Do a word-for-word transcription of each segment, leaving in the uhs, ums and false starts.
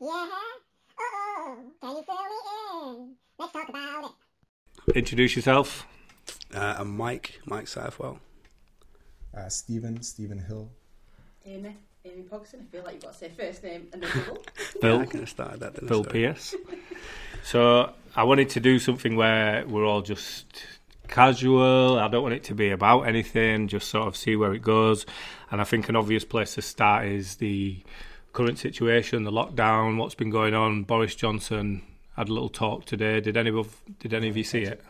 Yeah? Uh-oh. Can you fill me in? Let's talk about it. Introduce yourself. Uh, I'm Mike, Mike Southwell. Uh, Stephen, Stephen Hill. Amy, Amy Pogson. I feel like you've got to say first name and then Bill. Bill. Yeah, I could have started that, didn't Bill I, Pierce. So I wanted to do something where we're all just casual. I don't want it to be about anything, just sort of see where it goes. And I think an obvious place to start is the current situation, the lockdown, what's been going on. Boris Johnson had a little talk today. Did any of did any of you see it?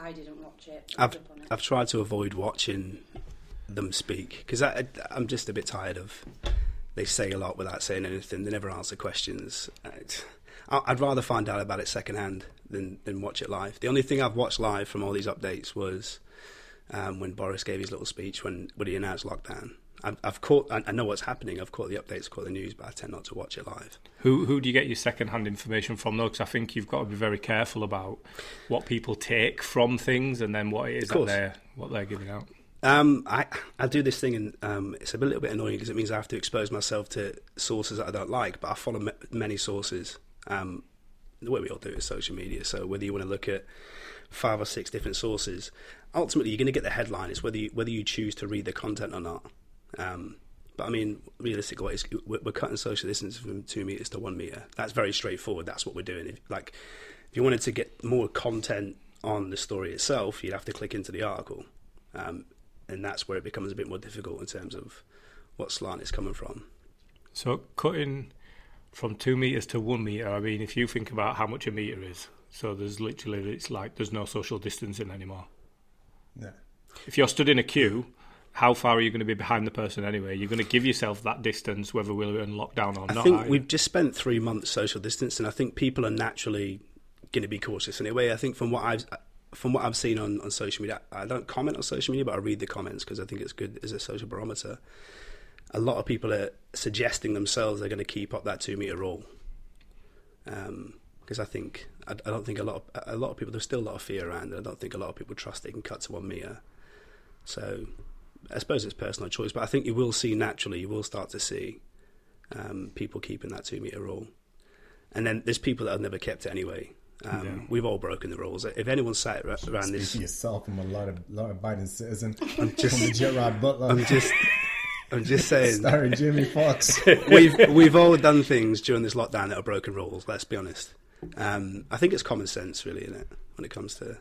I didn't watch it. I've, it. I've tried to avoid watching them speak because I, I'm just a bit tired of they say a lot without saying anything. They never answer questions. It's, I'd rather find out about it secondhand than, than watch it live. The only thing I've watched live from all these updates was um, when Boris gave his little speech when, when he announced lockdown. I've, I've caught, I know what's happening. I've caught the updates, caught the news, but I tend not to watch it live. Who who do you get your secondhand information from, though? Because I think you've got to be very careful about what people take from things and then what it is that they're what they're giving out. Um, I I do this thing, and um, it's a little bit annoying because it means I have to expose myself to sources that I don't like. But I follow m- many sources. Um, the way we all do it is social media. So whether you want to look at five or six different sources, ultimately you're going to get the headline. It's whether you, whether you choose to read the content or not. Um, but I mean, realistically, we're, we're cutting social distance from two meters to one meter. That's very straightforward. That's what we're doing. If, like, if you wanted to get more content on the story itself, you'd have to click into the article, um, and that's where it becomes a bit more difficult in terms of what slant it's coming from. So cutting from two meters to one meter. I mean, if you think about how much a meter is, so there's literally it's like there's no social distancing anymore. Yeah. If you're stood in a queue, how far are you going to be behind the person anyway? You're going to give yourself that distance whether we're in lockdown or not. I think we've just spent three months social distancing. I think people are naturally going to be cautious anyway. I think from what I've from what I've seen on, on social media, I don't comment on social media, but I read the comments because I think it's good as a social barometer. A lot of people are suggesting themselves they're going to keep up that two-metre rule um, because I think I, I don't think a lot of, a lot of people there's still a lot of fear around, and I don't think a lot of people trust they can cut to one metre. So I suppose it's personal choice, but I think you will see naturally, you will start to see um, people keeping that two-metre rule. And then there's people that have never kept it anyway. Um, yeah. We've all broken the rules. If anyone sat around Speak this, yourself from a lot of lot of Biden citizens. I'm just from the Gerard Butler. I'm just. I'm just saying. Starring Jimmy Fox. we've we've all done things during this lockdown that are broken rules. Let's be honest. Um, I think it's common sense, really, isn't it, when it comes to when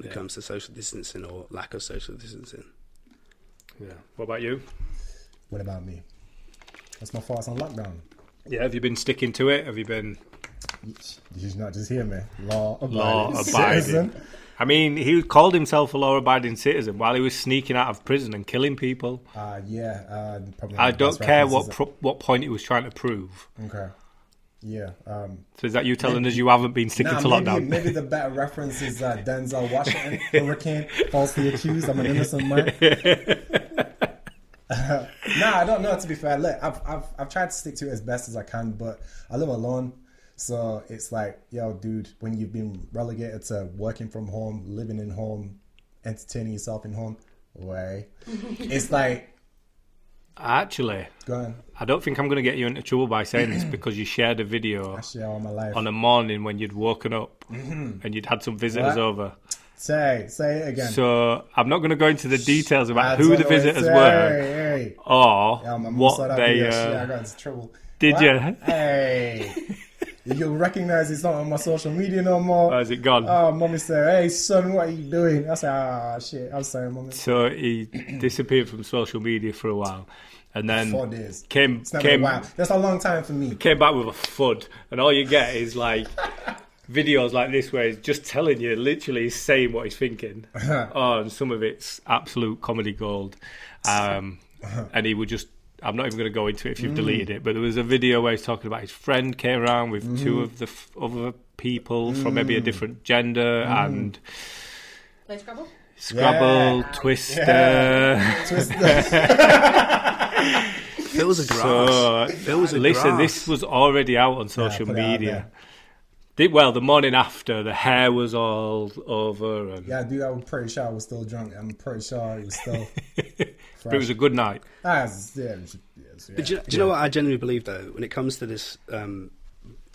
yeah. it comes to social distancing or lack of social distancing. Yeah. What about you? What about me? That's my thoughts on lockdown. Yeah. Have you been sticking to it? Have you been? You should not just hear me. Law abiding. Law abiding. I mean, he called himself a law-abiding citizen while he was sneaking out of prison and killing people. Uh, yeah. Uh, probably I don't care what pro- what point he was trying to prove. Okay. Yeah. Um, so is that you telling maybe, us you haven't been sticking nah, to maybe, lockdown? Maybe the better reference is uh, Denzel Washington, Hurricane, falsely accused. I'm an innocent man. uh, nah, I don't know, to be fair. Look, I've, I've, I've tried to stick to it as best as I can, but I live alone. So it's like, yo, dude, when you've been relegated to working from home, living in home, entertaining yourself in home, way, it's like... Actually, go on. I don't think I'm going to get you into trouble by saying this because you shared a video share all my life. On a morning when you'd woken up and you'd had some visitors what? over. Say, say it again. So I'm not going to go into the details about I who the visitors say, were hey. or yeah, what they... Uh, shit, I got into trouble. Did what? you? Hey... You'll recognize it's not on my social media no more. Oh, is it gone? Oh, Mummy said, hey, son, what are you doing? I said, ah, shit, I'm sorry, Mummy. So he disappeared from social media for a while. And then Four days. Came, it's came, a while. That's a long time for me. Came back with a FUD. And all you get is like videos like this where he's just telling you, literally he's saying what he's thinking. Oh, and some of it's absolute comedy gold. Um, and he would just... I'm not even going to go into it if you've mm. deleted it, but there was a video where he's talking about his friend came around with mm. two of the f- other people mm. from maybe a different gender mm. and... Play Scrabble? Scrabble, yeah. Twister... Yeah. Twister. Phil's a grass. So, Phil's a listen, grass. This was already out on social yeah, media. The, well, the morning after, the hair was all over. And... Yeah, dude, I'm pretty sure I was still drunk. I'm pretty sure it was still... But it was a good night. Ah, yes, yes, yes, but do you, do you yeah. know what I genuinely believe, though? When it comes to this um,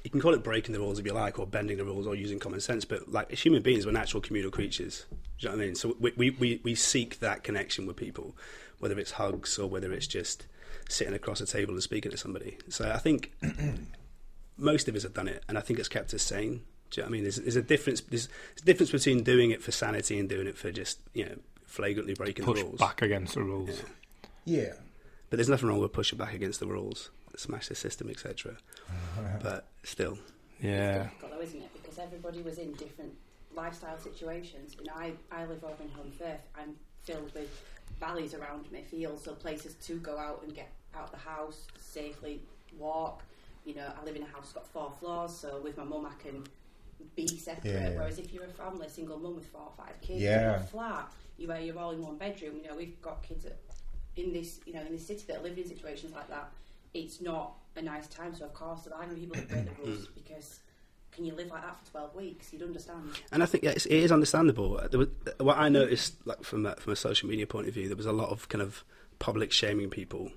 you can call it breaking the rules if you like, or bending the rules, or using common sense, but like, as human beings, we're natural communal creatures. Do you know what I mean? So we, we, we, we seek that connection with people, whether it's hugs or whether it's just sitting across a table and speaking to somebody. So I think most of us have done it, and I think it's kept us sane. Do you know what I mean? There's, there's a difference. There's, there's a difference between doing it for sanity and doing it for just, you know, flagrantly breaking the rules. Push back against the rules. Yeah. yeah. But there's nothing wrong with pushing back against the rules, smash the system, et cetera. Uh-huh. But still. Yeah. It's difficult though, isn't it? Because everybody was in different lifestyle situations. You know, I, I live over in Home Firth. I'm filled with valleys around me, fields, so places to go out and get out the house, safely walk. You know, I live in a house that's got four floors, so with my mum I can be separate, yeah. Whereas if you're a family single mum with four or five kids, yeah. You're in a flat, you where you're all in one bedroom. You know, we've got kids that, in this, you know, in this city that are living in situations like that. It's not a nice time, so of course there are people that break the rules, because can you live like that for twelve weeks? You'd understand. And I think yeah, it's, it is understandable. There was, what I noticed, like from a, from a social media point of view, there was a lot of kind of public shaming people.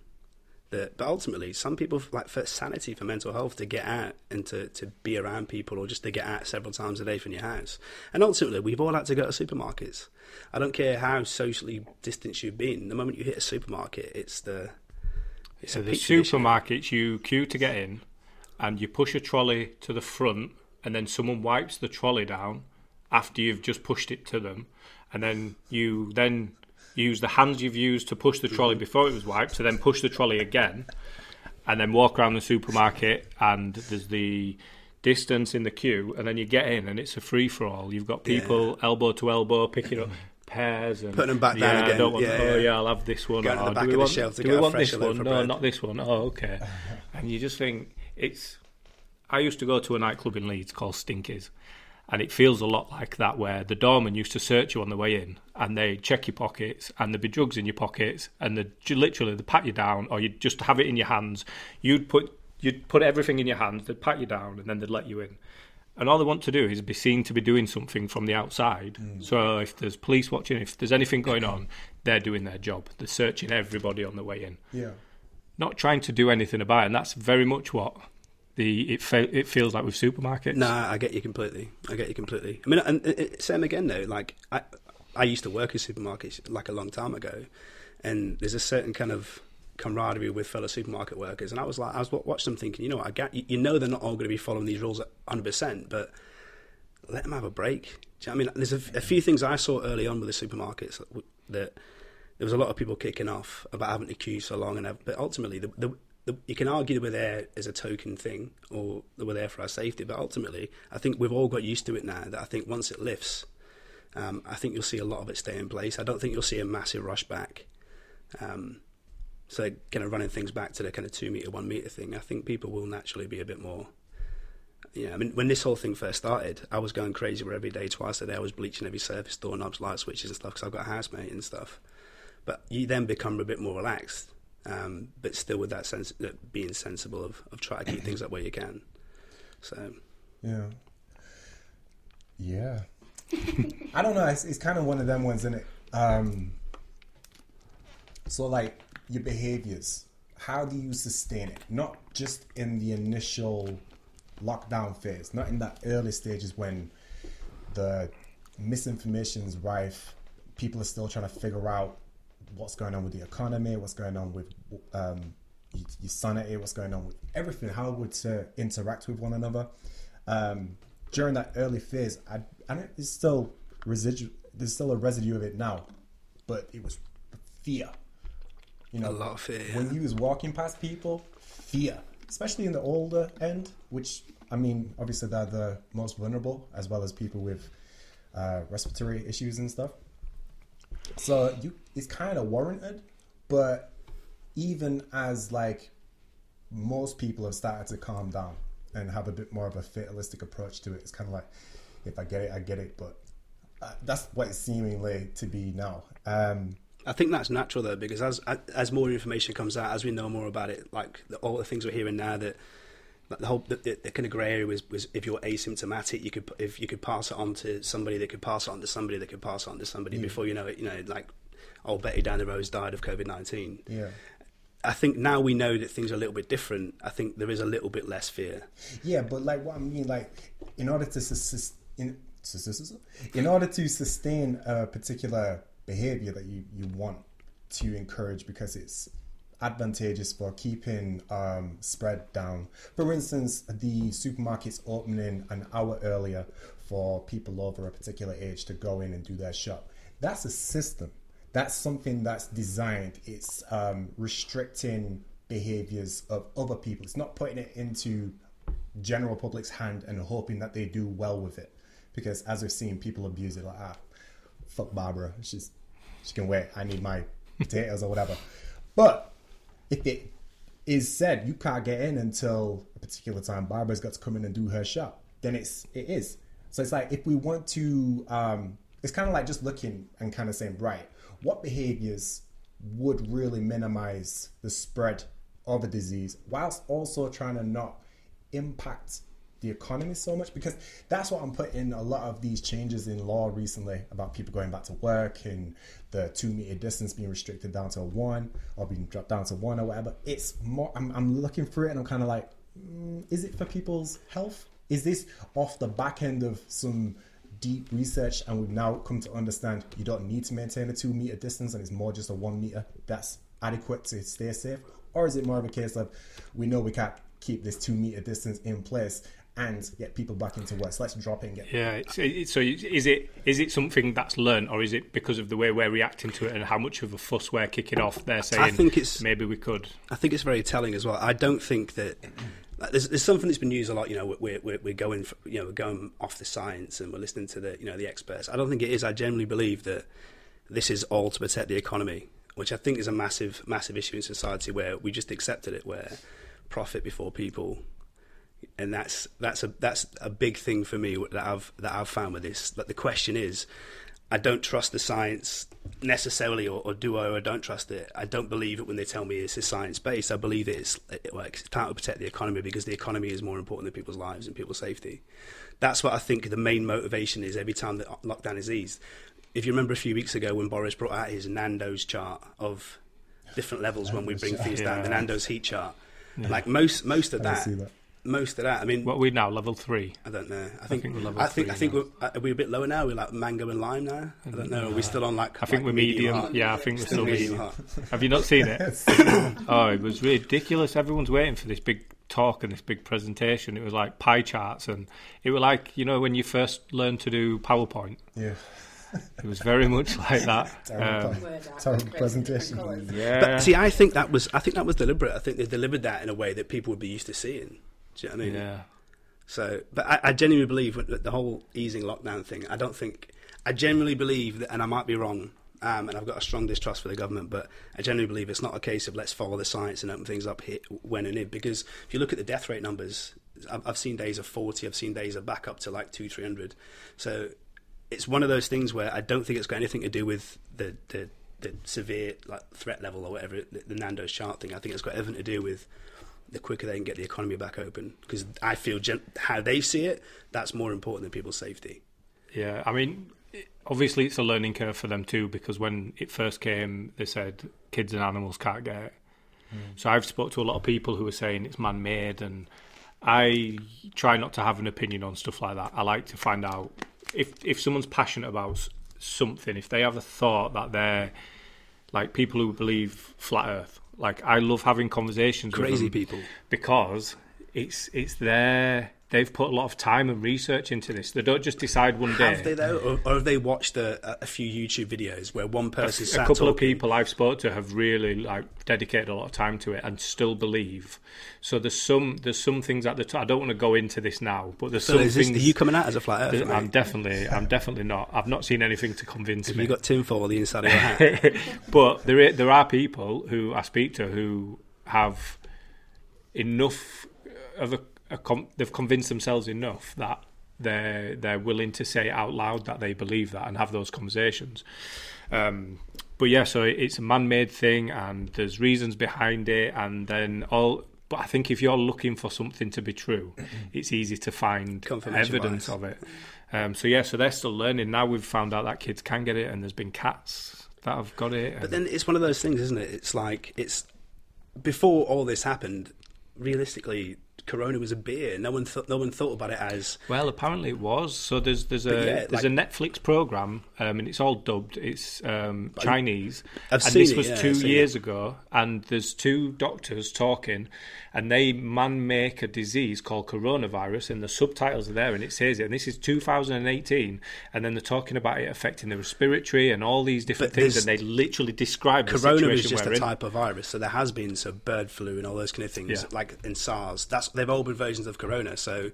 That, but ultimately, some people, like for sanity, for mental health, to get out and to, to be around people, or just to get out several times a day from your house. And ultimately, we've all had to go to supermarkets. I don't care how socially distanced you've been. The moment you hit a supermarket, it's the it's so the supermarkets you queue to get in, and you push a trolley to the front, and then someone wipes the trolley down after you've just pushed it to them, and then you then. Use the hands you've used to push the trolley before it was wiped, to then push the trolley again, and then walk around the supermarket, and there's the distance in the queue, and then you get in, and it's a free-for-all. You've got people yeah. elbow to elbow picking up pears and putting them back yeah, down again. I don't want yeah, to, yeah. Oh yeah, I'll have this one. Going oh, to the back do we of want, the shelf to do get we want fresh this one? No, bread. Not this one. Oh, okay. And you just think it's. I used to go to a nightclub in Leeds called Stinkies. And it feels a lot like that, where the doorman used to search you on the way in, and they check your pockets, and there'd be drugs in your pockets, and they'd literally they'd pat you down, or you'd just have it in your hands. You'd put you'd put everything in your hands, they'd pat you down, and then they'd let you in. And all they want to do is be seen to be doing something from the outside. Mm. So if there's police watching, if there's anything going on, they're doing their job. They're searching everybody on the way in. Yeah. Not trying to do anything about it, and that's very much what... The it fe- it feels like with supermarkets. No, I get you completely. I get you completely. I mean, and, and same again though. Like I, I used to work in supermarkets like a long time ago, and there's a certain kind of camaraderie with fellow supermarket workers. And I was like, I was watching them thinking, you know what, I get, you know, they're not all going to be following these rules one hundred percent, but let them have a break. Do you know what I mean? There's a, a few things I saw early on with the supermarkets that there was a lot of people kicking off about having to queue so long, and but ultimately the. the You can argue that we're there as a token thing, or that we're there for our safety, but ultimately, I think we've all got used to it now. That I think once it lifts, um, I think you'll see a lot of it stay in place. I don't think you'll see a massive rush back. Um, so, kind of running things back to the kind of two metre, one metre thing, I think people will naturally be a bit more. You know, I mean, when this whole thing first started, I was going crazy where every day, twice a day, I was bleaching every surface, doorknobs, light switches, and stuff because I've got a housemate and stuff. But you then become a bit more relaxed. Um, but still with that sense uh, being sensible of, of trying to keep things up where you can. So yeah yeah I don't know, it's, it's kind of one of them ones, isn't it? Um, so like your behaviors, how do you sustain it, not just in the initial lockdown phase, not in that early stages when the misinformation is rife, people are still trying to figure out what's going on with the economy, what's going on with um, your, your sanity, what's going on with everything, how we're to interact with one another. Um, during that early phase, I, I don't, it's still residual, there's still a residue of it now, but it was fear. You know, a lot of fear. When you was walking past people, fear, especially in the older end, which, I mean, obviously they're the most vulnerable, as well as people with uh, respiratory issues and stuff. So you, it's kind of warranted, but even as like most people have started to calm down and have a bit more of a fatalistic approach to it, it's kind of like, if I get it, I get it. But uh, that's what it's seemingly to be now. Um, I think that's natural though, because as as more information comes out, as we know more about it, like the, all the things we're hearing now that. The whole the, the kind of grey area was, was if you're asymptomatic, you could if you could pass it on to somebody that could pass it on to somebody that could pass it on to somebody yeah. before you know it. You know, like old Betty down the road's died of COVID nineteen. Yeah, I think now we know that things are a little bit different. I think there is a little bit less fear. Yeah, but like what I mean, like in order to sus- in in order to sustain a particular behavior that you, you want to encourage because it's advantageous for keeping um, spread down. For instance, the supermarket's opening an hour earlier for people over a particular age to go in and do their shop. That's a system. That's something that's designed. It's um, restricting behaviors of other people. It's not putting it into general public's hand and hoping that they do well with it. Because as we've seen, people abuse it like, ah, fuck Barbara. She's, she can wait. I need my potatoes or whatever. But if it is said, you can't get in until a particular time, Barbara's got to come in and do her shop, then it's, it is. So it's like, if we want to, um, it's kind of like just looking and kind of saying, right, what behaviors would really minimize the spread of a disease whilst also trying to not impact the economy so much? Because that's what I'm putting a lot of these changes in law recently about people going back to work and the two meter distance being restricted down to one or being dropped down to one or whatever. It's more, I'm, I'm looking through it and I'm kind of like, mm, is it for people's health? Is this off the back end of some deep research, and we've now come to understand you don't need to maintain a two meter distance and it's more just a one meter that's adequate to stay safe? Or is it more of a case of we know we can't keep this two meter distance in place and get people back into work, so let's drop it and get yeah it's, it's, so is it is it something that's learned, or is it because of the way we're reacting to it and how much of a fuss we're kicking off? They're saying I think it's, maybe we could I think it's very telling as well. I don't think that There's, there's something that's been used a lot. You know, we're we're, we're going, for, you know, we're going off the science, and we're listening to the, you know, the experts. I don't think it is. I generally believe that this is all to protect the economy, which I think is a massive, massive issue in society where we just accepted it, where profit before people, and that's that's a that's a big thing for me that I've that I've found with this. But the question is, I don't trust the science necessarily, or, or do I, or I don't trust it. I don't believe it when they tell me this is science-based. I believe it, is, it works. It's time to protect the economy because the economy is more important than people's lives and people's safety. That's what I think the main motivation is every time that lockdown is eased. If you remember a few weeks ago when Boris brought out his Nando's chart of different levels when we bring things down, yeah. the Nando's heat chart, yeah. like most most of that, that, most of that. I mean, what are we now, level three? I don't know. I think I think we're, I think, I think we're, are we a bit lower now. We're like mango and lime now. I don't know. Are we still on like? I think like we're medium. medium yeah, I think we're still medium. Hot. Have you not seen it? Oh, it was ridiculous. Everyone's waiting for this big talk and this big presentation. It was like pie charts, and it was like, you know, when you first learn to do PowerPoint. Yeah. It was very much like that. Um, Terrible presentation. Yeah. But see, I think that was I think that was deliberate. I think they delivered that in a way that people would be used to seeing. Do you know what I mean? Yeah. So, but I, I genuinely believe that the whole easing lockdown thing, I don't think, I genuinely believe that, and I might be wrong, um, and I've got a strong distrust for the government, but I genuinely believe it's not a case of let's follow the science and open things up here, when and if, because if you look at the death rate numbers, I've, I've seen days of forty, I've seen days of back up to like two, three hundred. So it's one of those things where I don't think it's got anything to do with the, the, the severe like threat level or whatever, the, the Nando's chart thing. I think it's got everything to do with the quicker they can get the economy back open, because I feel gen- how they see it, that's more important than people's safety. Yeah, I mean, obviously it's a learning curve for them too, because when it first came, they said kids and animals can't get it. Mm. So I've spoke to a lot of people who are saying it's man-made, and I try not to have an opinion on stuff like that. I like to find out if if someone's passionate about something, if they have a thought that they're like people who believe flat earth. Like, I love having conversations Crazy with crazy people, because it's it's their, they've put a lot of time and research into this. They don't just decide one day. Have they though, or, or have they watched a, a few YouTube videos where one person? A, sat a couple talking. Of people I've spoke to have really like dedicated a lot of time to it and still believe. So there's some there's some things at the top. I don't want to go into this now, but there's so some is this, things. Are you coming out as a flat earther? I'm definitely I'm definitely not. I've not seen anything to convince have me. You got tinfoil on the inside of your hat. But there there are people who I speak to who have enough of a. Com- they've convinced themselves enough that they're they're willing to say out loud that they believe that and have those conversations. Um, but yeah, so it's a man-made thing, and there's reasons behind it, and then all. But I think if you're looking for something to be true, it's easy to find evidence of it. Um, so yeah, so they're still learning. Now we've found out that kids can get it, and there's been cats that have got it. And... But then it's one of those things, isn't it? It's like it's. before all this happened, realistically, Corona was a beer. No one thought. No one thought about it as well. Apparently, it was. So there's there's a yeah, there's like, a Netflix program, um, and it's all dubbed. It's um, Chinese. I've and seen this it, was yeah, two years it. ago, and there's two doctors talking, and they man make a disease called coronavirus, and the subtitles are there, and it says it. And this is two thousand eighteen, and then they're talking about it affecting the respiratory and all these different things, and they literally describe the situation. Corona is just a type of virus, so there has been some bird flu and all those kind of things, yeah. like in SARS. That's They've all been versions of Corona, so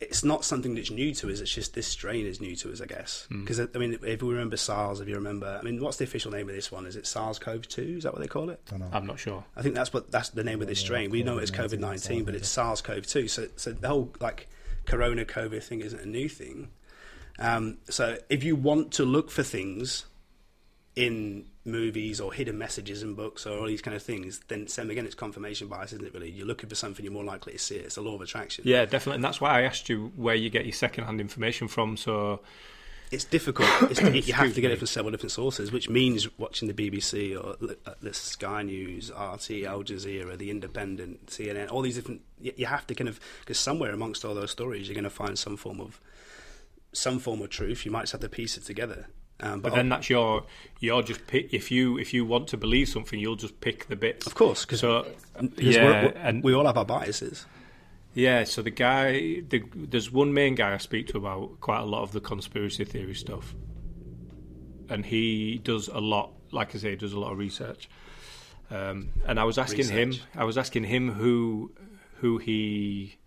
it's not something that's new to us. It's just this strain is new to us, I guess. Because mm. I mean, if we remember SARS, if you remember, I mean, what's the official name of this one? Is it SARS-C o V two? Is that what they call it? I don't know. I'm not sure. I think that's what that's the name of this strain. We know it's COVID nineteen, but it's SARS-C o V two. So, so the whole like Corona COVID thing isn't a new thing. Um, so if you want to look for things in movies or hidden messages in books or all these kind of things, then same again, it's confirmation bias, isn't it, really? You're looking for something, you're more likely to see it. It's a law of attraction. Yeah, definitely. And that's why I asked you where you get your second-hand information from. So it's difficult. It's, you have to get it from several different sources, which means watching the B B C or the Sky News, R T, Al Jazeera, The Independent, C N N, all these different... You have to kind of... Because somewhere amongst all those stories, you're going to find some form of some form of truth. You might just have to piece it together. Um, but, but then that's your, you're just pick, if you if you want to believe something, you'll just pick the bits. Of course, because so, yeah, we're, we're, and, we all have our biases. Yeah, so the guy, the, there's one main guy I speak to about quite a lot of the conspiracy theory stuff. And he does a lot, like I say, he does a lot of research. Um, and I was asking research. him, I was asking him who who he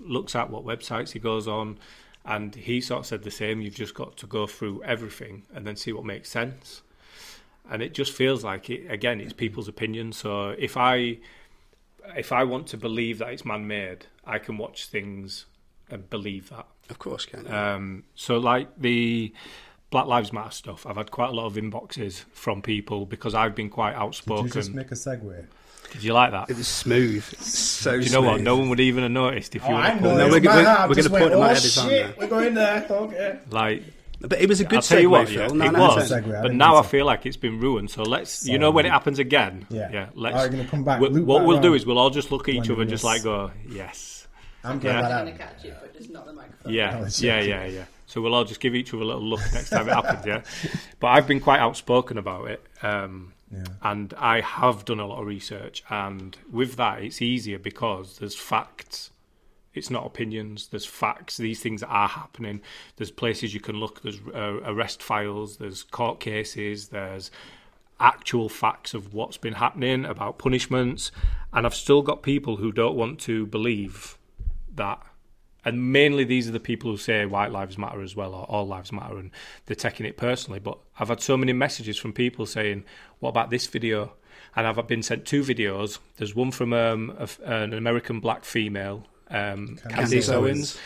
looks at, what websites he goes on. And he sort of said the same. You've just got to go through everything and then see what makes sense. And it just feels like, it, again, it's people's opinion. So if I, if I want to believe that it's man-made, I can watch things and believe that. Of course, can. Um, so like the Black Lives Matter stuff, I've had quite a lot of inboxes from people because I've been quite outspoken. Did you just make a segue? Did you like that? It was smooth. So smooth. Do you know smooth. What? No one would even have noticed if you oh, were to pull no, We're, we're, we're going to point them out every time. Shit, we're going there. Okay. Like, but it was a good segue, what, Phil. Yeah, no, it no, was, no, no. But now I feel like it's been ruined. So let's, Sorry. you know, when it happens again. Yeah. yeah let's. Right, gonna come back, we, what back we'll do is we'll all just look at each other and just like go, yes. I'm going yeah. to catch it, but just not the microphone. Yeah, yeah, yeah, yeah. So we'll all just give each other a little look next time it happens, yeah. But I've been quite outspoken about it. Um Yeah. And I have done a lot of research, and with that, it's easier because there's facts. It's not opinions. There's facts. These things are happening. There's places you can look. There's uh, arrest files. There's court cases. There's actual facts of what's been happening about punishments. And I've still got people who don't want to believe that. And mainly these are the people who say white lives matter as well, or all lives matter, and they're taking it personally. But I've had so many messages from people saying, what about this video? And I've been sent two videos. There's one from um, a, an American black female, um, Candace Owens,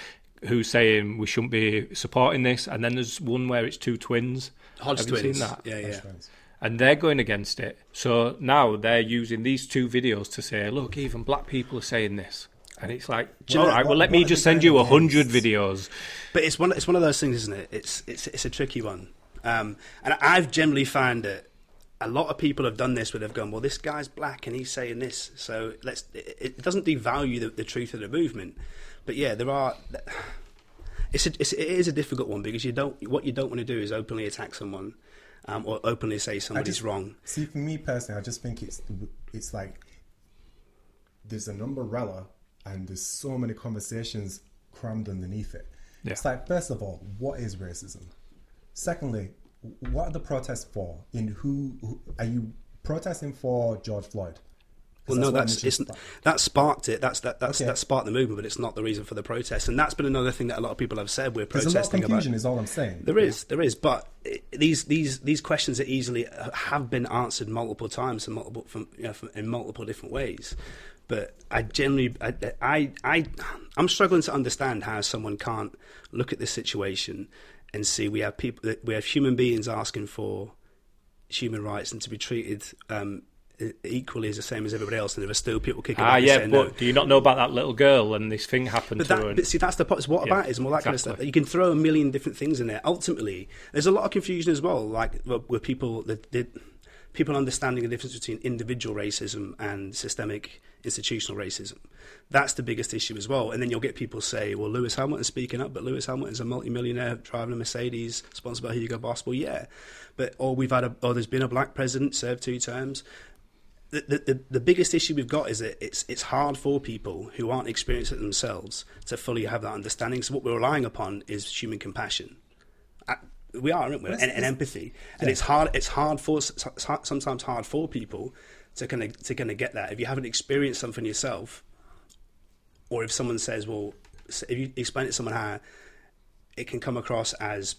who's saying we shouldn't be supporting this. And then there's one where it's two twins. Hodge Have twins. you seen that? Yeah, yeah. And they're going against it. So now they're using these two videos to say, look, even black people are saying this. And it's like, well, all right, what, well, let me just send you a hundred videos. But it's one, it's one of those things, isn't it? It's, it's, it's a tricky one. Um, and I've generally found that a lot of people have done this, where they've gone, well, this guy's black and he's saying this, so let's. It, it doesn't devalue the, the truth of the movement, but yeah, there are. It's, a, it's it is a difficult one because you don't. What you don't want to do is openly attack someone, um, or openly say somebody's just, wrong. See, for me personally, I just think it's it's like there's an umbrella. And there's so many conversations crammed underneath it. Yeah. It's like, first of all, what is racism? Secondly, what are the protests for? In who, who are you protesting for? George Floyd? Well, no, that's it's, that sparked it. That's that that's okay. that sparked the movement, but it's not the reason for the protest. And that's been another thing that a lot of people have said. We're protesting. There's a lot of confusion, about. Is all I'm saying. There is, yeah. there is, but it, these these these questions are easily have been answered multiple times and multiple from, you know, from, in multiple different ways. But I generally, I, I, I, I'm struggling to understand how someone can't look at this situation and see we have people, we have human beings asking for human rights and to be treated um, equally as the same as everybody else, and there are still people kicking ah, back yeah, and saying, but no. Do you not know about that little girl and this thing happened but to that, her? And... But see, that's the part. It's what yeah, about it? It's more that exactly. kind of stuff. You can throw a million different things in there. Ultimately, there's a lot of confusion as well, like where people that did. people understanding the difference between individual racism and systemic institutional racism. That's the biggest issue as well. And then you'll get people say, well, Lewis Hamilton's speaking up, but Lewis Hamilton's a multimillionaire driving a Mercedes, sponsored by Hugo Boss. Well, yeah, but or we've had a, or there's been a black president served two terms. The, the the biggest issue we've got is that it's it's hard for people who aren't experienced it themselves to fully have that understanding. So what we're relying upon is human compassion. I, we are, aren't we? And, and empathy. And yeah. it's hard. It's hard for it's hard, sometimes hard for people to kind of to kind of get that. If you haven't experienced something yourself, or if someone says, well, if you explain it to someone how it can come across as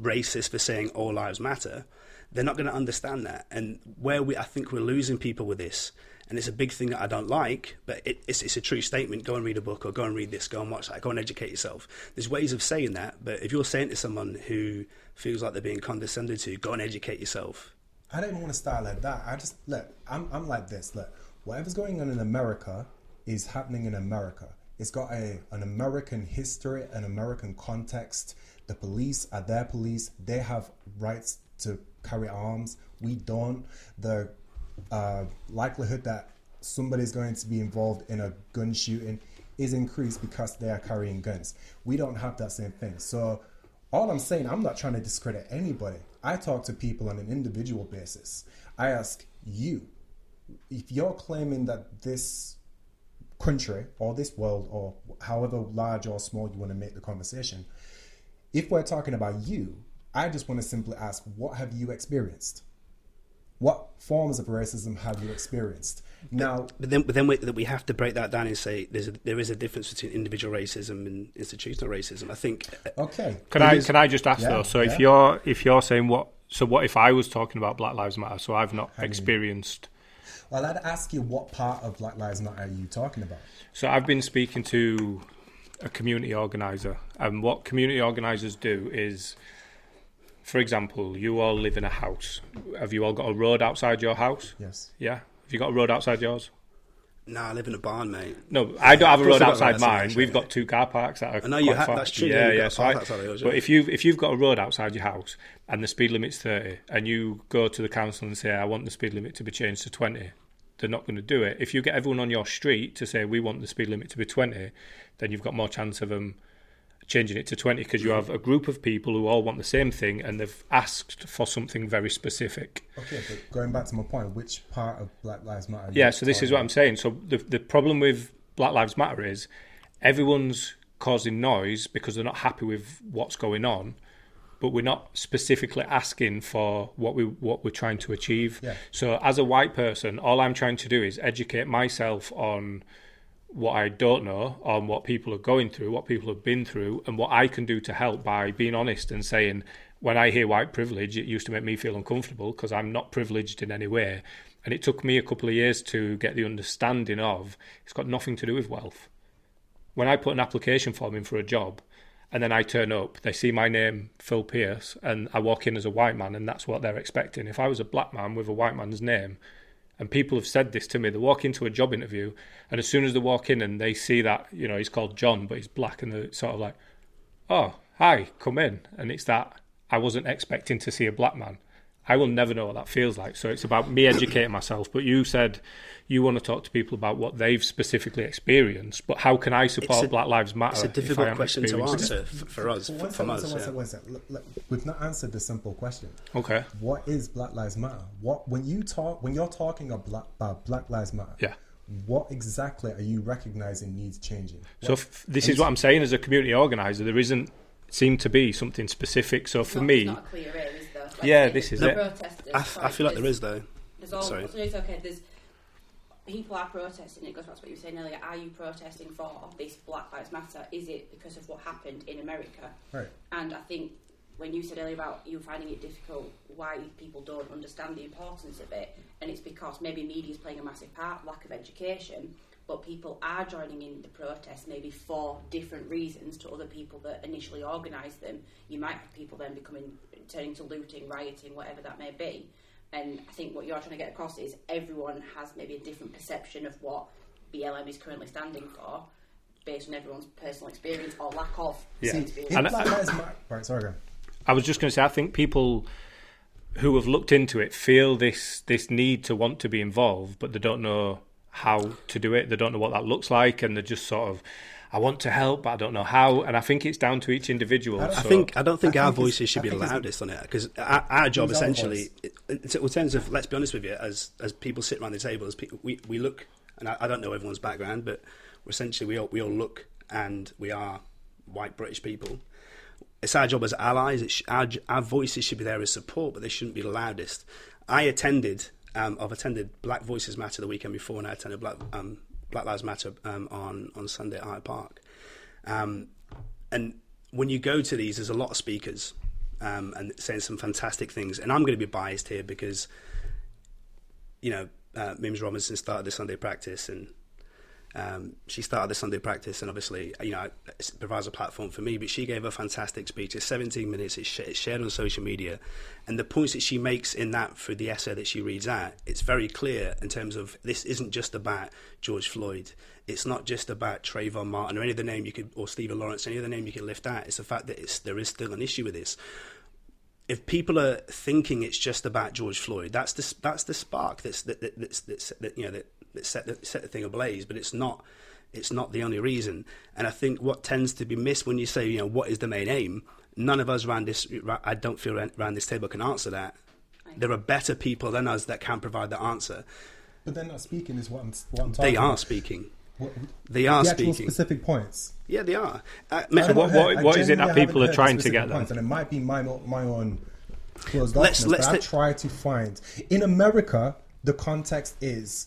racist for saying all lives matter, they're not going to understand that. And where we, I think we're losing people with this, and it's a big thing that I don't like, but it, it's, it's a true statement. Go and read a book, or go and read this, go and watch that, go and educate yourself. There's ways of saying that, but if you're saying to someone who feels like they're being condescended to, go and educate yourself. I don't even want to start like that. I just, look, I'm, I'm like this, look, whatever's going on in America is happening in America. It's got a, an American history, an American context. The police are their police. They have rights to carry arms. We don't. The uh, likelihood that somebody's going to be involved in a gun shooting is increased because they are carrying guns. We don't have that same thing. So all I'm saying, I'm not trying to discredit anybody. I talk to people on an individual basis. I ask you, if you're claiming that this country or this world, or however large or small you want to make the conversation, if we're talking about you, I just want to simply ask, what have you experienced? What forms of racism have you experienced? But, now, but then, but then we, we have to break that down and say there's a, there is a difference between individual racism and institutional racism. I think. Okay. Can I is, can I just ask yeah, though? So yeah. if you're if you're saying what? So what if I was talking about Black Lives Matter? So I've not I mean, experienced. Well, I'd ask you, what part of Black Lives Matter are you talking about? So I've been speaking to a community organizer, and what community organizers do is, for example, you all live in a house. Have you all got a road outside your house? Yes. Yeah? Have you got a road outside yours? No, I live in a barn, mate. No, I don't have a road outside mine. We've got two car parks that are I know you have, that's true. Yeah, yeah. So I, yours, yeah. But if you've, if you've got a road outside your house and the speed limit's thirty and you go to the council and say, I want the speed limit to be changed to twenty, they're not going to do it. If you get everyone on your street to say, we want the speed limit to be twenty, then you've got more chance of them changing it to twenty, because you have a group of people who all want the same thing and they've asked for something very specific. Okay, but going back to my point, which part of Black Lives Matter? Yeah, so this is what I'm saying. So the the problem with Black Lives Matter is everyone's causing noise because they're not happy with what's going on, but we're not specifically asking for what, we, what we're trying to achieve. Yeah. So as a white person, all I'm trying to do is educate myself on what I don't know, on what people are going through, what people have been through, and what I can do to help by being honest and saying, when I hear white privilege, it used to make me feel uncomfortable because I'm not privileged in any way. And it took me a couple of years to get the understanding of, it's got nothing to do with wealth. When I put an application form in for a job and then I turn up, they see my name, Phil Pierce, and I walk in as a white man, and that's what they're expecting. If I was a black man with a white man's name, and people have said this to me, they walk into a job interview, and as soon as they walk in and they see that, you know, he's called John, but he's black, and they're sort of like, oh, hi, come in. And it's that, I wasn't expecting to see a black man. I will never know what that feels like. So it's about me educating myself. But you said you want to talk to people about what they've specifically experienced, but how can I support a, Black Lives Matter? It's a difficult question to answer for, for us. Well, from us, second, yeah. one second, look, look, we've not answered the simple question. Okay. What is Black Lives Matter? What when you talk when you're talking about Black Lives Matter? Yeah. What exactly are you recognizing needs changing? What, so f- this is what I'm saying. As a community organizer, there isn't seem to be something specific. So it's for not, me, it's not clear, is there? Like, yeah, this is it. I, I feel like there is though. There's all, Sorry, it's okay. There's people are protesting. It goes back to what you were saying earlier. Are you protesting for this Black Lives Matter? Is it because of what happened in America? Right. And I think when you said earlier about you finding it difficult, why people don't understand the importance of it, and it's because maybe media is playing a massive part, lack of education. But people are joining in the protests maybe for different reasons to other people that initially organised them. You might have people then becoming, turning to looting, rioting, whatever that may be. And I think what you're trying to get across is everyone has maybe a different perception of what B L M is currently standing for based on everyone's personal experience or lack of yeah. experience. And I, I, sorry, go. I was just going to say, I think people who have looked into it feel this this need to want to be involved, but they don't know how to do it. They don't know what that looks like, and they're just sort of, I want to help, but I don't know how. And I think it's down to each individual. I, so. I think I don't think I our think voices should I be the loudest on it, because our, our job essentially, it, it, in terms of, let's be honest with you, as as people sit around the table, as people, we we look, and I, I don't know everyone's background, but essentially we all we all look, and we are white British people. It's our job as allies. It's our, our voices should be there as support, but they shouldn't be the loudest. I attended, um, I've attended Black Voices Matter the weekend before, and I attended Black. Um, Black Lives Matter um, on, on Sunday at Hyde Park. Um, and when you go to these, there's a lot of speakers um, and saying some fantastic things. And I'm going to be biased here because, you know, uh, Mims Robinson started the Sunday practice and um, she started the Sunday practice and obviously, you know, it provides a platform for me, but she gave a fantastic speech. It's seventeen minutes, it's, sh- it's shared on social media. And the points that she makes in that, through the essay that she reads out, it's very clear in terms of this isn't just about George Floyd. It's not just about Trayvon Martin or any other name you could, or Stephen Lawrence, any other name you can lift out. It's the fact that it's, there is still an issue with this. If people are thinking it's just about George Floyd, that's the, that's the spark that's, that, that, that's, that's that, you know, that, that set the set the thing ablaze, but it's not it's not the only reason. And I think what tends to be missed when you say, you know, what is the main aim? None of us around this, I don't feel around this table can answer that. There are better people than us that can provide the answer. But they're not speaking, is what I'm, what I'm talking. They are speaking. What, they are the speaking specific points. Yeah, they are. Uh, what what, heard, what is it that people are trying to get there? And it might be my my own closed darkness, let's, let's but I try to find. In America, the context is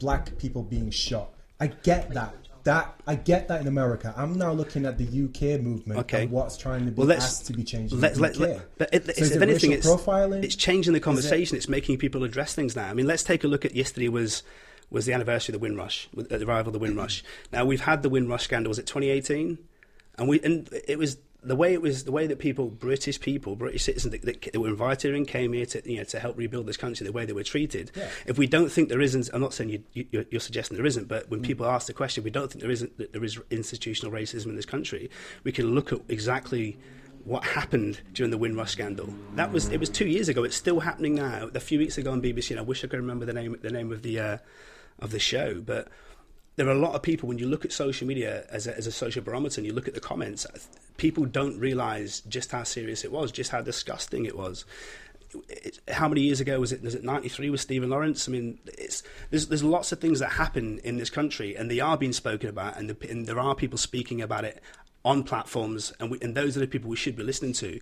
Black people being shot. I get that. That I get that in America. I'm now looking at the U K movement okay. and what's trying to be well, asked to be changed. Let, in the let, U K. Let, but it, so it's, if anything, it's profiling. It's changing the conversation. It? It's making people address things now. I mean, let's take a look at yesterday. Was was the anniversary of the Windrush, the arrival of the Windrush. Now we've had the Windrush scandal. Was it twenty eighteen? And we and it was the way it was the way that people, British people, British citizens that, that, that were invited and came here to, you know, to help rebuild this country, the way they were treated. Yeah. If we don't think there isn't, I'm not saying you, you, you're suggesting there isn't, but when mm. people ask the question, we don't think there isn't that there is institutional racism in this country. We can look at exactly what happened during the Windrush scandal. That was it was two years ago. It's still happening now. A few weeks ago on B B C, and I wish I could remember the name the name of the uh, of the show, but. There are a lot of people, when you look at social media as a, as a social barometer and you look at the comments, people don't realise just how serious it was, just how disgusting it was. It, it, how many years ago was it? Was it ninety-three with Stephen Lawrence? I mean, it's, there's there's lots of things that happen in this country and they are being spoken about and, the, and there are people speaking about it on platforms and, we, and those are the people we should be listening to.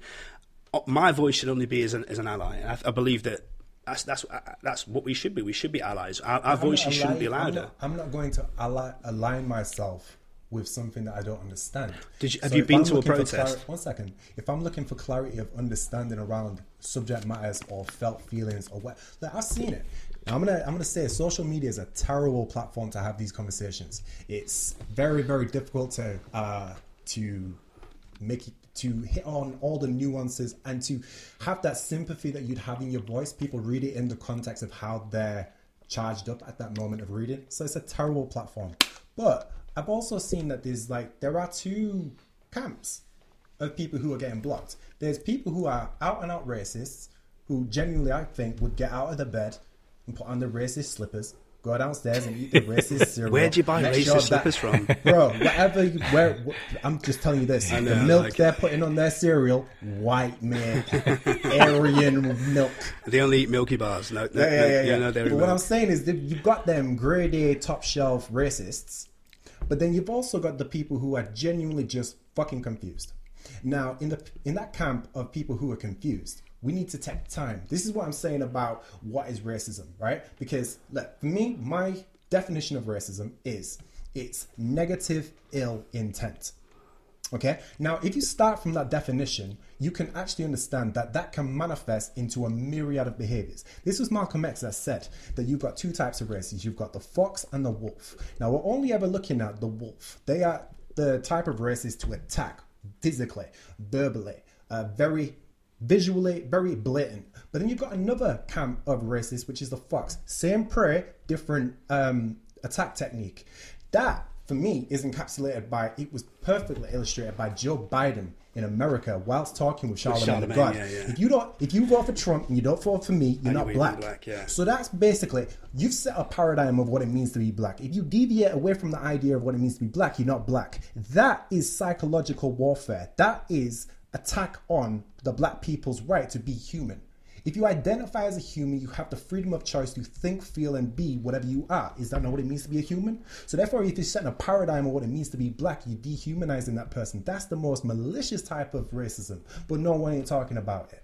My voice should only be as an, as an ally. And I, I believe that That's that's that's what we should be. We should be allies. Our, our voices allied, shouldn't be louder. I'm not, I'm not going to ally, align myself with something that I don't understand. Did you, have so you been I'm to a protest? Clarity, one second. If I'm looking for clarity of understanding around subject matters or felt feelings or what, like I've seen it. Now, I'm gonna I'm gonna say social media is a terrible platform to have these conversations. It's very very difficult to uh, to make it. To hit on all the nuances and to have that sympathy that you'd have in your voice. People read it in the context of how they're charged up at that moment of reading. So it's a terrible platform. But I've also seen that there's like, there are two camps of people who are getting blocked. There's people who are out and out racists who genuinely, I think, would get out of the bed and put on the racist slippers, go downstairs and eat the racist cereal. Where'd you buy racist sure slippers from? Bro, whatever, you, where, where, I'm just telling you this. Know, the milk like, they're putting on their cereal, white man, Aryan milk. They only eat Milky Bars. No, no, yeah, yeah, yeah. yeah. yeah no, but milk. What I'm saying is that you've got them grade A, top shelf racists, but then you've also got the people who are genuinely just fucking confused. Now, in the in that camp of people who are confused, we need to take time. This is what I'm saying about what is racism, right? Because look, for me, my definition of racism is it's negative ill intent, okay? Now, if you start from that definition, you can actually understand that that can manifest into a myriad of behaviors. This was Malcolm X that said that you've got two types of races. You've got the fox and the wolf. Now, we're only ever looking at the wolf. They are the type of races to attack physically, verbally, uh, very visually, very blatant. But then you've got another camp of racists, which is the fox. Same prey, different um, attack technique. That, for me, is encapsulated by, it was perfectly illustrated by Joe Biden in America whilst talking with Charlemagne the God. Yeah, yeah. If you don't, if you vote for Trump and you don't vote for me, you're and not you're black. black yeah. So that's basically, you've set a paradigm of what it means to be black. If you deviate away from the idea of what it means to be black, you're not black. That is psychological warfare. That is attack on the black people's right to be human. If you identify as a human, you have the freedom of choice to think, feel, and be whatever you are. Is that not what it means to be a human? So therefore, if you're setting a paradigm of what it means to be black, you're dehumanizing that person. That's the most malicious type of racism, but no one ain't talking about it.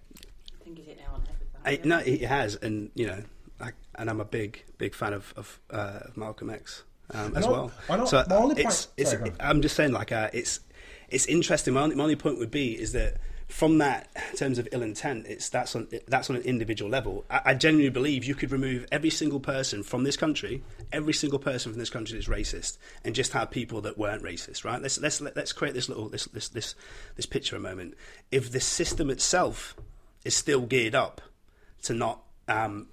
I think he's hit nail on head with that. I, no, he has, and you know, I, and I'm a big, big fan of of, uh, of Malcolm X um, as well. So it's, it's, Sorry, I'm just saying, like, uh, it's it's interesting. My only, my only point would be is that, from that, in terms of ill intent, it's that's on that's on an individual level. I, I genuinely believe you could remove every single person from this country, every single person from this country that's racist, and just have people that weren't racist, right? Let's let's let's create this little this this this this picture a moment. If the system itself is still geared up to not um,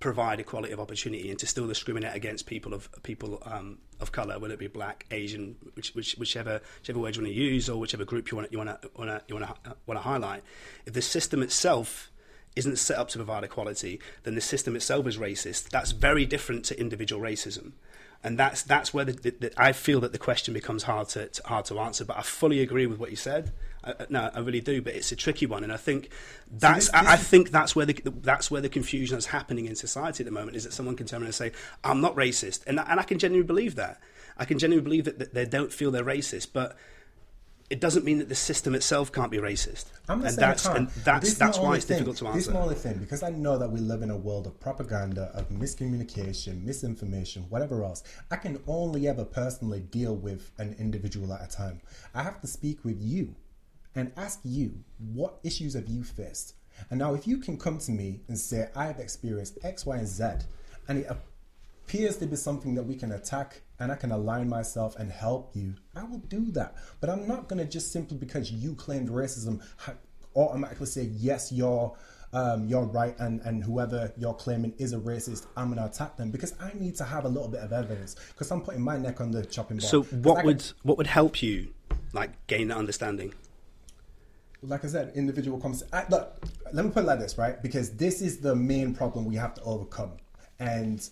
provide equality of opportunity and to still discriminate against people of people um, of color, whether it be black, Asian, which, which, whichever whichever word you want to use or whichever group you want you want to want to you want to want to highlight. If the system itself isn't set up to provide equality, then the system itself is racist. That's very different to individual racism, and that's that's where the, the, the, I feel that the question becomes hard to, to hard to answer. But I fully agree with what you said. I, no, I really do, but it's a tricky one, and I think that's so this, this I, I think that's where the that's where the confusion is happening in society at the moment. Is that someone can turn and say, "I'm not racist," and and I can genuinely believe that. I can genuinely believe that, that they don't feel they're racist, but it doesn't mean that the system itself can't be racist. I'm not and, that's, and that's that's that's why it's thing, difficult to answer. This is my only thing, because I know that we live in a world of propaganda, of miscommunication, misinformation, whatever else. I can only ever personally deal with an individual at a time. I have to speak with you and ask you, what issues have you faced? And now if you can come to me and say, I have experienced X, Y, and Z, and it appears to be something that we can attack and I can align myself and help you, I will do that. But I'm not going to just simply because you claimed racism automatically say, yes, you're, um, you're right, and, and whoever you're claiming is a racist, I'm going to attack them, because I need to have a little bit of evidence, because I'm putting my neck on the chopping block. So what can... would what would help you like gain that understanding? Like I said, individual conversation. Look, let me put it like this, right? Because this is the main problem we have to overcome. And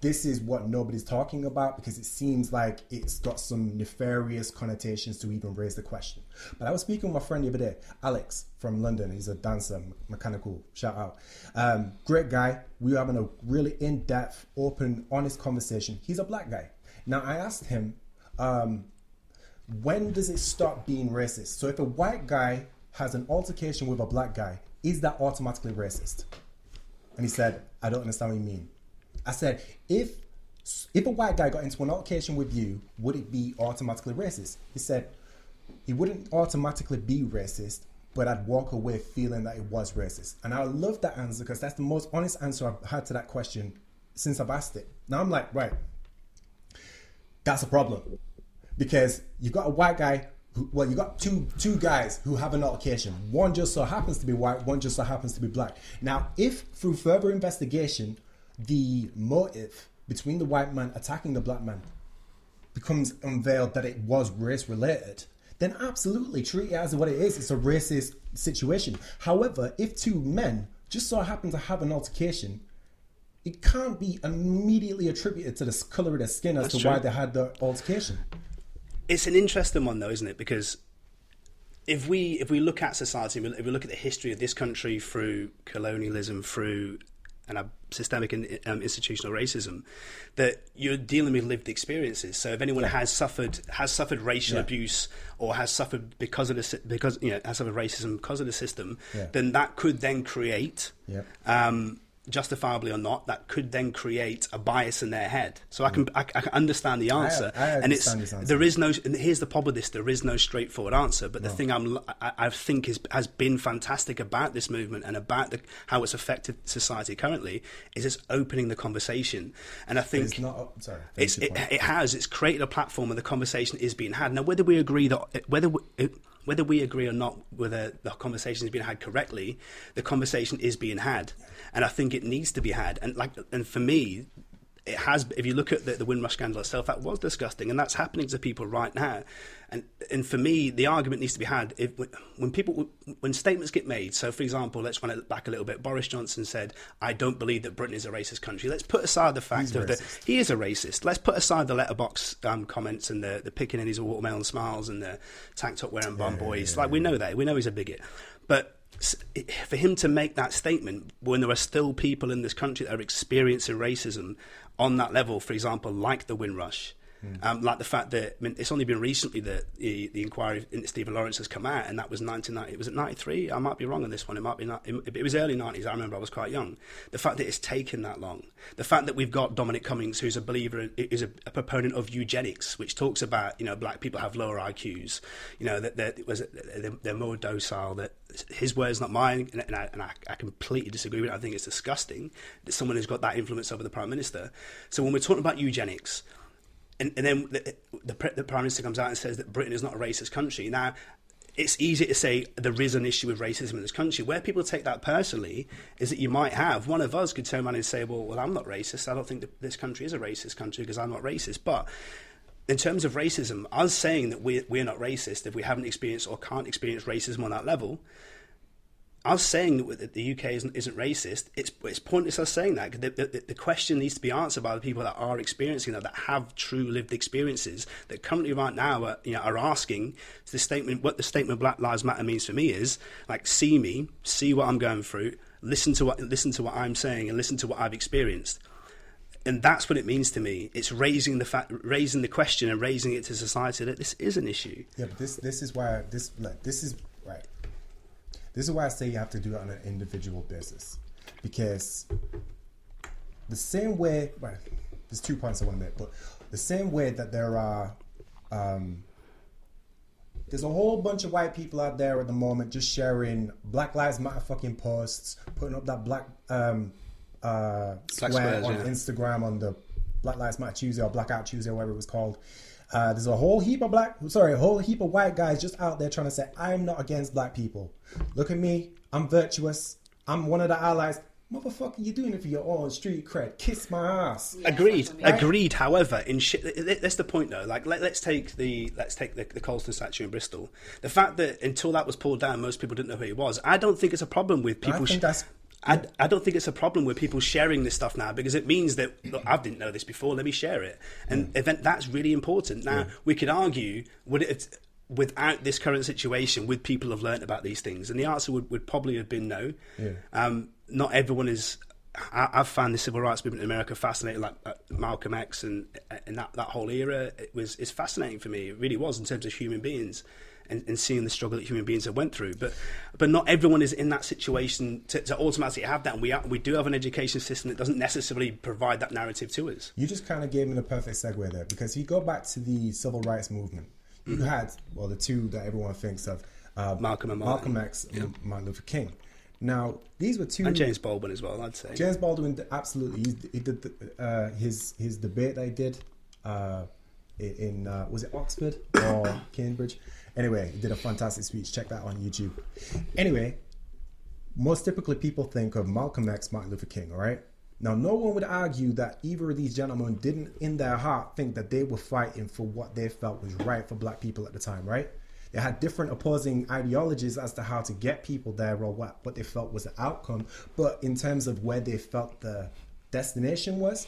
this is what nobody's talking about, because it seems like it's got some nefarious connotations to even raise the question. But I was speaking with my friend the other day, Alex from London. He's a dancer, mechanical, shout out. Um, great guy. We were having a really in-depth, open, honest conversation. He's a black guy. Now, I asked him... Um, when does it stop being racist? So if a white guy has an altercation with a black guy, is that automatically racist? And he said, I don't understand what you mean. I said, if if a white guy got into an altercation with you, would it be automatically racist? He said, he wouldn't automatically be racist, but I'd walk away feeling that it was racist. And I love that answer, because that's the most honest answer I've had to that question since I've asked it. Now I'm like, right, that's a problem. Because you've got a white guy, who, well, you've got two two guys who have an altercation. One just so happens to be white, one just so happens to be black. Now, if through further investigation, the motive between the white man attacking the black man becomes unveiled that it was race-related, then absolutely treat it as what it is. It's a racist situation. However, if two men just so happen to have an altercation, it can't be immediately attributed to the colour of their skin as That's to true. Why they had the altercation. It's an interesting one, though, isn't it? Because if we if we look at society, if we look at the history of this country through colonialism, through and a systemic in, um, institutional racism, that you're dealing with lived experiences. So if anyone yeah. has suffered has suffered racial yeah. abuse or has suffered because of the because you know has suffered racism because of the system, yeah. then that could then create. Yeah. Um, justifiably or not, that could then create a bias in their head. So I can I, I can understand the answer, I, I understand and it's this answer. There is no. And here's the problem with this: there is no straightforward answer. But the no. thing I'm I, I think is has been fantastic about this movement and about the, how it's affected society currently is it's opening the conversation. And I think it's not. Sorry, it's, it, it has. It's created a platform where the conversation is being had. Now, whether we agree that whether we, it, whether we agree or not whether the conversation is being had correctly, the conversation is being had. And I think it needs to be had. And like, and for me, it has, if you look at the, the Windrush scandal itself, that was disgusting, and that's happening to people right now. And and for me, the argument needs to be had if, when people, when statements get made. So, for example, let's run it back a little bit. Boris Johnson said, "I don't believe that Britain is a racist country." Let's put aside the fact of that he is a racist. Let's put aside the letterbox um, comments and the the picking in his watermelon smiles and the tank top wearing bum yeah, boys. Yeah, like yeah. we know that we know he's a bigot, but. For him to make that statement when there are still people in this country that are experiencing racism on that level, for example, like the Windrush, mm. um, like the fact that, I mean, it's only been recently that the, the inquiry into Stephen Lawrence has come out, and that was nineteen ninety. Was it ninety-three? I might be wrong on this one. It might be not, it, it was early nineties. I remember I was quite young. The fact that it's taken that long, the fact that we've got Dominic Cummings, who's a believer, is a, a proponent of eugenics, which talks about, you know, black people have lower I Qs, you know, that, that it was they're, they're more docile, that. His words, not mine, and I, and I, I completely disagree with it. I think it's disgusting that someone who's got that influence over the Prime Minister. So when we're talking about eugenics, and, and then the, the, the Prime Minister comes out and says that Britain is not a racist country. Now, it's easy to say there is an issue with racism in this country. Where people take that personally is that you might have, one of us could turn around and say, well, well I'm not racist. I don't think that this country is a racist country because I'm not racist. But in terms of racism, us saying that we're, we're not racist if we haven't experienced or can't experience racism on that level, us saying that the U K isn't, isn't racist, it's, it's pointless us saying that. The, the, the question needs to be answered by the people that are experiencing that, that have true lived experiences, that currently right now are, you know, are asking the statement, what the statement Black Lives Matter means for me is, like, see me, see what I'm going through, listen to what, listen to what I'm saying and listen to what I've experienced. And that's what it means to me. It's raising the fact, raising the question, and raising it to society that this is an issue. Yeah, but this this is why this like, this is right. This is why I say you have to do it on an individual basis, because the same way. Well, there's two points I want to make, but the same way that there are, um, there's a whole bunch of white people out there at the moment just sharing Black Lives Matter fucking posts, putting up that black. Um, Uh, square squares, on yeah. Instagram on the Black Lives Matter Tuesday or Blackout Tuesday or whatever it was called. Uh, there's a whole heap of black, sorry, a whole heap of white guys just out there trying to say, I'm not against black people. Look at me, I'm virtuous, I'm one of the allies. Motherfucker, you're doing it for your own street cred. Kiss my ass. Yeah, agreed, right? Agreed. However, in shit, that's the point though. Like, let, let's take the let's take the, the Colston statue in Bristol. The fact that until that was pulled down, most people didn't know who he was. I don't think it's a problem with people. I think sh- that's I, I don't think it's a problem with people sharing this stuff now, because it means that, look, I didn't know this before, let me share it. And yeah. event, that's really important. Now, yeah. we could argue, would it have, without this current situation, would people have learned about these things? And the answer would, would probably have been no. Yeah. Um, not everyone is... I, I've found the civil rights movement in America fascinating, like uh, Malcolm X and and that, that whole era. It was it's fascinating for me. It really was, in terms of human beings. And, and seeing the struggle that human beings have went through, but but not everyone is in that situation to, to automatically have that. And we are, we do have an education system that doesn't necessarily provide that narrative to us. You just kind of gave me the perfect segue there, because if you go back to the civil rights movement, you mm-hmm. had well the two that everyone thinks of, uh, Malcolm and Martin. Malcolm X yeah. and Martin Luther King. Now these were two, and James Baldwin as well. I'd say James Baldwin absolutely. He, he did the, uh, his his debate that he did uh, in uh, was it Oxford or Cambridge. Anyway, he did a fantastic speech. Check that on YouTube. Anyway, most typically people think of Malcolm X, Martin Luther King, all right? Now, no one would argue that either of these gentlemen didn't, in their heart, think that they were fighting for what they felt was right for black people at the time, right? They had different opposing ideologies as to how to get people there or what, what they felt was the outcome. But in terms of where they felt the destination was,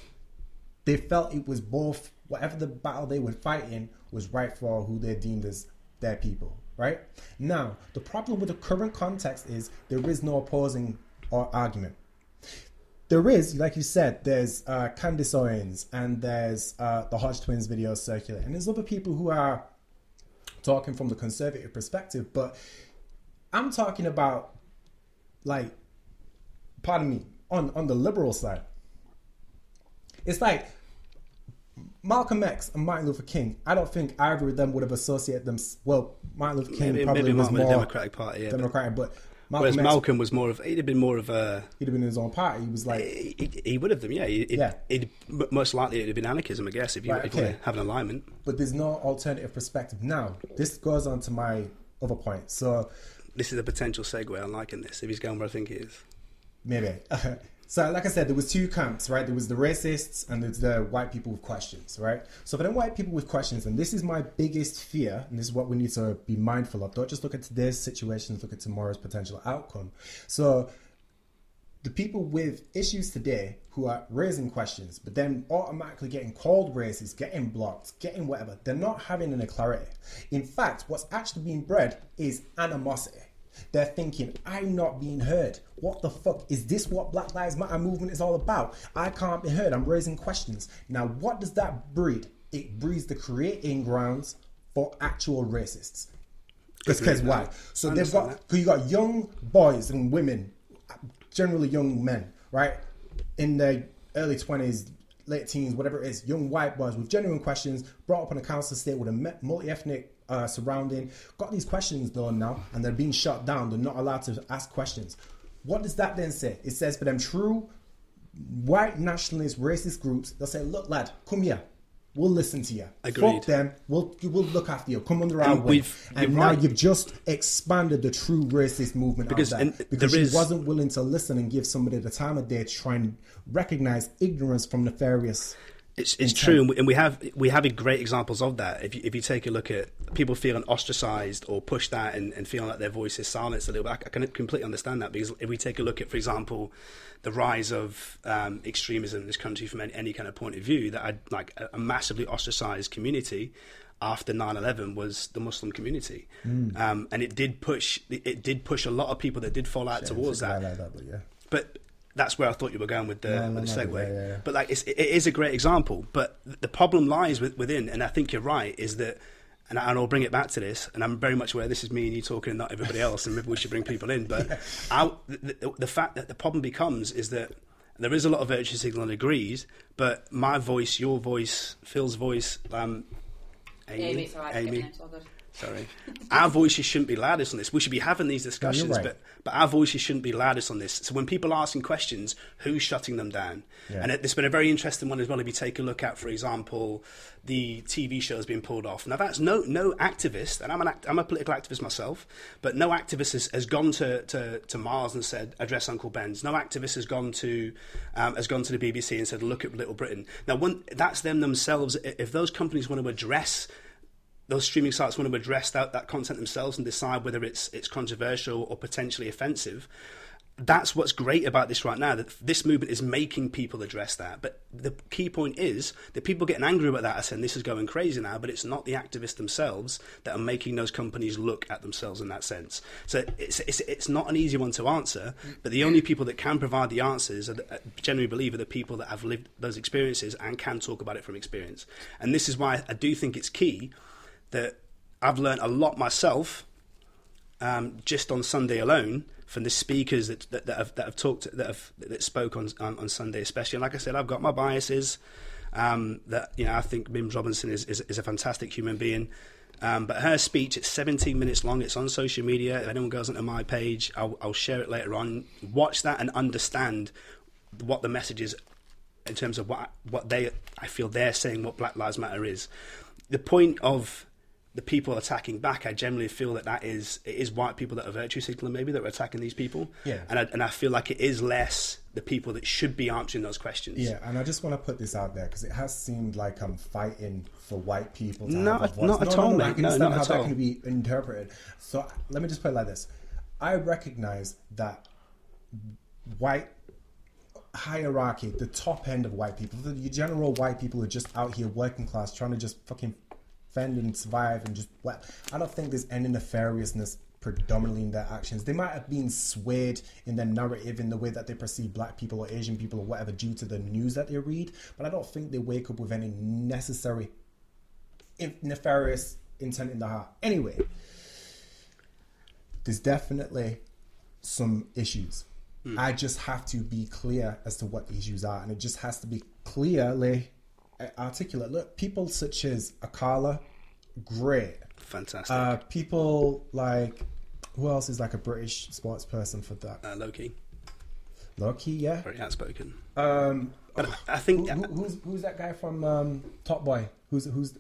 they felt it was both, whatever the battle they were fighting was right for who they deemed as their people, right? Now, the problem with the current context is there is no opposing or argument. There is, like you said, there's uh, Candace Owens and there's uh, the Hodge twins video circular, and there's other people who are talking from the conservative perspective, but I'm talking about, like, pardon me, on, on the liberal side. It's like, Malcolm X and Martin Luther King, I don't think either of them would have associated them. Well, Martin Luther King maybe, probably maybe was more the Democratic Party, yeah, Democratic, but, but Malcolm whereas X, Malcolm was more of he'd have been more of a he'd have been in his own party. He was like he, he would have them, yeah. It, yeah. It, it, most likely it'd have been anarchism, I guess, if you right, if okay. have an alignment. But there's no alternative perspective now. This goes on to my other point. So this is a potential segue. I'm liking this. If he's going where I think he is, maybe. So like I said, there was two camps, right? There was the racists and there's the white people with questions, right? So for the white people with questions, and this is my biggest fear, and this is what we need to be mindful of. Don't just look at today's situations, look at tomorrow's potential outcome. So the people with issues today who are raising questions, but then automatically getting called racist, getting blocked, getting whatever, they're not having any clarity. In fact, what's actually being bred is animosity. They're thinking, I'm not being heard. What the fuck? Is this what Black Lives Matter movement is all about? I can't be heard. I'm raising questions. Now, what does that breed? It breeds the creating grounds for actual racists. It's because why? So they've got, because you got young boys and women, generally young men, right? In their early twenties, late teens, whatever it is, young white boys with genuine questions, brought up on a council estate with a multi-ethnic Uh, surrounding, got these questions done now, and they're being shut down. They're not allowed to ask questions. What does that then say? It says for them true white nationalist racist groups, they'll say, look lad, come here, we'll listen to you. Agreed. Fuck them, we'll, we'll look after you, come under and our wing. And now right. You've just expanded the true racist movement because, out there, and because she is... wasn't willing to listen and give somebody the time of day to try and recognise ignorance from nefarious. It's it's true, and we, and we have we have great examples of that. If you, if you take a look at people feeling ostracised or pushed out and, and feeling like their voice is silenced a little bit, I, I can completely understand that, because if we take a look at, for example, the rise of um, extremism in this country from any, any kind of point of view, that I, like a, a massively ostracised community after nine eleven was the Muslim community, mm. um, and it did push it did push a lot of people that did fall out Shame towards that. Like that, but yeah. But that's where I thought you were going with the, no, no, with the segue. No, yeah, yeah. But like, it's, it is a great example. But the problem lies with, within, and I think you're right, is that, and, I, and I'll bring it back to this, and I'm very much aware this is me and you talking and not everybody else, and maybe we should bring people in. But yeah. I, the, the fact that the problem becomes is that there is a lot of virtue signaling agrees, but my voice, your voice, Phil's voice, um, Amy, yeah, it's all right, Amy. It's all good. Sorry, our voices shouldn't be loudest on this. We should be having these discussions, no, right. but, but our voices shouldn't be loudest on this. So when people are asking questions, who's shutting them down? Yeah. And it, it's been a very interesting one as well. If you take a look at, for example, the T V shows being pulled off. Now that's no no activist, and I'm an act, I'm a political activist myself, but no activist has, has gone to, to, to Mars and said address Uncle Ben's. No activist has gone to um, has gone to the B B C and said look at Little Britain. Now one, that's them themselves. If those companies want to address those streaming sites want to address that, that content themselves and decide whether it's it's controversial or potentially offensive. That's what's great about this right now, that this movement is making people address that. But the key point is that people getting angry about that are saying this is going crazy now, but it's not the activists themselves that are making those companies look at themselves in that sense. So it's it's, it's not an easy one to answer, but the only people that can provide the answers, are the, I generally believe, are the people that have lived those experiences and can talk about it from experience. And this is why I do think it's key that I've learned a lot myself, um, just on Sunday alone, from the speakers that that, that have that have talked that have that spoke on, on on Sunday, especially. And like I said, I've got my biases. Um, that you know, I think Mims Robinson is, is is a fantastic human being. Um, but her speech, it's seventeen minutes long. It's on social media. If anyone goes onto my page, I'll, I'll share it later on. Watch that and understand what the message is in terms of what what they I feel they're saying. What Black Lives Matter is. The point of the people attacking back, I generally feel that that is it is white people that are virtue signaling maybe that are attacking these people. Yeah, and I, and I feel like it is less the people that should be answering those questions. Yeah, and I just want to put this out there because it has seemed like I'm fighting for white people. To no, have a voice. Not at all, mate. No, not at all. That can be interpreted. So let me just put it like this: I recognise that white hierarchy, the top end of white people, the general white people are just out here working class, trying to just fucking fend and survive and just well, I don't think there's any nefariousness predominantly in their actions. They might have been swayed in their narrative in the way that they perceive black people or Asian people or whatever due to the news that they read, but I don't think they wake up with any necessary nefarious intent in their heart. Anyway, there's definitely some issues. Mm. I just have to be clear as to what the issues are, and it just has to be clearly articulate. Look, people such as Akala, great, fantastic. Uh, people like, who else is like a British sports person for that? Uh, Loki. Loki, yeah, very outspoken. Um, but oh, I think who, who, who's who's that guy from um, Top Boy? Who's who's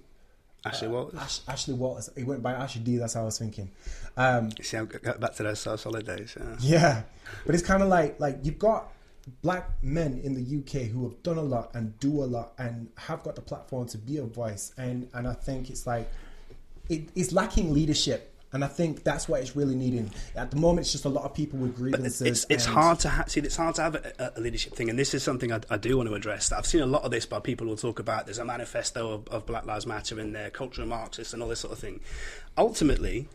Ashley Walters? Uh, Ash, Ashley Walters. He went by Ashley D. That's how I was thinking. Um, See, I got back to those solid days. Yeah, yeah, but it's kind of like like you've got black men in the U K who have done a lot and do a lot and have got the platform to be a voice. And, and I think it's like, it, it's lacking leadership. And I think that's what it's really needing. At the moment, it's just a lot of people with grievances. But it's it's and... hard to ha- see. It's hard to have a, a leadership thing, and this is something I, I do want to address. I've seen a lot of this by people who talk about there's a manifesto of, of Black Lives Matter and their cultural Marxists and all this sort of thing. Ultimately,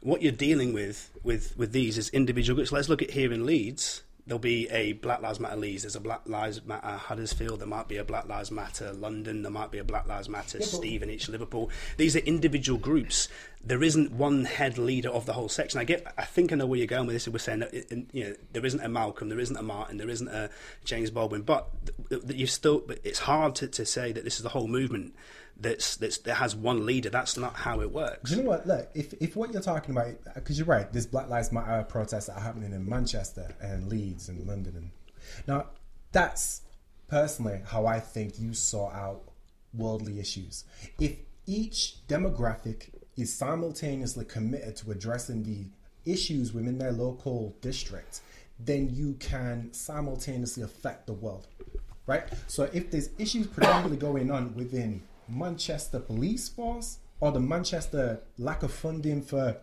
what you're dealing with with, with these is individual groups. Let's look at here in Leeds. There'll be a Black Lives Matter Leeds, there's a Black Lives Matter Huddersfield, there might be a Black Lives Matter London, there might be a Black Lives Matter yeah, Stevenage, Liverpool. These are individual groups. There isn't one head leader of the whole section. I get. I think I know where you're going with this. We're saying that you know there isn't a Malcolm, there isn't a Martin, there isn't a James Baldwin, but you still. It's hard to, to say that this is the whole movement that's that's that has one leader. That's not how it works. You know what? Look, if if what you're talking about, because you're right, there's Black Lives Matter protests that are happening in Manchester and Leeds and London, and now that's personally how I think you sort out worldly issues. If each demographic is simultaneously committed to addressing the issues within their local district, then you can simultaneously affect the world, right? So if there's issues predominantly going on within Manchester police force or the Manchester lack of funding for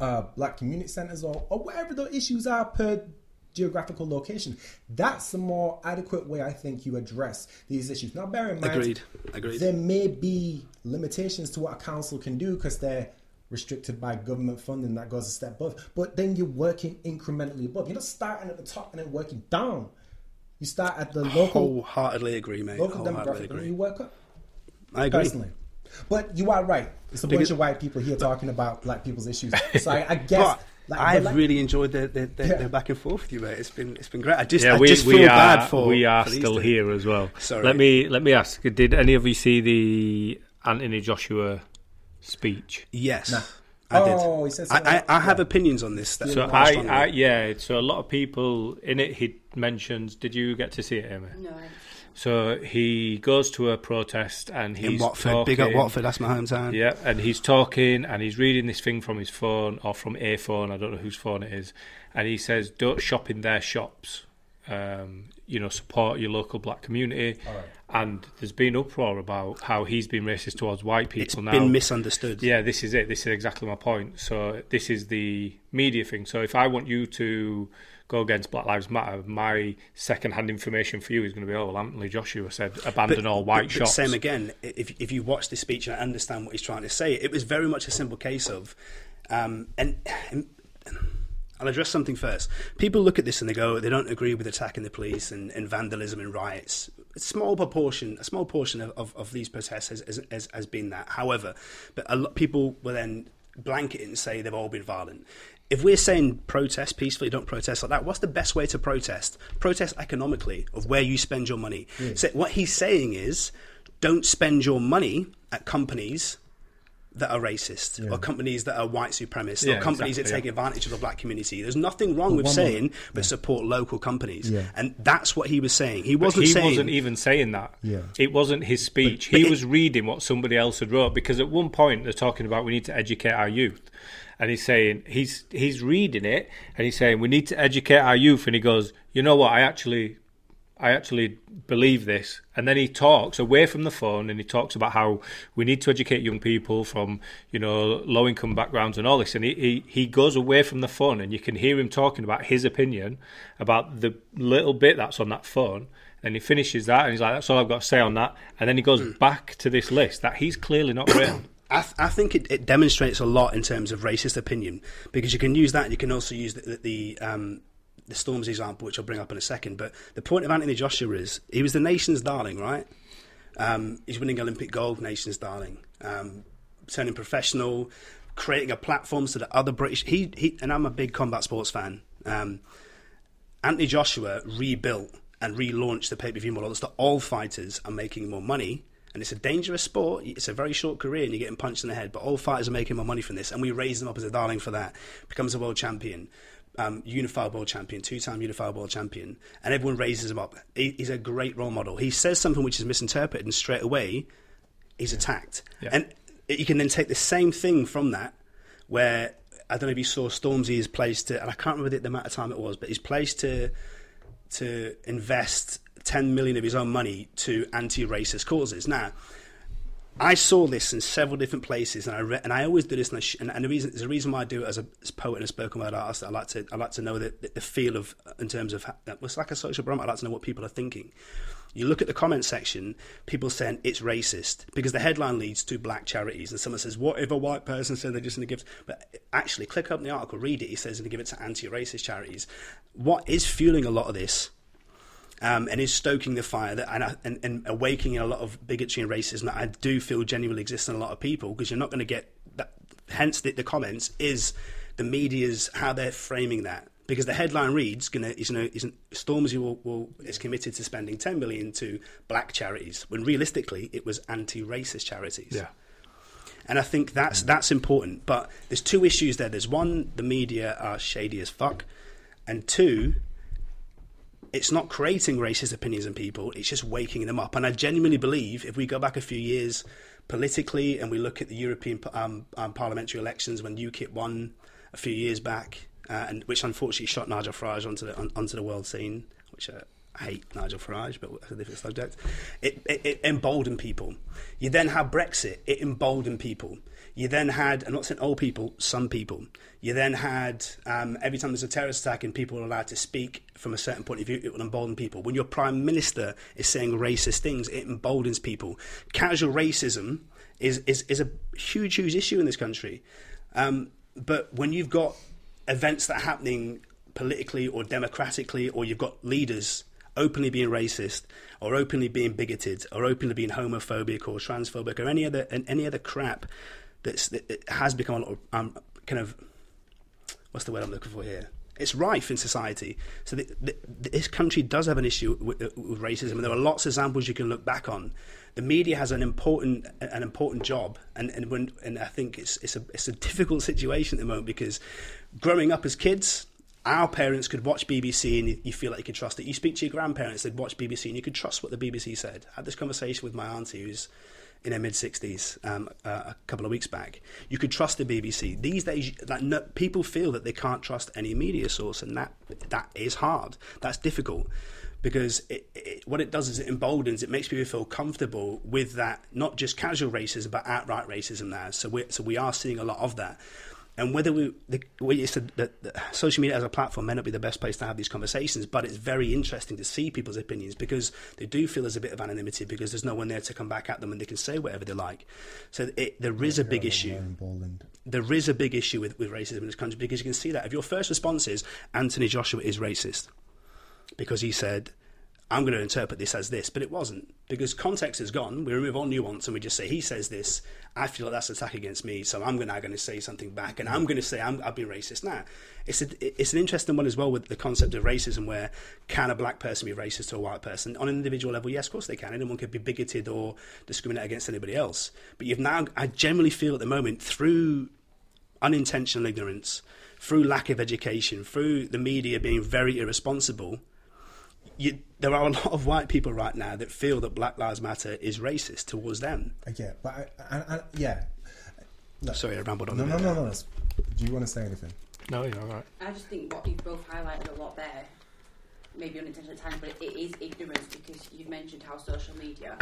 uh, black community centres or, or whatever the issues are per geographical location, that's a more adequate way I think you address these issues. Now bear in mind, agreed. Agreed. There may be limitations to what a council can do because they're restricted by government funding that goes a step above, but then you're working incrementally above. You're not starting at the top and then working down. You start at the local... Wholeheartedly agree, mate. Local demographic and you work up. I agree. Personally. But you are right. It's a because, bunch of white people here talking about black people's issues. So I, I guess... Like, I've like, really enjoyed the, the, the, yeah. the back and forth with you, mate. It's been it's been great. I just, yeah, I we, just feel we are, bad for we are for still days. Here as well. Sorry. Let me let me ask. Did any of you see the Anthony Joshua speech? Yes, nah. I oh, did. Oh, he said something. I, I, I have yeah. opinions on this. That's so I, I yeah. So a lot of people in it. He mentions. Did you get to see it, Amy? No. So he goes to a protest and he's in Watford, talking, big up Watford, that's my hometown. Yeah, and he's talking and he's reading this thing from his phone or from a phone, I don't know whose phone it is, and he says, don't shop in their shops. Um, you know, support your local black community. All right. And there's been uproar about how he's been racist towards white people it's now. It's been misunderstood. Yeah, this is it. This is exactly my point. So this is the media thing. So if I want you to go against Black Lives Matter, my second-hand information for you is going to be, oh, well, Anthony Joshua said abandon but, all white but, but shops. Same again, if if you watch the speech and I understand what he's trying to say, it was very much a simple case of, um, and, and I'll address something first. People look at this and they go, they don't agree with attacking the police and, and vandalism and riots. A small proportion, a small portion of, of, of these protests has, has, has, has been that. However, but a lot people will then blanket it and say they've all been violent. If we're saying protest peacefully, don't protest like that, what's the best way to protest? Protest economically of where you spend your money. Mm. So what he's saying is, don't spend your money at companies that are racist yeah. or companies that are white supremacist yeah, or companies exactly, that take yeah. advantage of the black community. There's nothing wrong but with saying, moment. but yeah. support local companies. Yeah. And that's what he was saying. He wasn't he saying... He wasn't even saying that. Yeah. It wasn't his speech. But, but he it, was reading what somebody else had wrote, because at one point they're talking about we need to educate our youth. And he's saying, he's he's reading it, and he's saying, we need to educate our youth. And he goes, you know what, I actually I actually believe this. And then he talks away from the phone, and he talks about how we need to educate young people from, you know, low-income backgrounds and all this. And he, he, he goes away from the phone, and you can hear him talking about his opinion, about the little bit that's on that phone. And he finishes that, and he's like, that's all I've got to say on that. And then he goes mm. back to this list that he's clearly not written. I, th- I think it, it demonstrates a lot in terms of racist opinion, because you can use that, and you can also use the the, the, um, the Storms example, which I'll bring up in a second. But the point of Anthony Joshua is he was the nation's darling, right? Um, he's winning Olympic gold, nation's darling, um, turning professional, creating a platform so that other British. He, he and I'm a big combat sports fan. Um, Anthony Joshua rebuilt and relaunched the pay-per-view model so that all fighters are making more money. And it's a dangerous sport. It's a very short career and you're getting punched in the head. But all fighters are making more money from this. And we raise them up as a darling for that. Becomes a world champion. Um, unified world champion. Two-time unified world champion. And everyone raises him up. He, he's a great role model. He says something which is misinterpreted and straight away he's yeah. attacked. Yeah. And you can then take the same thing from that where, I don't know if you saw Stormzy is placed to, and I can't remember the amount of time it was, but he's placed to to invest ten million of his own money to anti-racist causes. Now, I saw this in several different places, and I re- and I always do this, and, I sh- and, and the reason there's a reason why I do it as a, as a poet and a spoken word artist. I like to I like to know the, the, the feel of, in terms of, how, it's like a social barometer. I like to know what people are thinking. You look at the comment section, people saying it's racist because the headline leads to black charities, and someone says, what if a white person said they're just going to give, but actually click open the article, read it, he says he's going to give it to anti-racist charities. What is fueling a lot of this? Um, and is stoking the fire that and, and, and awakening a lot of bigotry and racism that I do feel genuinely exists in a lot of people, because you're not going to get that. Hence, the, the comments is the media's how they're framing that, because the headline reads, "Gonna is you know isn't Stormzy will, will is committed to spending ten million to black charities," when realistically it was anti-racist charities. Yeah, and I think that's that's important. But there's two issues there. There's one, the media are shady as fuck, and two, it's not creating racist opinions in people, it's just waking them up. And I genuinely believe if we go back a few years politically and we look at the European um, um, parliamentary elections when U KIP won a few years back, uh, and which unfortunately shot Nigel Farage onto the, on, onto the world scene, which uh, I hate Nigel Farage, but that's a different subject, it, it, it emboldened people. You then had Brexit, it emboldened people. You then had, I'm not saying all people, some people. You then had, um, every time there's a terrorist attack and people are allowed to speak from a certain point of view, it will embolden people. When your prime minister is saying racist things, it emboldens people. Casual racism is is, is a huge, huge issue in this country. Um, but when you've got events that are happening politically or democratically, or you've got leaders openly being racist or openly being bigoted or openly being homophobic or transphobic or any other any other crap, That's, it has become a lot of um, kind of, what's the word I'm looking for here? It's rife in society. So the, the, this country does have an issue with, with racism, and there are lots of examples you can look back on. The media has an important an important job, and and when and I think it's it's a it's a difficult situation at the moment, because growing up as kids, our parents could watch B B C and you feel like you could trust it. You speak to your grandparents, they'd watch B B C and you could trust what the B B C said. I had this conversation with my auntie who's in her mid-sixties um, uh, a couple of weeks back. You could trust the B B C. These days, like, no, people feel that they can't trust any media source, and that that is hard. That's difficult, because it, it, what it does is it emboldens, it makes people feel comfortable with that, not just casual racism, but outright racism now. So, we're, so we are seeing a lot of that. And whether we, the, we said that social media as a platform may not be the best place to have these conversations, but it's very interesting to see people's opinions, because they do feel there's a bit of anonymity, because there's no one there to come back at them and they can say whatever they like. So it, there is a big issue. There is a big issue with, with racism in this country, because you can see that. If your first response is, Anthony Joshua is racist because he said, I'm going to interpret this as this, but it wasn't, because context is gone. We remove all nuance and we just say, he says this, I feel like that's an attack against me, so I'm now going to say something back, and I'm going to say I'm, I've been racist. Now, nah, it's a, it's an interesting one as well with the concept of racism, where can a black person be racist to a white person? On an individual level, yes, of course they can. Anyone could be bigoted or discriminate against anybody else. But you've now, I generally feel at the moment, through unintentional ignorance, through lack of education, through the media being very irresponsible, You, there are a lot of white people right now that feel that Black Lives Matter is racist towards them. Yeah, but I, I, I, yeah. No. Sorry, I rambled on. No, no, no, no, no. Do you want to say anything? No, you're all right. I just think what you've both highlighted a lot there, maybe unintentional at times, but it is ignorance, because you've mentioned how social media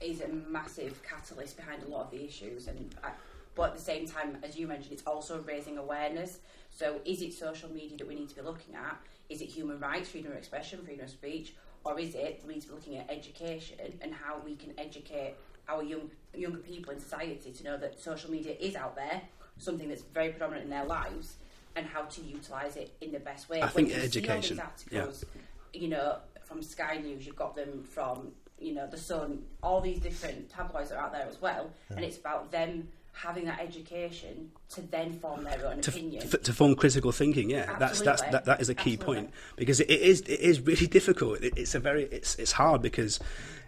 is a massive catalyst behind a lot of the issues, and I, but at the same time, as you mentioned, it's also raising awareness. So is it social media that we need to be looking at? Is it human rights, freedom of expression, freedom of speech, or is it we need to be looking at education and how we can educate our young younger people in society to know that social media is out there, something that's very predominant in their lives, and how to utilise it in the best way. I when think you education. See all these articles, yeah. You know, from Sky News, you've got them from, you know, The Sun, all these different tabloids that are out there as well, yeah. And it's about them having that education to then form their own to, opinion, to, to form critical thinking. Yeah, Absolutely. that's that's that, that is a key Absolutely. point, because it, it is it is really difficult. It, it's a very it's it's hard, because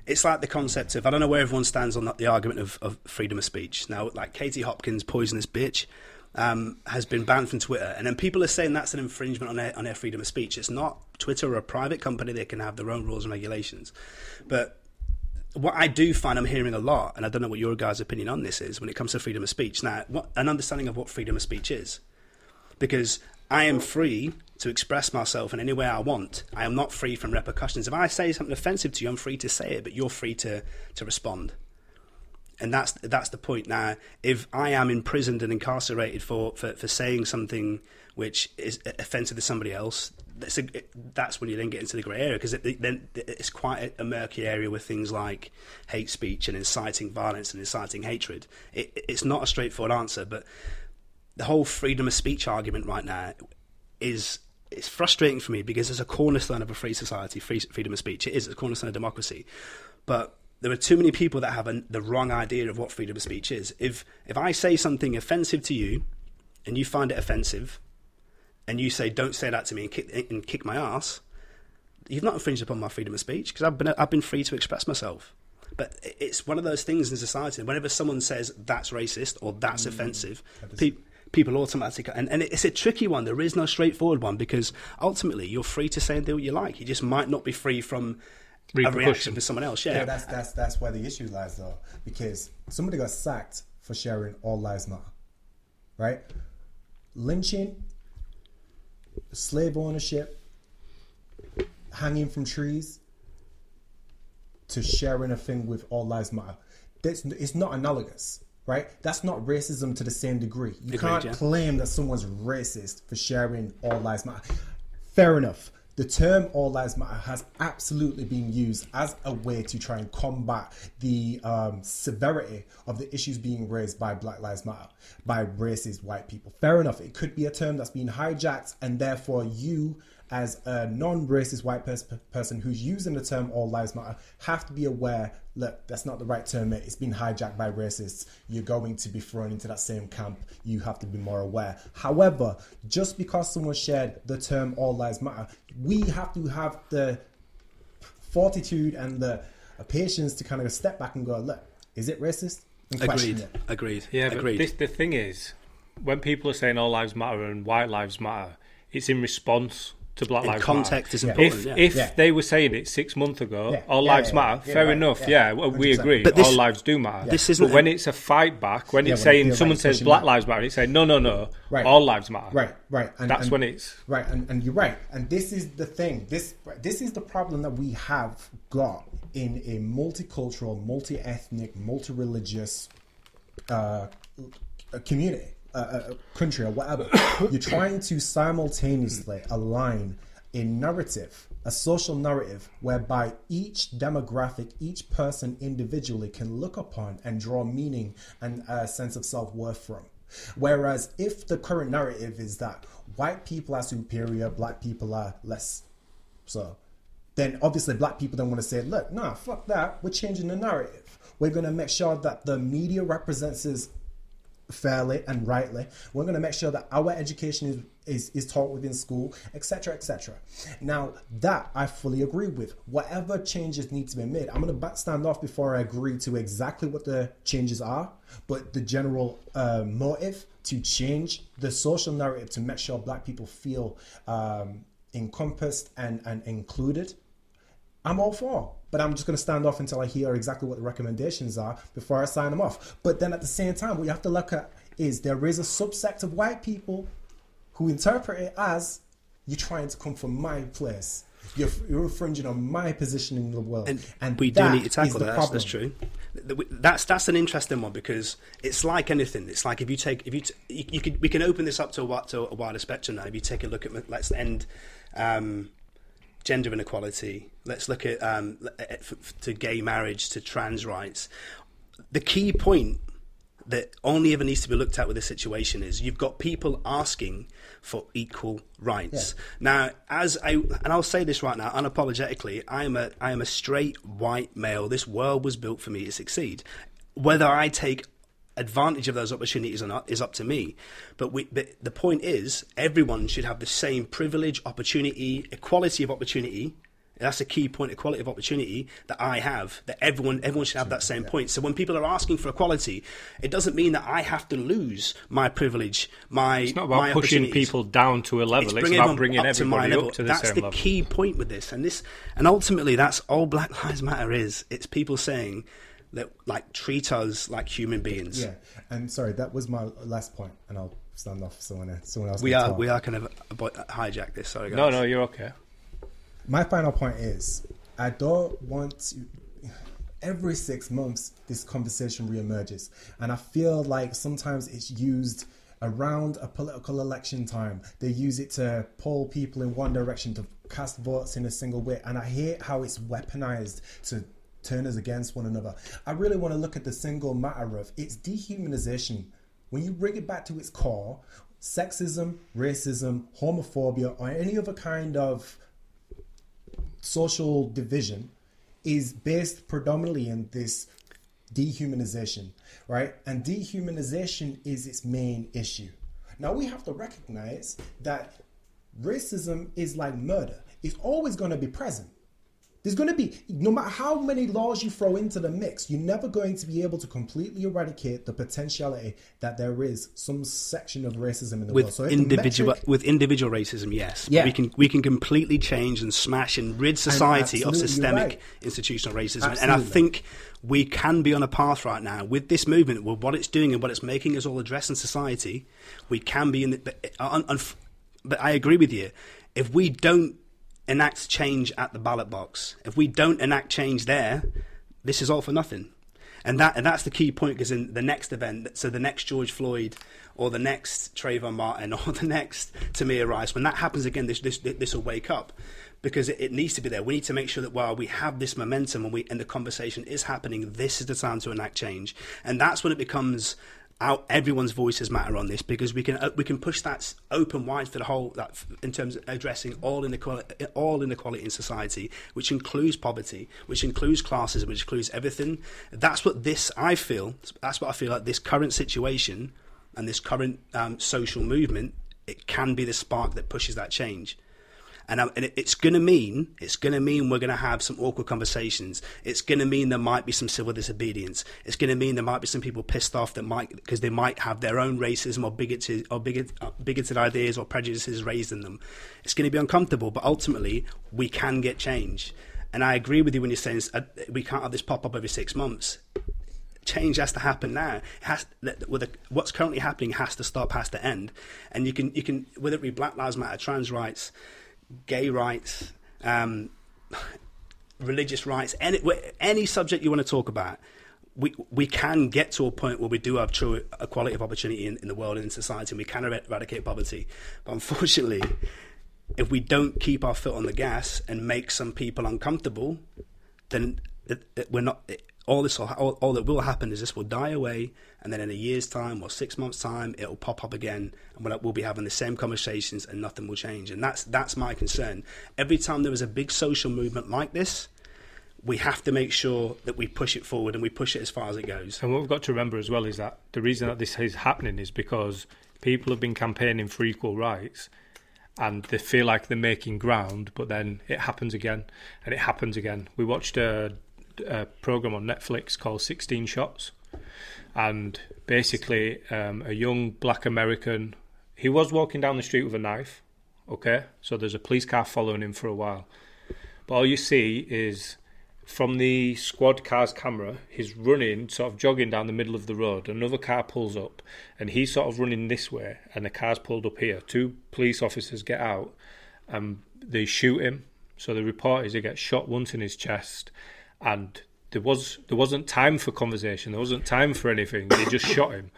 it's like the concept of, I don't know where everyone stands on the, the argument of, of freedom of speech now. Like Katie Hopkins, poisonous bitch, um, has been banned from Twitter, and then people are saying that's an infringement on their on their freedom of speech. It's not. Twitter are a private company; they can have their own rules and regulations, but. What I do find I'm hearing a lot, and I don't know what your guys' opinion on this is, when it comes to freedom of speech. Now, what, an understanding of what freedom of speech is. Because I am free to express myself in any way I want. I am not free from repercussions. If I say something offensive to you, I'm free to say it, but you're free to, to respond. And that's that's the point. Now, if I am imprisoned and incarcerated for, for, for saying something which is offensive to somebody else, that's, a, that's when you then get into the grey area, because it, then it's quite a murky area with things like hate speech and inciting violence and inciting hatred. It, it's not a straightforward answer, but the whole freedom of speech argument right now is it's frustrating for me, because it's a cornerstone of a free society, free, freedom of speech. It is a cornerstone of democracy. But there are too many people that have an, the wrong idea of what freedom of speech is. If if I say something offensive to you and you find it offensive and you say, don't say that to me and kick, and kick my ass, you've not infringed upon my freedom of speech, because I've been, I've been free to express myself. But it's one of those things in society. Whenever someone says that's racist or that's mm-hmm. offensive, that people... people automatically, and, and it's a tricky one. There is no straightforward one, because ultimately you're free to say and do what you like. You just might not be free from a reaction for someone else. Yeah, yeah, that's that's that's where the issue lies, though, because somebody got sacked for sharing "All Lives Matter," right? Lynching, slave ownership, hanging from trees, to sharing a thing with "All Lives Matter." That's, it's not analogous. Right? That's not racism to the same degree. You Agreed, can't yeah. claim that someone's racist for sharing "All Lives Matter." Fair enough. The term "All Lives Matter" has absolutely been used as a way to try and combat the um, severity of the issues being raised by Black Lives Matter, by racist white people. Fair enough. It could be a term that's been hijacked, and therefore you, as a non-racist white pers- person who's using the term "All Lives Matter," have to be aware, look, that's not the right term, mate. It's been hijacked by racists. You're going to be thrown into that same camp. You have to be more aware. However, just because someone shared the term "All Lives Matter," we have to have the fortitude and the patience to kind of step back and go, look, is it racist? And question it. Agreed. Yeah, Agreed. But this, the thing is, when people are saying "All Lives Matter" and "White Lives Matter," it's in response to Black Lives Matter. Context is important. If, yeah. if yeah. they were saying it six months ago, yeah. all yeah, lives yeah, matter, yeah, fair right, enough, yeah, yeah well, we agree, but this, all lives do matter. Yeah. This isn't but when it's a fight back, when yeah, it's when saying, someone says Black Lives Matter, it's saying, no, no, no, right. all lives matter. Right, right. And, That's and, when it's... Right, and, and you're right. And this is the thing. This This is the problem that we have got in a multicultural, multi-ethnic, multi-religious uh, community. A country or whatever. You're trying to simultaneously align a narrative, a social narrative, whereby each demographic, each person individually can look upon and draw meaning and a sense of self-worth from. Whereas if the current narrative is that white people are superior, black people are less so, then obviously black people don't want to say, look, nah, fuck that. We're changing the narrative. We're going to make sure that the media represents us fairly and rightly. We're going to make sure that our education is is, is taught within school, etc, etc. Now that I fully agree with, whatever changes need to be made, I'm going to stand off before I agree to exactly what the changes are, but the general uh, motive to change the social narrative to make sure black people feel um, encompassed and, and included, I'm all for. But I'm just going to stand off until I hear exactly what the recommendations are before I sign them off. But then at the same time, what you have to look at is there is a subsect of white people who interpret it as, you're trying to come from my place. You're, you're infringing on my position in the world. And, and we do need to tackle that. That's, that's true. That's that's an interesting one, because it's like anything. It's like if you take, if you, t- you, you can, we can open this up to a, to a wider spectrum now. If you take a look at, let's end... Um, gender inequality, let's look at um, to gay marriage, to trans rights. The key point that only ever needs to be looked at with this situation is you've got people asking for equal rights. Yeah. Now, as I, and I'll say this right now, unapologetically, I am a, I am a straight white male. This world was built for me to succeed. Whether I take advantage of those opportunities or not is up to me, but we but the point is everyone should have the same privilege, opportunity, equality of opportunity. That's a key point, equality of opportunity, that I have, that everyone everyone should have that same yeah. point. So when people are asking for equality, it doesn't mean that I have to lose my privilege, my it's not about my pushing people down to a level. It's, bringing it's about bringing up everybody to up to the that's same the level. That's the key point with this, and this and ultimately that's all Black Lives Matter is. It's people saying, that like treat us like human beings. Yeah, and sorry, that was my last point, and I'll stand off someone else. Someone else. We are talk. we are kind of hijack this. Sorry, guys. No, no, you're okay. My final point is, I don't want to. Every six months, this conversation reemerges, and I feel like sometimes it's used around a political election time. They use it to poll people in one direction, to cast votes in a single way, and I hate how it's weaponized to turn us against one another. I really want to look at the single matter of its dehumanization. When you bring it back to its core, sexism, racism, homophobia, or any other kind of social division is based predominantly in this dehumanization, right? And dehumanization is its main issue. Now we have to recognize that racism is like murder. It's always going to be present. There's going to be, no matter how many laws you throw into the mix, you're never going to be able to completely eradicate the potentiality that there is some section of racism in the with world. So individual, metric, with individual racism, yes. Yeah. We can we can completely change and smash and rid society and of systemic right. institutional racism. Absolutely. And I think we can be on a path right now with this movement, with what it's doing and what it's making us all address in society. We can be in the... But, uh, but I agree with you. If we don't enact change at the ballot box, if we don't enact change there, this is all for nothing. And that and that's the key point, because in the next event, so the next George Floyd or the next Trayvon Martin or the next Tamir Rice, when that happens again, this this this will wake up, because it, it needs to be there. We need to make sure that while we have this momentum and we and the conversation is happening, this is the time to enact change. And that's when it becomes out, everyone's voices matter on this, because we can uh, we can push that open wide for the whole, that in terms of addressing all inequality, all inequality in society, which includes poverty, which includes classism, which includes everything. That's what this I feel. That's what I feel like this current situation and this current um, social movement. It can be the spark that pushes that change. And, um, and it's going to mean it's going to mean we're going to have some awkward conversations. It's going to mean there might be some civil disobedience. It's going to mean there might be some people pissed off that might because they might have their own racism or bigoted or bigot, bigoted ideas or prejudices raised in them. It's going to be uncomfortable, but ultimately we can get change. And I agree with you when you're saying uh, we can't have this pop up every six months. Change has to happen now. It has with a, what's currently happening has to stop, has to end. And you can you can whether it be Black Lives Matter, trans rights, gay rights, um, religious rights, any any subject you want to talk about, we we can get to a point where we do have true equality of opportunity in, in the world and in society, and we can eradicate poverty. But unfortunately, if we don't keep our foot on the gas and make some people uncomfortable, then it, it, we're not. It, all this, will, all, all that will happen is this will die away, and then in a year's time or six months' time, it'll pop up again, and we'll, we'll be having the same conversations, and nothing will change. And that's that's my concern. Every time there is a big social movement like this, we have to make sure that we push it forward and we push it as far as it goes. And what we've got to remember as well is that the reason that this is happening is because people have been campaigning for equal rights, and they feel like they're making ground, but then it happens again, and it happens again. We watched a. Uh, a program on Netflix called sixteen shots, and basically um, a young black American, he was walking down the street with a knife, okay, so there's a police car following him for a while, but all you see is from the squad car's camera, he's running, sort of jogging down the middle of the road, another car pulls up and he's sort of running this way and the car's pulled up here, two police officers get out and they shoot him. So the report is he gets shot once in his chest. And there was there wasn't time for conversation. There wasn't time for anything. They just shot him.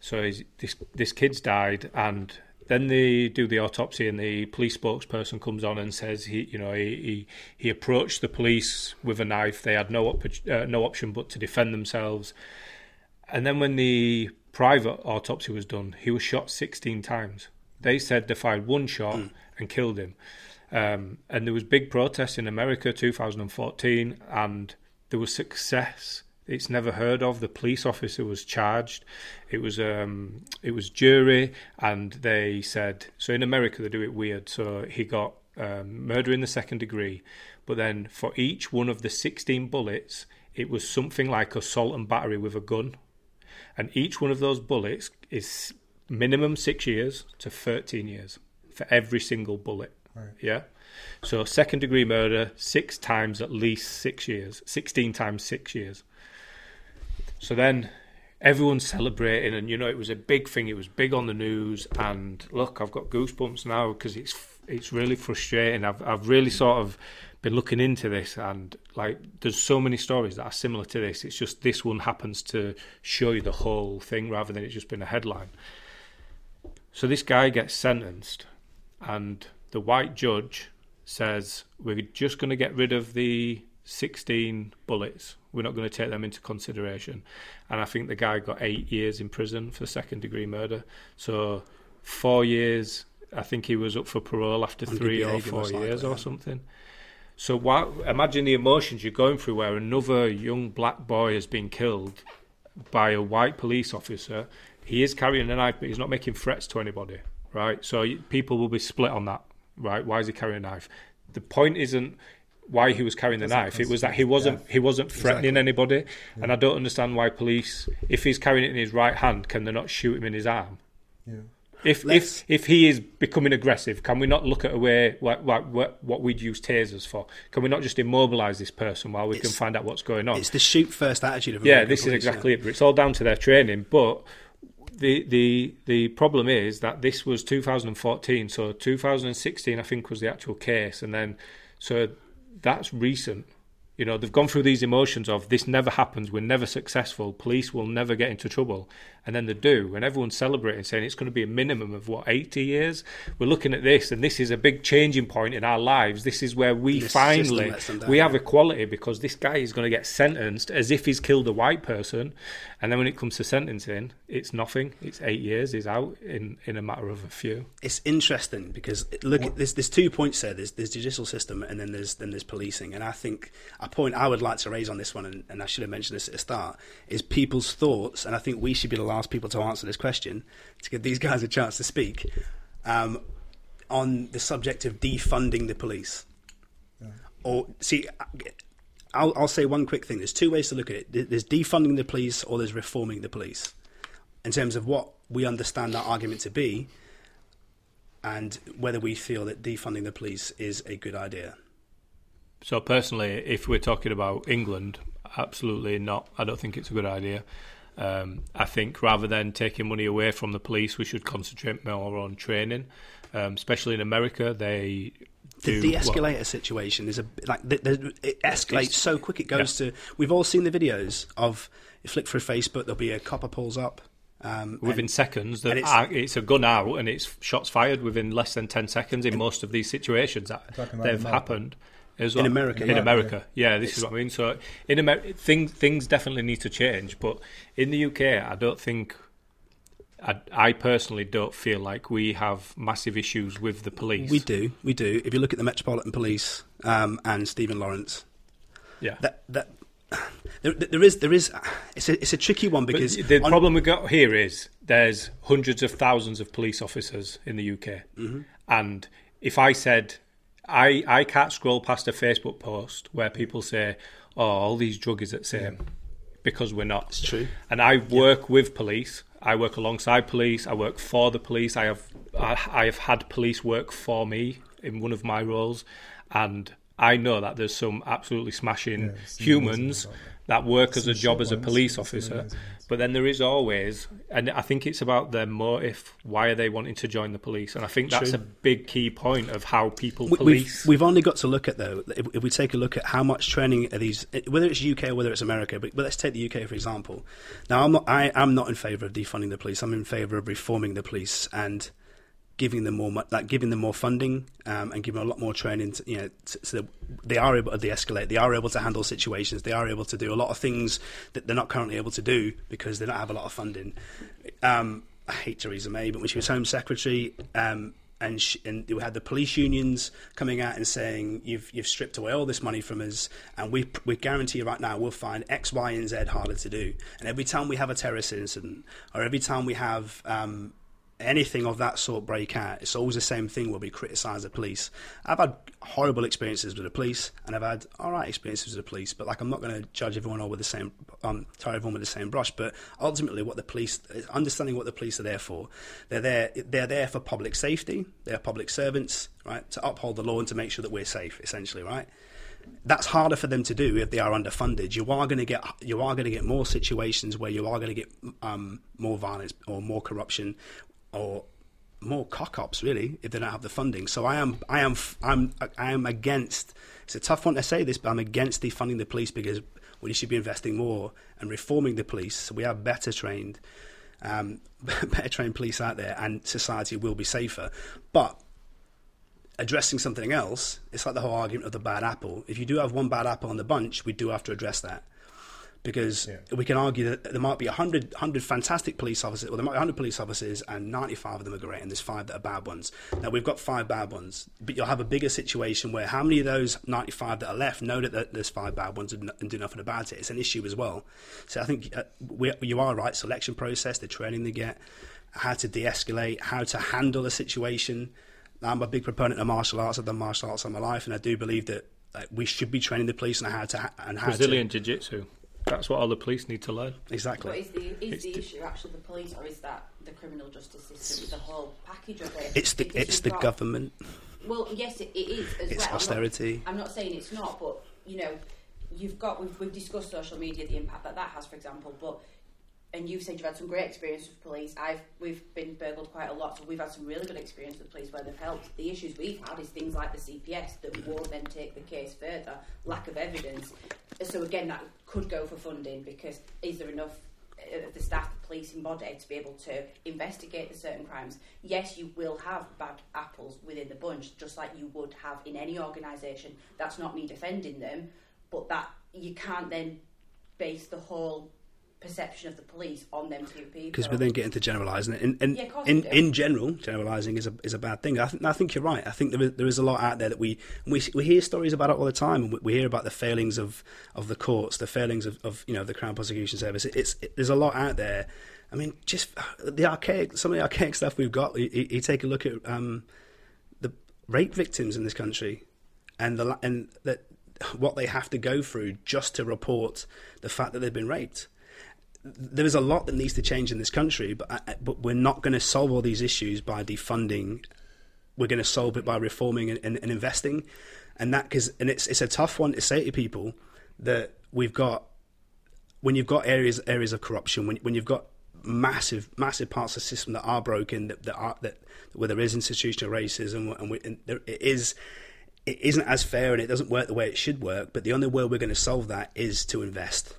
So he's, this this kid's died, and then they do the autopsy, and the police spokesperson comes on and says he you know he he, he approached the police with a knife. They had no op- uh, no option but to defend themselves. And then when the private autopsy was done, he was shot sixteen times. They said they fired one shot mm. and killed him. Um, and there was big protests in America two thousand fourteen, and there was success. It's never heard of. The police officer was charged. It was um, it was jury, and they said, so in America they do it weird. So he got um, murder in the second degree, but then for each one of the sixteen bullets, it was something like assault and battery with a gun, and each one of those bullets is minimum six years to thirteen years for every single bullet. Right. Yeah, so second degree murder, six times at least six years, sixteen times six years. So then everyone's celebrating, and you know, it was a big thing. It was big on the news, and look, I've got goosebumps now because it's it's really frustrating. I've I've really sort of been looking into this, and like, there's so many stories that are similar to this. It's just this one happens to show you the whole thing rather than it just being a headline. So this guy gets sentenced, and the white judge says, we're just going to get rid of the sixteen bullets. We're not going to take them into consideration. And I think the guy got eight years in prison for second degree murder. So four years, I think he was up for parole after three or four years or something. So why, imagine the emotions you're going through where another young black boy has been killed by a white police officer. He is carrying a knife, but he's not making threats to anybody, right? So people will be split on that, right? Why is he carrying a knife? The point isn't why he was carrying the knife. It was that he wasn't he wasn't threatening exactly. anybody. Yeah. And I don't understand why police, if he's carrying it in his right hand, can they not shoot him in his arm? Yeah. If Let's... if if he is becoming aggressive, can we not look at a way like, like what we'd use tasers for? Can we not just immobilise this person while we it's, can find out what's going on? It's the shoot first attitude of American yeah. This police, is exactly yeah. it. But it's all down to their training, but. The, the the problem is that this was two thousand fourteen, so two thousand sixteen I think was the actual case, and then so that's recent. You know, they've gone through these emotions of this never happens, we're never successful, police will never get into trouble, and then they do, and everyone's celebrating, saying it's going to be a minimum of what, eighty years. We're looking at this, and this is a big changing point in our lives. This is where we this finally we have equality, because this guy is going to get sentenced as if he's killed a white person, and then when it comes to sentencing, it's nothing. It's eight years. He's out in, in a matter of a few. It's interesting because look, what? there's there's two points there. There's there's judicial system, and then there's then there's policing. And I think a point I would like to raise on this one, and, and I should have mentioned this at the start, is people's thoughts. And I think we should be the last people to answer this question, to give these guys a chance to speak um, on the subject of defunding the police. Yeah. Or see. I, I'll, I'll say one quick thing. There's two ways to look at it. There's defunding the police, or there's reforming the police, in terms of what we understand that argument to be, and whether we feel that defunding the police is a good idea. So personally, if we're talking about England, absolutely not. I don't think it's a good idea. Um, I think rather than taking money away from the police, we should concentrate more on training, um, especially in America. They... The de-escalator what? situation is a like the, the, it escalates it's, so quick. It goes yeah. to we've all seen the videos of you flick through Facebook. There'll be a copper pulls up um, within and, seconds. That it's, it's a gun out and it's shots fired within less than ten seconds in most of these situations that they've happened. As well. In America, in yeah. America, yeah. This it's, is what I mean. So in America, things things definitely need to change. But in the U K, I don't think. I, I personally don't feel like we have massive issues with the police. We do, we do. If you look at the Metropolitan Police um, and Stephen Lawrence, yeah, that that there, there is there is it's a it's a tricky one because but the on, problem we got here is there's hundreds of thousands of police officers in the U K, mm-hmm. and if I said I I can't scroll past a Facebook post where people say, "Oh, all these druggies are the same," yeah. because we're not. It's true, and I work yeah. with police. I work alongside police. I work for the police. I have I, I have had police work for me in one of my roles, and I know that there's some absolutely smashing yeah, humans that work as a job as a police officer. But then there is always, and I think it's about their motive. Why are they wanting to join the police? And I think that's True. a big key point of how people police. We've, we've only got to look at though. If, if we take a look at how much training are these, whether it's U K or whether it's America, but, but let's take the U K for example. Now, I'm not, I am not in favour of defunding the police. I'm in favour of reforming the police and giving them more, like giving them more funding um, and giving them a lot more training. To, you know, to, so that they are able to de-escalate. They are able to handle situations. They are able to do a lot of things that they're not currently able to do because they don't have a lot of funding. Um, I hate Theresa May, but when she was Home Secretary, um, and she, and we had the police unions coming out and saying, "You've you've stripped away all this money from us, and we we guarantee you right now we'll find X, Y, and Z harder to do." And every time we have a terrorist incident, or every time we have um, anything of that sort break out, it's always the same thing where we criticise the police. I've had horrible experiences with the police, and I've had all right experiences with the police, but like I'm not going to judge everyone all with the same, um, tie everyone with the same brush. But ultimately, what the police, understanding what the police are there for, they're there, they're there for public safety. They're public servants, right, to uphold the law and to make sure that we're safe, essentially, right. that's harder for them to do if they are underfunded. You are going to get you are going to get more situations where you are going to get um, more violence or more corruption or more cock-ups, really, if they don't have the funding. So I am I am I'm I am against. It's a tough one to say this, but I'm against defunding the police, because we should be investing more and reforming the police. So we have better trained, um, better trained police out there, and society will be safer. But addressing something else, it's like the whole argument of the bad apple. If you do have one bad apple in the bunch, we do have to address that, because yeah. we can argue that there might be one hundred, one hundred fantastic police officers, or there might be one hundred police officers and ninety-five of them are great and there's five that are bad ones. Now, we've got five bad ones, but you'll have a bigger situation where how many of those ninety-five that are left know that there's five bad ones and do nothing about it? It's an issue as well. So I think uh, we, you are right, selection process, the training they get, how to de-escalate, how to handle a situation. I'm a big proponent of martial arts. I've done martial arts all my life, and I do believe that like, we should be training the police on how to... Ha- and how Brazilian to... jiu-jitsu. That's what all the police need to learn. Exactly. But is the, is the issue actually the police, or is that the criminal justice system, the whole package of it? It's the, because it's the got... government. Well, yes, it, it is as it's well. It's austerity. I'm not, I'm not saying it's not, but, you know, you've got... We've, we've discussed social media, the impact that that has, for example, but... And you've said you've had some great experience with police. I've we've been burgled quite a lot, so we've had some really good experience with police where they've helped. The issues we've had is things like the C P S that won't then take the case further, lack of evidence. So again, that could go for funding, because is there enough of the staff, the policing body, to be able to investigate the certain crimes? Yes, you will have bad apples within the bunch, just like you would have in any organisation. That's not me defending them, but that you can't then base the whole perception of the police on them two people, because we then get into generalising, and, and yeah, in in general, generalising is a is a bad thing. I think I think you're right. I think there is, there is a lot out there that we we we hear stories about it all the time, and we, we hear about the failings of, of the courts, the failings of, of you know the Crown Prosecution Service. It, it's it, there's a lot out there. I mean, just the archaic some of the archaic stuff we've got. You, you take a look at um, the rape victims in this country, and the and that what they have to go through just to report the fact that they've been raped. There is a lot that needs to change in this country, but but we're not going to solve all these issues by defunding. We're going to solve it by reforming and, and, and investing, and that because and it's it's a tough one to say to people that we've got when you've got areas areas of corruption, when when you've got massive massive parts of the system that are broken, that that are that where there is institutional racism, and, we, and there, it is. It isn't as fair, and it doesn't work the way it should work. But the only way we're going to solve that is to invest.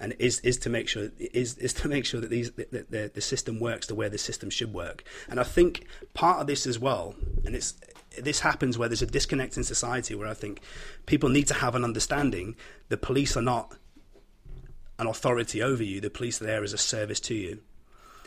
And is is to make sure is is to make sure that these that the, the system works the way the system should work. And I think part of this as well, and it's this happens where there's a disconnect in society, where I think people need to have an understanding. The police are not an authority over you. The police are there as a service to you,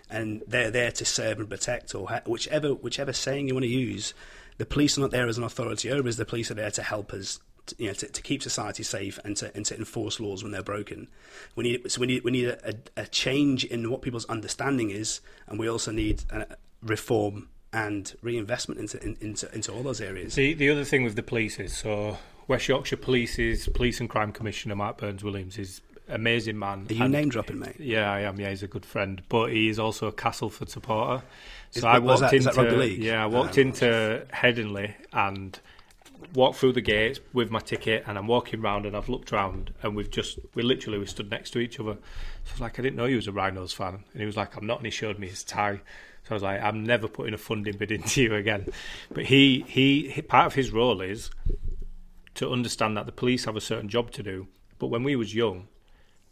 and they're there to serve and protect, or whichever whichever saying you want to use. The police are not there as an authority over us. The police are there to help us. To, you know, to, to keep society safe and to and to enforce laws when they're broken. We need so we need we need a, a, a change in what people's understanding is, and we also need a reform and reinvestment into in, into into all those areas. The the other thing with the police is so West Yorkshire Police's Police and Crime Commissioner Mark Burns Williams is an amazing man. Are you and, name dropping, mate? Yeah, I am. Yeah, he's a good friend, but he is also a Castleford supporter. So is, I walked that, into that league? yeah, I walked no, into Headingley and. Walked through the gates with my ticket, and I'm walking round, and I've looked round, and we've just we literally we stood next to each other. So I was like, I didn't know you was a Rhinos fan, and he was like, I'm not, and he showed me his tie. So I was like, I'm never putting a funding bid into you again. But he he part of his role is to understand that the police have a certain job to do. But when we was young,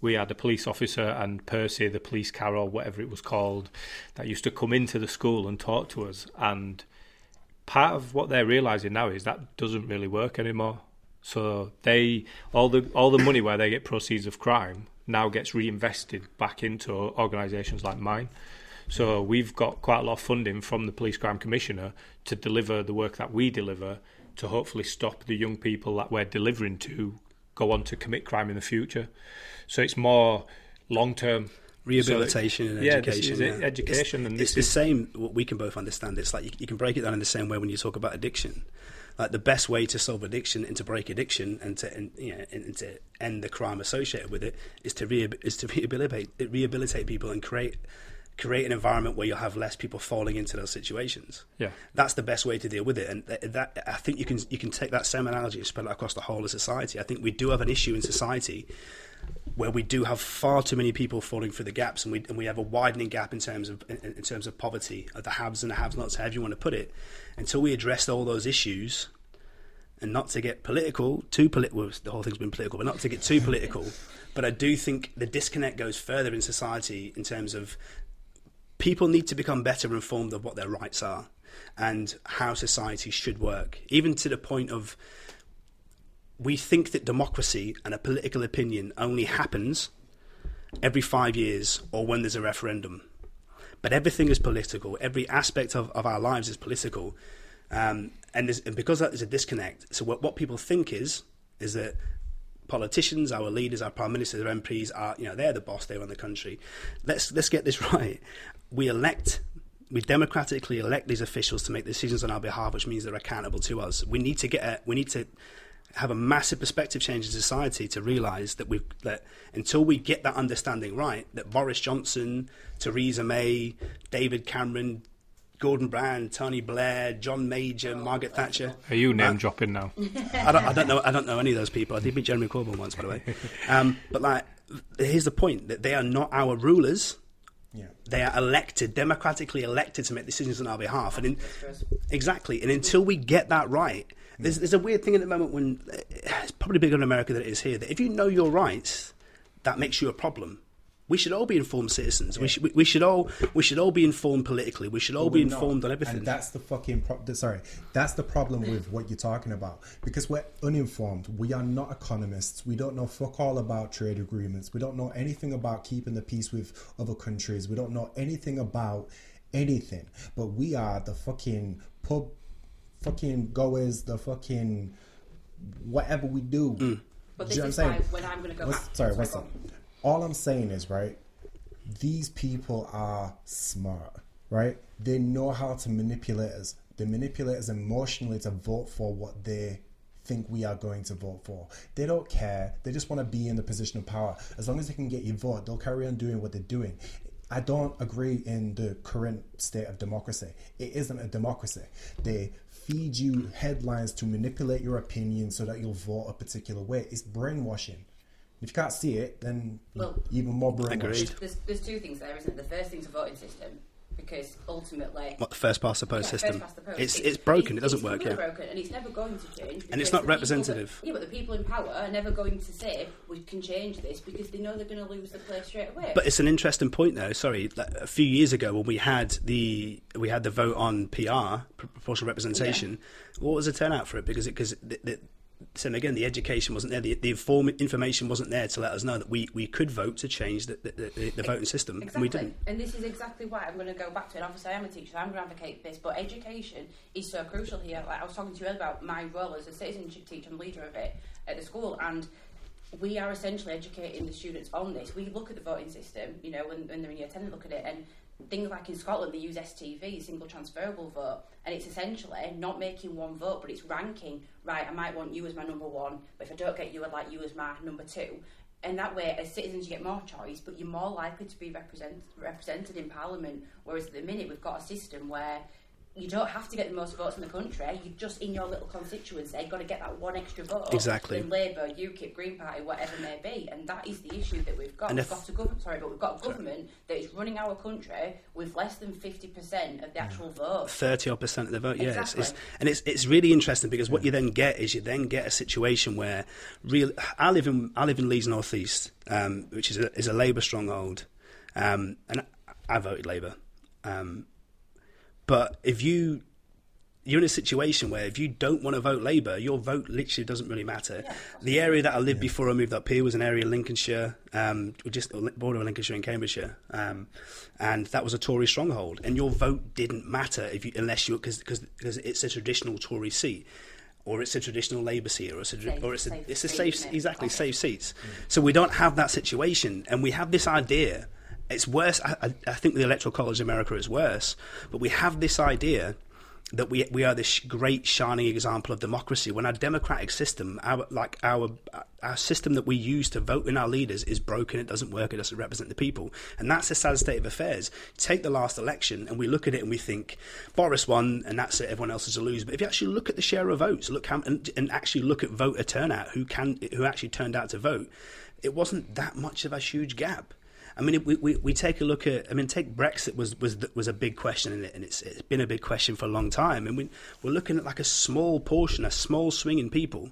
we had a police officer and Percy, the police car or whatever it was called, that used to come into the school and talk to us. And part of what they're realising now is that doesn't really work anymore. So they all the all the money where they get proceeds of crime now gets reinvested back into organisations like mine. So we've got quite a lot of funding from the Police Crime Commissioner to deliver the work that we deliver to hopefully stop the young people that we're delivering to go on to commit crime in the future. So it's more long-term rehabilitation, so, and yeah, education. This is yeah. education it's, and this it's is... the same. What we can both understand, it's like you, you can break it down in the same way when you talk about addiction. Like the best way to solve addiction and to break addiction and to and, you know and, and to end the crime associated with it is to re- is to rehabilitate rehabilitate people and create create an environment where you'll have less people falling into those situations. Yeah, that's the best way to deal with it. And th- that I think you can you can take that same analogy and spread it across the whole of society. I think we do have an issue in society where we do have far too many people falling through the gaps, and we and we have a widening gap in terms of in, in terms of poverty, of the haves and the have-nots, however you want to put it. Until we address all those issues, and not to get political, too political. Well, the whole thing's been political, but not to get too political. But I do think the disconnect goes further in society in terms of people need to become better informed of what their rights are and how society should work, even to the point of we think that democracy and a political opinion only happens every five years or when there's a referendum. But everything is political. Every aspect of, of our lives is political. Um, and, and because that is a disconnect, so what, what people think is is that politicians, our leaders, our prime ministers, our M Ps are, you know, they're the boss, they run the country. Let's let's get this right. We elect, we democratically elect these officials to make decisions on our behalf, which means they're accountable to us. We need to get, a, we need to have a massive perspective change in society to realise that we that until we get that understanding right, that Boris Johnson, Theresa May, David Cameron, Gordon Brown, Tony Blair, John Major, Margaret Thatcher. Are you name uh, dropping now? I don't, I don't know. I don't know any of those people. I did meet Jeremy Corbyn once, by the way. Um, but like, here's the point: that they are not our rulers. Yeah. They are elected, democratically elected, to make decisions on our behalf. And in, exactly. And until we get that right, there's, there's a weird thing at the moment when it's probably bigger in America than it is here. That if you know your rights, that makes you a problem. We should all be informed citizens. Yeah. We should we, we should all we should all be informed politically. We should all be informed not. on everything. And that's the fucking pro- sorry. That's the problem with what you're talking about, because we're uninformed. We are not economists. We don't know fuck all about trade agreements. We don't know anything about keeping the peace with other countries. We don't know anything about anything. But we are the fucking pub, fucking goers, the fucking whatever we do. Mm. But this do you is know what I'm saying? When I'm going to go. What's, back. Sorry, what's up? All I'm saying is, right, these people are smart, right? They know how to manipulate us. They manipulate us emotionally to vote for what they think we are going to vote for. They don't care. They just want to be in the position of power. As long as they can get your vote, they'll carry on doing what they're doing. I don't agree in the current state of democracy. It isn't a democracy. They feed you headlines to manipulate your opinion so that you'll vote a particular way. It's brainwashing. If you can't see it, then well, even more brainwashed. There's, there's two things there, isn't there? The first thing's a voting system, because ultimately... What, the first past the post yeah, system? First past the post. It's, it's, it's broken, it doesn't it's work, yeah. It's broken, and it's never going to change. And it's not representative. That, yeah, but the people in power are never going to say, we can change this, because they know they're going to lose the place straight away. But it's an interesting point, though, sorry. Like a few years ago, when we had the we had the vote on P R, proportional representation, yeah. What was the turnout for it? Because it... Cause the, the, So again, the education wasn't there. The, the inform, information wasn't there to let us know that we, we could vote to change the, the, the, the voting system, exactly. And we didn't. And this is exactly why I'm going to go back to it. Obviously, I am a teacher. I'm going to advocate this, but education is so crucial here. Like I was talking to you about my role as a citizenship teacher and leader of it at the school, and we are essentially educating the students on this. We look at the voting system, you know, when, when they're in year ten, they look at it, and things like in Scotland, they use S T V, single transferable vote, and it's essentially not making one vote, but it's ranking, right, I might want you as my number one, but if I don't get you, I'd like you as my number two. And that way, as citizens, you get more choice, but you're more likely to be represent, represented in Parliament, whereas at the minute, we've got a system where you don't have to get the most votes in the country, you've just, in your little constituency, you've got to get that one extra vote. Exactly. In Labour, U KIP, Green Party, whatever it may be, and that is the issue that we've got. And we've got a gov- sorry, but we've got a government that is running our country with less than fifty percent of the actual vote. thirty-odd percent of the vote, yeah. Exactly. It's, it's, and it's it's really interesting because what you then get is you then get a situation where, real. I live in I live in Leeds North East, um, which is a, is a Labour stronghold, um, and I, I voted Labour, um but if you, you're in a situation where if you don't want to vote Labour, your vote literally doesn't really matter. Yeah, the area that I lived yeah. before I moved up here was an area in Lincolnshire, um, just the border of Lincolnshire and Cambridgeshire, um, and that was a Tory stronghold. And your vote didn't matter if you, unless you, because because it's a traditional Tory seat, or it's a traditional Labour seat, or it's a, safe, or it's a, it's a safe, seat, exactly, okay. safe seats. Mm. So we don't have that situation, and we have this idea. It's worse. I, I think the Electoral College in America is worse, but we have this idea that we we are this great shining example of democracy, when our democratic system, our like our our system that we use to vote in our leaders, is broken. It doesn't work. It doesn't represent the people, and that's a sad state of affairs. Take the last election, and we look at it and we think Boris won, and that's it. Everyone else is a loser. But if you actually look at the share of votes, look how, and, and actually look at voter turnout, who can who actually turned out to vote, it wasn't that much of a huge gap. I mean, we, we we take a look at. I mean, take Brexit was was was a big question in it, and it's it's been a big question for a long time. And we we're looking at like a small portion, a small swing in people.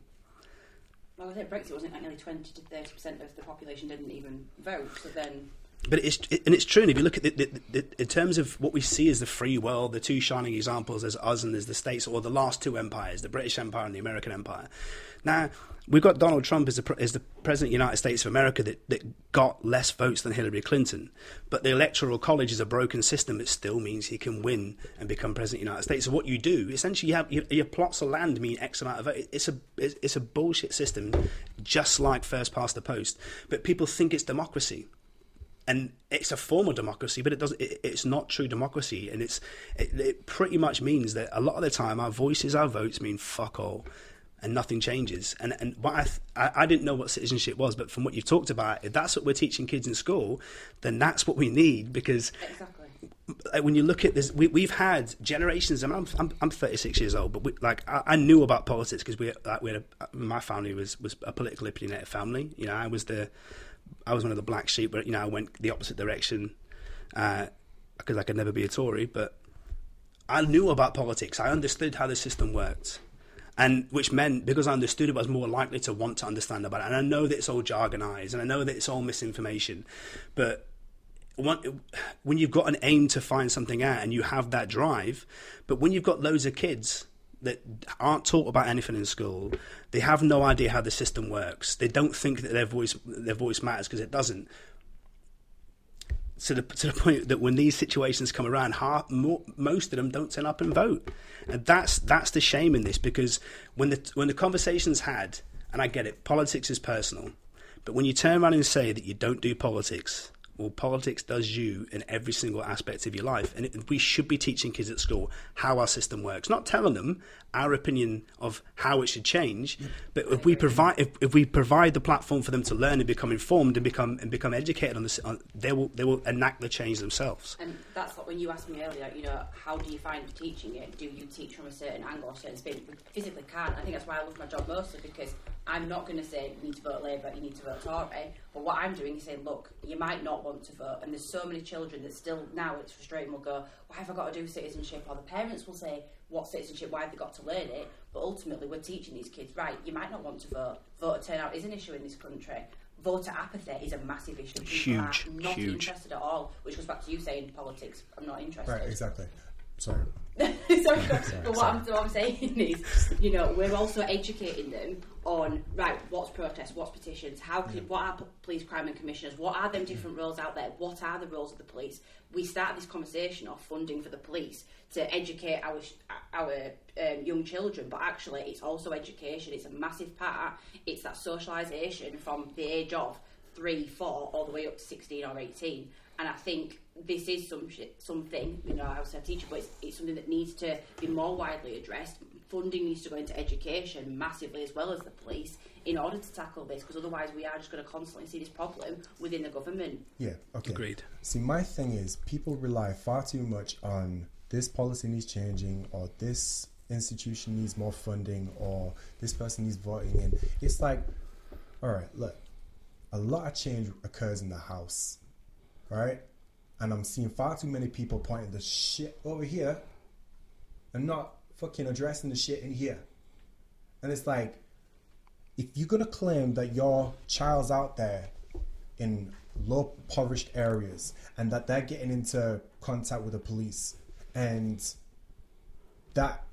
Well, I think Brexit wasn't like nearly twenty to thirty percent of the population didn't even vote. So then. But it's it, and it's true. And if you look at the, the, the, in terms of what we see as the free world, the two shining examples as us and as the States, or the last two empires, the British Empire and the American Empire. Now we've got Donald Trump as the as the president of the United States of America that, that got less votes than Hillary Clinton, but the Electoral College is a broken system. It still means he can win and become president of the United States. So what you do essentially, you have, you, your plots of land mean X amount of votes. It's a it's, it's a bullshit system, just like first past the post. But people think it's democracy. And it's a form of democracy, but it doesn't. It, it's not true democracy, and it's it, it pretty much means that a lot of the time our voices, our votes mean fuck all, and nothing changes. And and what I, th- I I didn't know what citizenship was, but from what you've talked about, if that's what we're teaching kids in school, then that's what we need. Because exactly. When you look at this, we, we've had generations. I mean, I'm, I'm I'm thirty-six years old, but we, like I, I knew about politics because we like we had a, my family was was a politically opinionated family. You know, I was the. I was one of the black sheep, but you know I went the opposite direction uh, because I could never be a Tory. But I knew about politics. I understood how the system worked, and which meant because I understood it, I was more likely to want to understand about it. And I know that it's all jargonized, and I know that it's all misinformation. But one, when you've got an aim to find something out, and you have that drive, but when you've got loads of kids that aren't taught about anything in school, they have no idea how the system works. They don't think that their voice their voice matters because it doesn't. To the to the point that when these situations come around, half, more, most of them don't turn up and vote, and that's that's the shame in this. Because when the when the conversation's had, and I get it, politics is personal, but when you turn around and say that you don't do politics. Well, politics does you in every single aspect of your life, and it, we should be teaching kids at school how our system works, not telling them our opinion of how it should change. But if we provide if, if we provide the platform for them to learn and become informed and become and become educated on this, on, they will they will enact the change themselves. And that's what when you asked me earlier, you know, how do you find teaching it? Do you teach from a certain angle or certain space? We physically can't. I think that's why I love my job mostly, because I'm not going to say you need to vote Labour, you need to vote Tory. But what I'm doing is saying, look, you might not want to vote, and there's so many children that still now it's frustrating. Will go, why have I got to do citizenship? Or the parents will say, what citizenship? Why have they got to learn it? But ultimately, we're teaching these kids, right? You might not want to vote. Voter turnout is an issue in this country. Voter apathy is a massive issue. People huge, are not huge. Interested at all. Which goes back to you saying politics. I'm not interested. Right, exactly. Sorry. Sorry, but sorry, what, sorry. I'm, what I'm saying is, you know, we're also educating them on, right, what's protest, what's petitions, how can, yeah. what are police, crime and commissioners, what are them different roles out there, what are the roles of the police? We started this conversation of funding for the police to educate our our um, young children, but actually it's also education, it's a massive part, it's that socialisation from the age of three, four, all the way up to sixteen or eighteen. And I think this is some sh- something, you know, I was a teacher, but it's, it's something that needs to be more widely addressed. Funding needs to go into education massively as well as the police in order to tackle this, because otherwise we are just going to constantly see this problem within the government. Yeah, okay. Agreed. See, my thing is people rely far too much on this policy needs changing, or this institution needs more funding, or this person needs voting in. It's like, all right, look, a lot of change occurs in the house. Right? And I'm seeing far too many people pointing the shit over here and not fucking addressing the shit in here. And it's like, if you're going to claim that your child's out there in low impoverished areas and that they're getting into contact with the police and that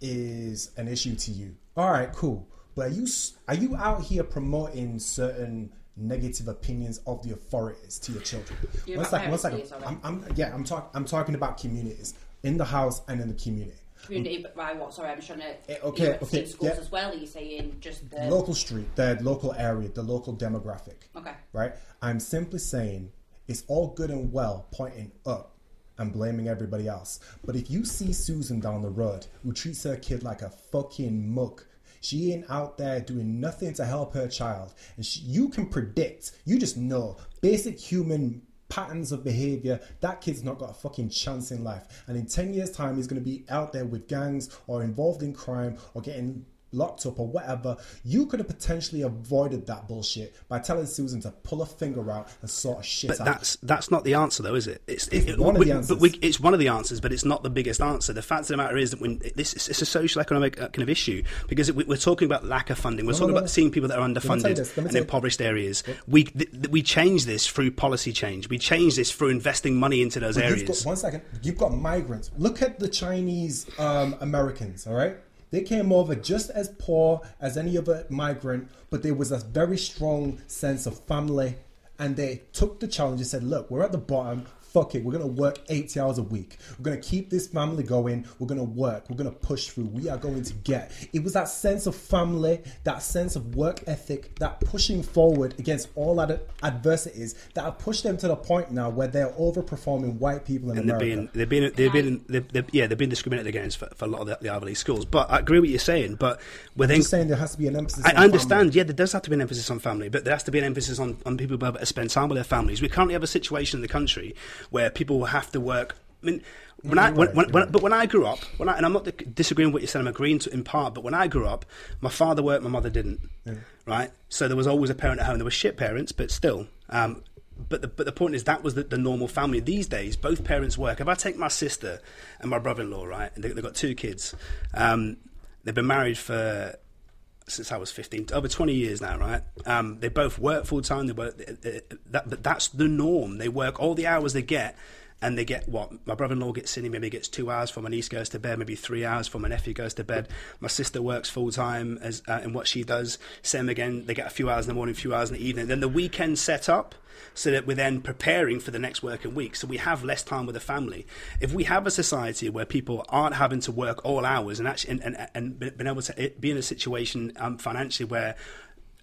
is an issue to you. All right, cool. But are you, are you out here promoting certain negative opinions of the authorities to your children? One second, one second. I'm, I'm, yeah, I'm talking. I'm talking about communities in the house and in the community. Community, but by what? Sorry, I'm trying to. Okay, okay. Schools yeah. as well. Are you saying just the local street, the local area, the local demographic? Okay. Right. I'm simply saying it's all good and well pointing up and blaming everybody else. But if you see Susan down the road who treats her kid like a fucking muck, she ain't out there doing nothing to help her child. And she, you can predict, you just know, basic human patterns of behavior, that kid's not got a fucking chance in life. And in ten years' time, he's going to be out there with gangs or involved in crime or getting locked up or whatever. You could have potentially avoided that bullshit by telling Susan to pull a finger out and sort of shit but out. But that's that's not the answer, though, is it? It's, it's it, one we, of the answers. But we, it's one of the answers, but it's not the biggest answer. The fact of the matter is that when this it's a social economic kind of issue, because we, we're talking about lack of funding. We're no, talking no, no, about no. seeing people that are underfunded and impoverished areas. Yep. We th- we change this through policy change. We change this through investing money into those well, areas. You've got, one second. You've got migrants. Look at the Chinese um, Americans, all right? They came over just as poor as any other migrant, but there was a very strong sense of family. And they took the challenge and said, look, we're at the bottom. Fuck it. We're going to work eighty hours a week. We're going to keep this family going. We're going to work. We're going to push through. We are going to get. It was that sense of family, that sense of work ethic, that pushing forward against all ad- adversities that have pushed them to the point now where they're overperforming white people in and America. And they're being, they're being, they're being, they're, they're, yeah, they're being discriminated against for, for a lot of the, the Ivy League schools. But I agree with what you're saying. But within, I'm just saying there has to be an emphasis I, on I understand. Family. Yeah, there does have to be an emphasis on family, but there has to be an emphasis on, on people who are able to spend time with their families. We currently have a situation in the country where people will have to work. I mean, when I, when, when, when, but when I grew up, when I, and I'm not disagreeing with what you're saying, I'm agreeing to in part, but when I grew up, my father worked, my mother didn't, yeah. right? So there was always a parent at home. There were shit parents, but still. Um, but, the, but the point is that was the, the normal family. These days, both parents work. If I take my sister and my brother-in-law, right, and they, they've got two kids, um, they've been married for... since I was fifteen, over twenty years now, right? Um, they both work full-time. They work, that, but that's the norm. They work all the hours they get, and they get what? My brother-in-law gets in, he maybe gets two hours from my niece goes to bed, maybe three hours from my nephew goes to bed. My sister works full-time as uh, in what she does. Same again, they get a few hours in the morning, a few hours in the evening. Then the weekend set up, so that we're then preparing for the next working week. So we have less time with the family. If we have a society where people aren't having to work all hours and actually and, and, and been able to be in a situation um, financially where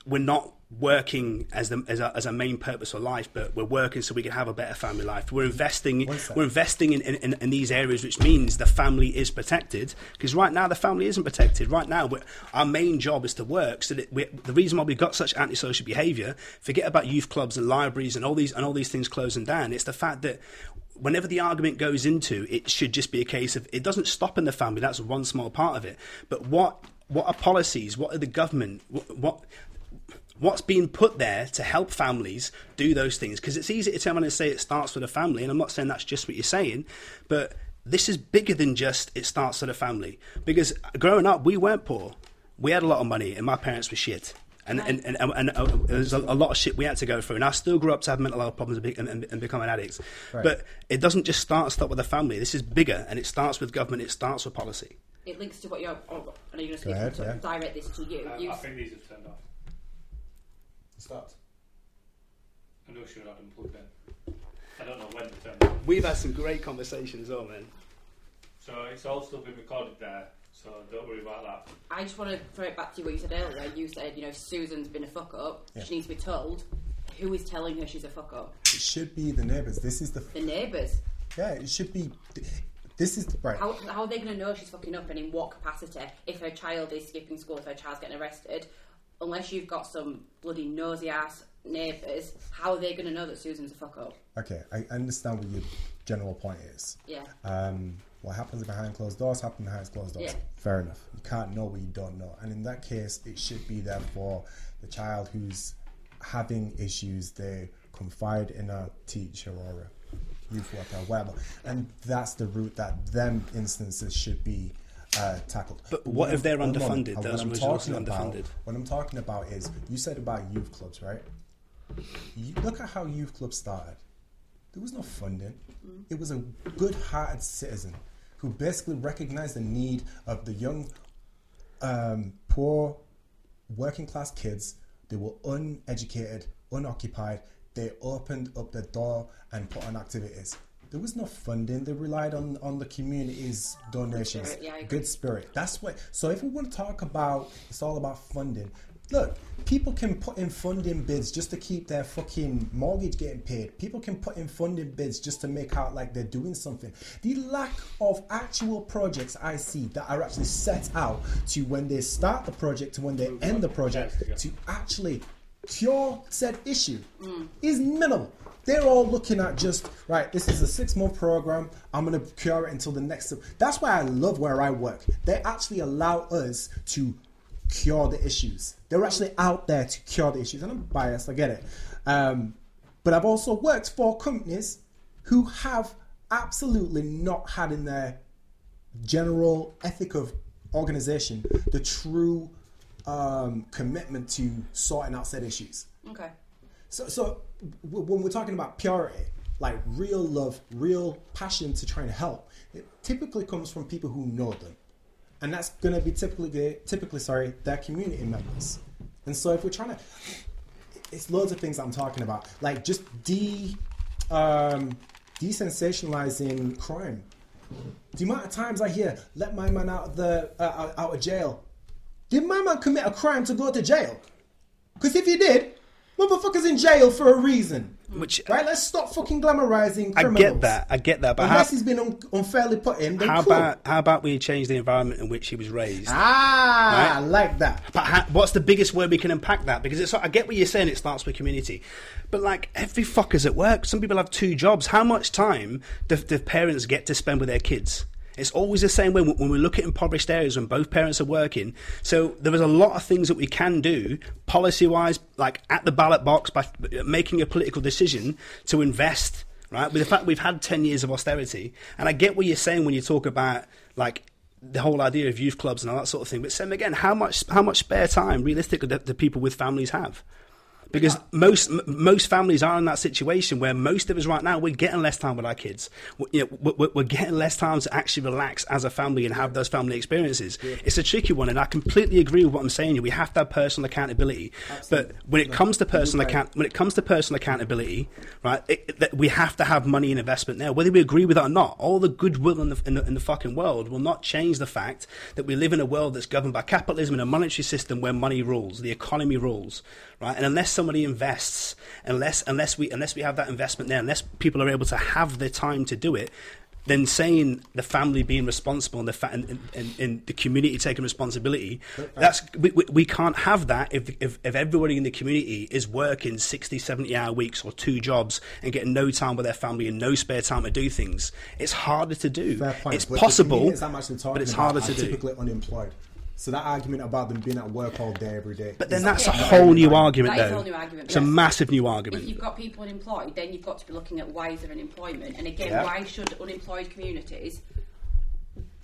we're not working as the as a, as a main purpose of life, but we're working so we can have a better family life. We're investing. We're investing in, in, in these areas, which means the family is protected. Because right now the family isn't protected. Right now, we're, our main job is to work. So that we, the reason why we've got such antisocial behaviour, forget about youth clubs and libraries and all these and all these things closing down. It's the fact that whenever the argument goes into, it should just be a case of it doesn't stop in the family. That's one small part of it. But what what are policies? What are the government? What, what What's being put there to help families do those things? Because it's easy to turn around and say it starts with a family, and I'm not saying that's just what you're saying, but this is bigger than just it starts with a family. Because growing up, we weren't poor. We had a lot of money, and my parents were shit. And and, and, and, and uh, there's a, a lot of shit we had to go through. And I still grew up to have mental health problems and, and, and become an addict. Right. But it doesn't just start and stop with a family. This is bigger, and it starts with government. It starts with policy. It links to what you're... Oh, I know you're going to speak to direct this to you. Um, you I think these have turned off. Start. I know she would have unplugged it. I don't know when to turn it. We've had some great conversations, all man. So it's all still been recorded there, so don't worry about that. I just want to throw it back to what you said earlier. You said, you know, Susan's been a fuck up. Yeah. She needs to be told. Who is telling her she's a fuck up? It should be the neighbours. This is the f- the neighbours. Yeah, it should be. This is right. How, how are they going to know she's fucking up and in what capacity? If her child is skipping school, if her child's getting arrested. Unless you've got some bloody nosy ass neighbours, how are they going to know that Susan's a fuck up? Okay, I understand what your general point is. Yeah. Um, what happens behind closed doors happens behind closed doors. Yeah. Fair enough. You can't know what you don't know, and in that case, it should be there for the child who's having issues. They confide in a teacher or a youth worker, whatever, and that's the route that them instances should be. Uh, tackled. But what if they're underfunded? Those I'm talking about, what I'm talking about is, you said about youth clubs, right? You, look at how youth clubs started. There was no funding. It was a good-hearted citizen who basically recognised the need of the young, um, poor, working-class kids. They were uneducated, unoccupied. They opened up the door and put on activities. There was no funding. They relied on, on the community's donations. Good spirit, yeah, good spirit. That's what. So if we want to talk about, it's all about funding. Look, people can put in funding bids just to keep their fucking mortgage getting paid. People can put in funding bids just to make out like they're doing something. The lack of actual projects I see that are actually set out to when they start the project to when they end the project to actually cure said issue mm. is minimal. They're all looking at just, right, this is a six-month program. I'm going to cure it until the next... That's why I love where I work. They actually allow us to cure the issues. They're actually out there to cure the issues. And I'm biased, I get it. Um, but I've also worked for companies who have absolutely not had in their general ethic of organization the true um, commitment to sorting out said issues. Okay. So, so when we're talking about purity, like real love, real passion to try and help, it typically comes from people who know them, and that's going to be typically, typically, sorry, their community members. And so, if we're trying to, it's loads of things I'm talking about, like just de, um, desensationalizing crime. The amount of times I hear, "Let my man out of the uh, out of jail." Did my man commit a crime to go to jail? Because if he did, motherfuckers in jail for a reason. Which, right? Let's stop fucking glamorizing criminals. I get that. I get that. But unless how, he's been un- unfairly put in, then how cool. about how about we change the environment in which he was raised? Ah, right? I like that. But how, what's the biggest way we can impact that? Because it's, I get what you're saying. It starts with community, but like every fucker's at work. Some people have two jobs. How much time do the parents get to spend with their kids? It's always the same way when we look at impoverished areas when both parents are working. So there is a lot of things that we can do policy-wise, like at the ballot box, by making a political decision to invest, right? With the fact we've had ten years of austerity. And I get what you're saying when you talk about, like, the whole idea of youth clubs and all that sort of thing. But Sam, again, how much how much spare time, realistically, do people with families have? Because most most families are in that situation where most of us right now, we're getting less time with our kids. We're, you know, we're, we're getting less time to actually relax as a family and have those family experiences. Yeah. It's a tricky one, and I completely agree with what I'm saying here. We have to have personal accountability. Absolutely. But when it comes to personal account, when it comes to personal accountability, right, it, it, we have to have money and investment there, whether we agree with it or not. All the goodwill in the, in the in the fucking world will not change the fact that we live in a world that's governed by capitalism and a monetary system where money rules, the economy rules, right? And unless somebody invests, unless unless we unless we have that investment there, unless people are able to have the time to do it, then saying the family being responsible and the fa- and, and, and the community taking responsibility, that's we, we can't have that if, if if everybody in the community is working sixty, seventy hour weeks or two jobs and getting no time with their family and no spare time to do things. It's harder to do. Fair point. It's but possible, but it's harder to do. Typically unemployed. So that argument about them being at work all day, every day. But then that's okay. a whole new argument, though. That is a whole new argument. It's yes. a massive new argument. If you've got people unemployed, then you've got to be looking at why is there unemployment. And again, yeah. why should unemployed communities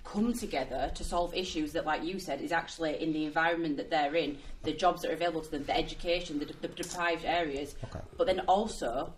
come together to solve issues that, like you said, is actually in the environment that they're in, the jobs that are available to them, the education, the, the deprived areas. Okay. But then also,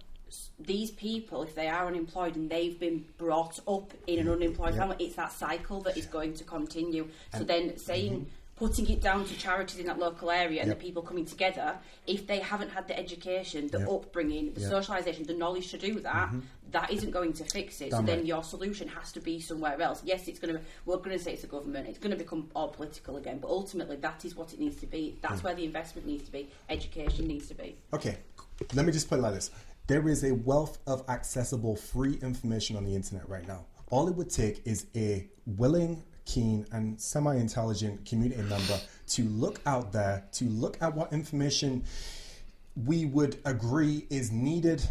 these people, if they are unemployed and they've been brought up in an unemployed yeah. family, it's that cycle that is going to continue. So and, then saying, mm-hmm. putting it down to charities in that local area and yep. the people coming together, if they haven't had the education, the yep. upbringing, the yep. socialisation, the knowledge to do that, mm-hmm. that isn't going to fix it. Damn so right. Then your solution has to be somewhere else. Yes, it's going to. We're going to say it's the government. It's going to become all political again. But ultimately, that is what it needs to be. That's mm-hmm. where the investment needs to be. Education needs to be. Okay, let me just put it like this. There is a wealth of accessible free information on the internet right now. All it would take is a willing, keen, and semi-intelligent community member to look out there, to look at what information we would agree is needed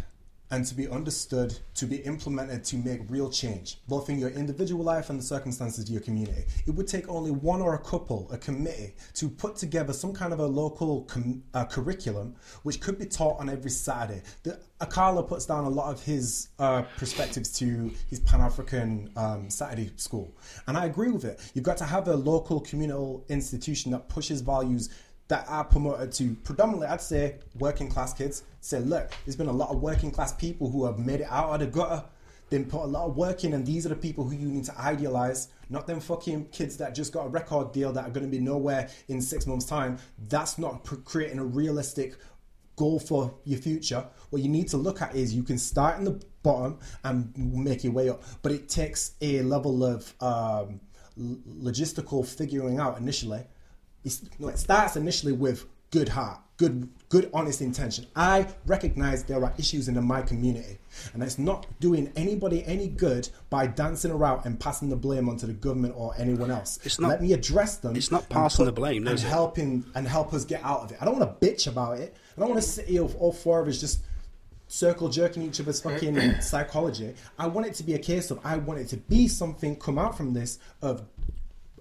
and to be understood, to be implemented, to make real change, both in your individual life and the circumstances of your community. It would take only one or a couple, a committee, to put together some kind of a local com- uh, curriculum, which could be taught on every Saturday. The, Akala puts down a lot of his uh, perspectives to his Pan-African um, Saturday school. And I agree with it. You've got to have a local communal institution that pushes values that are promoted to predominantly, I'd say, working class kids. Say, look, there's been a lot of working class people who have made it out of the gutter, then put a lot of work in, and these are the people who you need to idealize, not them fucking kids that just got a record deal that are going to be nowhere in six months' time. That's not creating a realistic goal for your future. What you need to look at is you can start in the bottom and make your way up, but it takes a level of um, logistical figuring out initially. It's, no, it starts initially with good heart, good, good, honest intention. I recognize there are issues in my community, and it's not doing anybody any good by dancing around and passing the blame onto the government or anyone else. It's not, let me address them. It's not passing put, the blame, is it? Helping and help us get out of it. I don't want to bitch about it. I don't want to sit here with all four of us just circle jerking each other's fucking psychology. I want it to be a case of, I want it to be something come out from this of,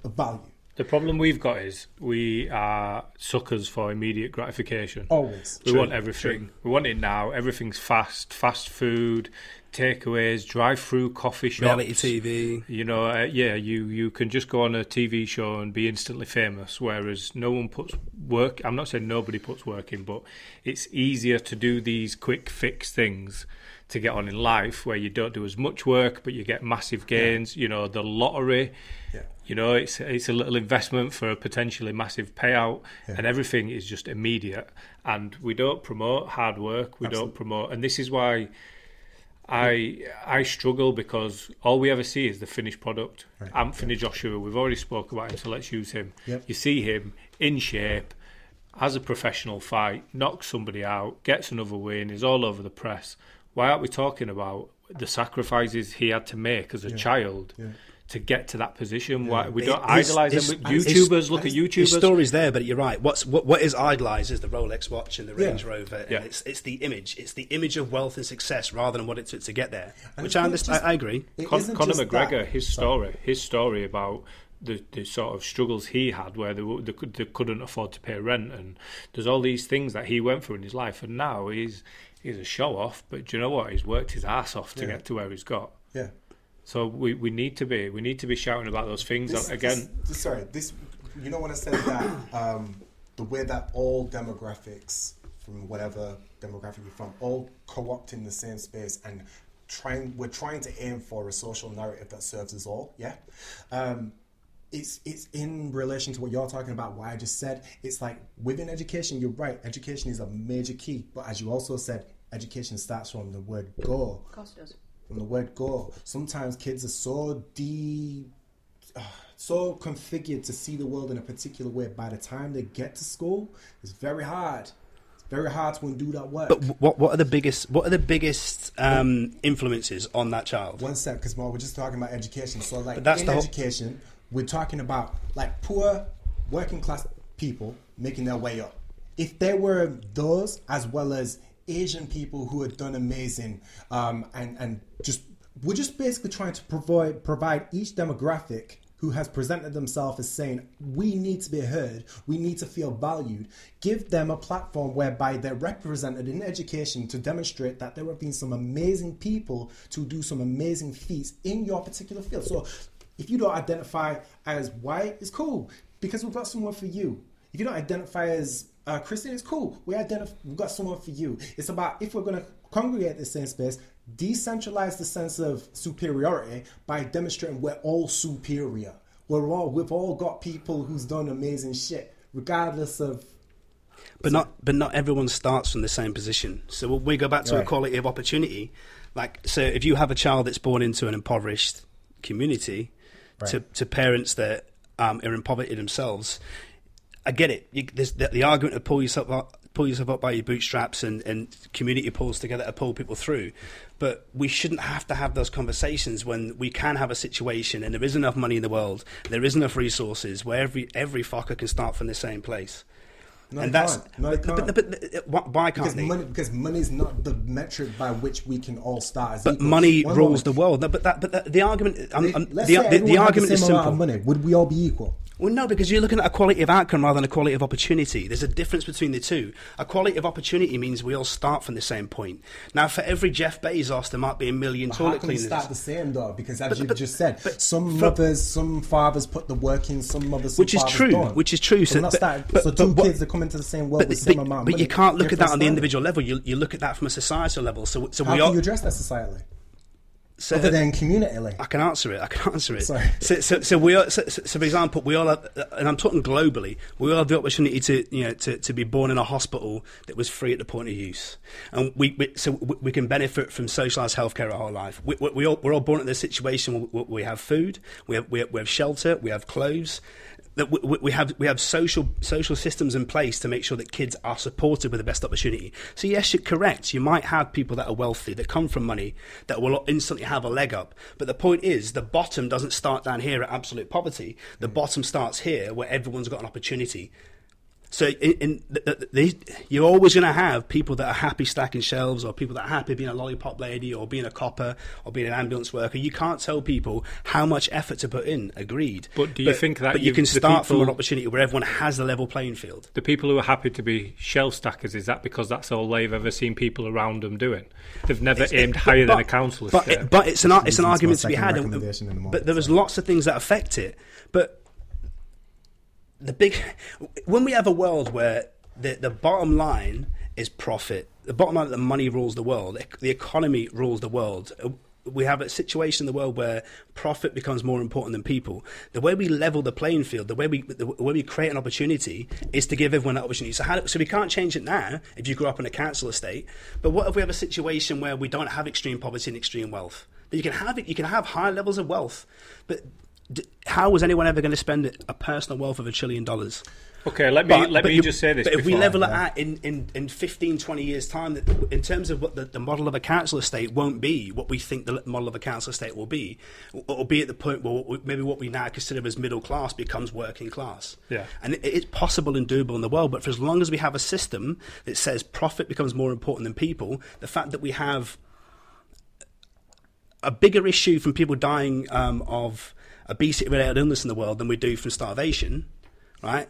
of value. The problem we've got is we are suckers for immediate gratification. Always. We true, want everything. True. We want it now. Everything's fast. Fast food, takeaways, drive-through coffee shops. Reality T V. You know, uh, yeah, you, you can just go on a T V show and be instantly famous, whereas no one puts work... I'm not saying nobody puts work in, but it's easier to do these quick fix things to get on in life where you don't do as much work, but you get massive gains. Yeah. You know, the lottery... Yeah. You know, it's it's a little investment for a potentially massive payout, yeah. and everything is just immediate. And we don't promote hard work. We Absolutely. don't promote, and this is why I yeah. I struggle, because all we ever see is the finished product. Right. Anthony yeah. Joshua, we've already spoke about him, so let's use him. Yep. You see him in shape, has a professional fight, knocks somebody out, gets another win, is all over the press. Why aren't we talking about the sacrifices he had to make as a yeah. child? Yeah. To get to that position, why we don't it's, idolise it's, them. It's, YouTubers it's, look at YouTubers. His story's there, but you're right. What's what, what is idolised is the Rolex watch and the Range yeah. Rover. And yeah. it's it's the image. It's the image of wealth and success rather than what it took to get there. And which I understand. Just, I agree. Con- Conor McGregor, that. his story, Sorry. his story about the, the sort of struggles he had, where they, they they couldn't afford to pay rent, and there's all these things that he went through in his life, and now he's he's a show off. But do you know what? He's worked his ass off to yeah. get to where he's got. Yeah. So we, we need to be we need to be shouting about those things this, again. This, sorry, this you know when I said that um, the way that all demographics from whatever demographic you're from all co-opt in the same space and trying we're trying to aim for a social narrative that serves us all. Yeah, um, it's it's in relation to what you're talking about. What I just said, it's like within education, you're right. Education is a major key, but as you also said, education starts from the word go. Of course it does. From the word go, sometimes kids are so de, uh, so configured to see the world in a particular way. By the time they get to school, it's very hard. It's very hard to undo that work. But what what are the biggest what are the biggest um, influences on that child? One sec, because we're just talking about education. So like that's in the education, whole... we're talking about like poor, working class people making their way up. If there were those as well as Asian people who had done amazing, um, and and just we're just basically trying to provide provide each demographic who has presented themselves as saying we need to be heard, we need to feel valued. Give them a platform whereby they're represented in education to demonstrate that there have been some amazing people to do some amazing feats in your particular field. So if you don't identify as white, it's cool because we've got someone for you. If you don't identify as Uh, Christian, it's cool. We identify, we've got someone for you. It's about if we're going to congregate the same space, decentralize the sense of superiority by demonstrating we're all superior. We're all we've all got people who's done amazing shit, regardless of. But not but not everyone starts from the same position. So when we go back to right. equality of opportunity. Like so, if you have a child that's born into an impoverished community, right. to to parents that um, are in poverty themselves. I get it. You, this, the, the argument of pull yourself up, pull yourself up by your bootstraps, and, and community pulls together to pull people through. But we shouldn't have to have those conversations when we can have a situation and there is enough money in the world, there is enough resources where every every fucker can start from the same place. No, and that's can't. No, but, can't. But, but, but, but why can't because they? Money, because money's not the metric by which we can all start. As but equals. Money One rules moment. the world. No, but that, but that, the argument, I'm, I'm, Let's the, say the, the argument the same is simple. Amount of money. Would we all be equal? Well, no, because you're looking at a quality of outcome rather than a quality of opportunity. There's a difference between the two. A quality of opportunity means we all start from the same point. Now, for every Jeff Bezos, there might be a million but toilet how can cleaners. How start the same, though? Because as but, you but, just said, but, some but, mothers, some fathers put the work in, some mothers, some which is true, don't. Which is true. So, so, but, started, but, so two but, kids but, are coming to the same world but, with the same but, amount of money. But you can't look at that on the individual level. You, you look at that from a societal level. So, so How we can all, you address that societally? So, other than communitally, I can answer it. I can answer it. Sorry. So, so, so we are. So, so, for example, we all have, and I'm talking globally. We all have the opportunity to, you know, to, to be born in a hospital that was free at the point of use, and we, we so we, we can benefit from socialised healthcare our whole life. We, we, we all, we're all born in this situation. We, we have food. We have, we have we have shelter. We have clothes. That we, we have we have social social systems in place to make sure that kids are supported with the best opportunity. So yes, you're correct. You might have people that are wealthy that come from money that will instantly have a leg up. But the point is, the bottom doesn't start down here at absolute poverty. The mm. bottom starts here, where everyone's got an opportunity. So in, in the, the, the, you're always going to have people that are happy stacking shelves, or people that are happy being a lollipop lady, or being a copper, or being an ambulance worker. You can't tell people how much effort to put in. Agreed. But do you but, think that but you, you can start people, from an opportunity where everyone has a level playing field? The people who are happy to be shelf stackers, is that because that's all they've ever seen people around them doing? They've never it's, aimed it, higher but, than a council estate. But, it, but it's an it's, it's an argument to be had. And, the but there was lots of things that affect it. But the big, when we have a world where the, the bottom line is profit, the bottom line that the money rules the world, the economy rules the world, we have a situation in the world where profit becomes more important than people. The way we level the playing field, the way we the way we create an opportunity is to give everyone that opportunity. So, how, so we can't change it now if you grew up in a council estate. But what if we have a situation where we don't have extreme poverty and extreme wealth? That you can have it, you can have high levels of wealth, but how was anyone ever going to spend a personal wealth of a trillion dollars? Okay, let me but, let but me you, just say this. But if we level it out in, in, in fifteen, twenty years' time, that in terms of what the, the model of a council estate won't be what we think the model of a council estate will be, it'll be at the point where maybe what we now consider as middle class becomes working class. Yeah. And it, it's possible and doable in the world, but for as long as we have a system that says profit becomes more important than people, the fact that we have a bigger issue from people dying um, of obesity-related illness in the world than we do from starvation, right?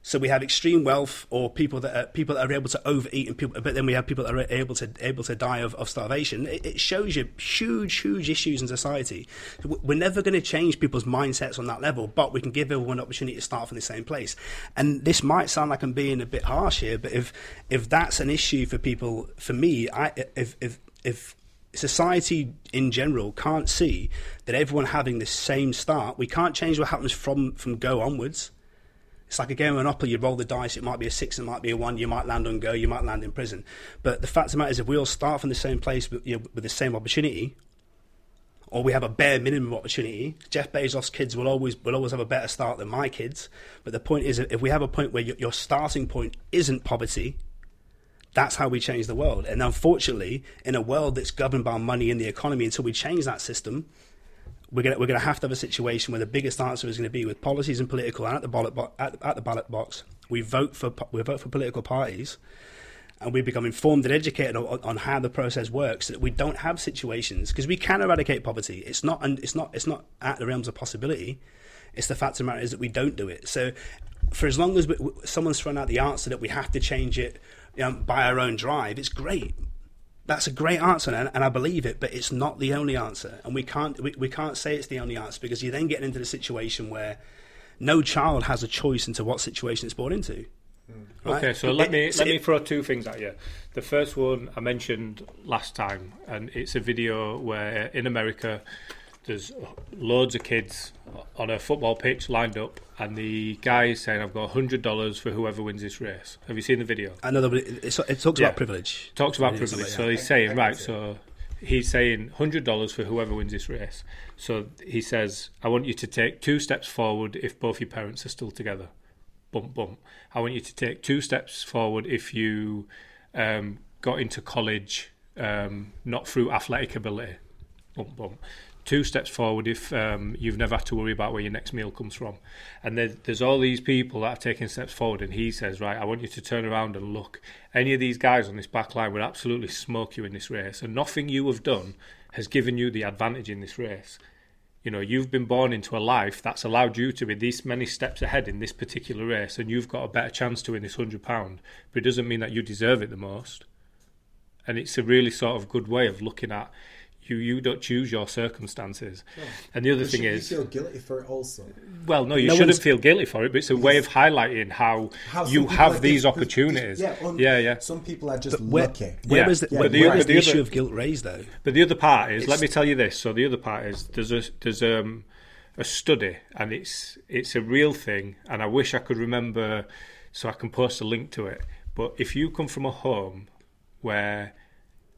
So we have extreme wealth, or people that are, people that are able to overeat, and people, but then we have people that are able to able to die of, of starvation. It, it shows you huge, huge issues in society. We're never going to change people's mindsets on that level, but we can give everyone an opportunity to start from the same place. And this might sound like I'm being a bit harsh here, but if if that's an issue for people, for me, I if if if. society in general can't see that everyone having the same start, we can't change what happens from, from go onwards. It's like a game of Monopoly, you roll the dice, it might be a six, it might be a one, you might land on go, you might land in prison. But the fact of the matter is, if we all start from the same place with, you know, with the same opportunity, or we have a bare minimum opportunity, Jeff Bezos' kids will always will always have a better start than my kids. But the point is, if we have a point where your, your starting point isn't poverty, that's how we change the world. And unfortunately, in a world that's governed by money and the economy, until we change that system, we're going we're going to have to have a situation where the biggest answer is going to be with policies and political, and at the ballot bo- at, at the ballot box, we vote for we vote for political parties, and we become informed and educated on, on how the process works, so that we don't have situations, because we can eradicate poverty. It's not it's not it's not at the realms of possibility. It's the fact of the matter is that we don't do it. So, for as long as we, someone's thrown out the answer that we have to change it, you know, by our own drive, it's great. That's a great answer, and, and I believe it, but it's not the only answer. And we can't we, we can't say it's the only answer, because you're then getting into the situation where no child has a choice into what situation it's born into. Mm. Right? Okay, so let me it, let it, me throw two things at you. The first one I mentioned last time, and it's a video where in America there's loads of kids on a football pitch lined up, and the guy is saying, I've got one hundred dollars for whoever wins this race. Have you seen the video? I know, that it, it talks yeah. about privilege. It talks about it privilege. So he's saying, right, so he's saying one hundred dollars for whoever wins this race. So he says, I want you to take two steps forward if both your parents are still together. Bump, bump. I want you to take two steps forward if you um, got into college um, not through athletic ability. Bump, bump. Two steps forward if um, you've never had to worry about where your next meal comes from. And there, there's all these people that are taking steps forward, and he says, right, I want you to turn around and look. Any of these guys on this back line would absolutely smoke you in this race, and nothing you have done has given you the advantage in this race. You know, you've been born into a life that's allowed you to be this many steps ahead in this particular race, and you've got a better chance to win this one hundred pounds, but it doesn't mean that you deserve it the most. And it's a really sort of good way of looking at you you don't choose your circumstances. No. And the other but thing is, you feel guilty for it also. Well, no, you no shouldn't feel guilty for it, but it's a way of highlighting how, how you have like these opportunities. Yeah, on, yeah, yeah. Some people are just where, lucky. Where yeah. is the, yeah. where, the, where other, is the, the issue other, of guilt raised, though? But the other part is, it's, let me tell you this. So the other part is, there's a there's um a study, and it's it's a real thing, and I wish I could remember, so I can post a link to it. But if you come from a home where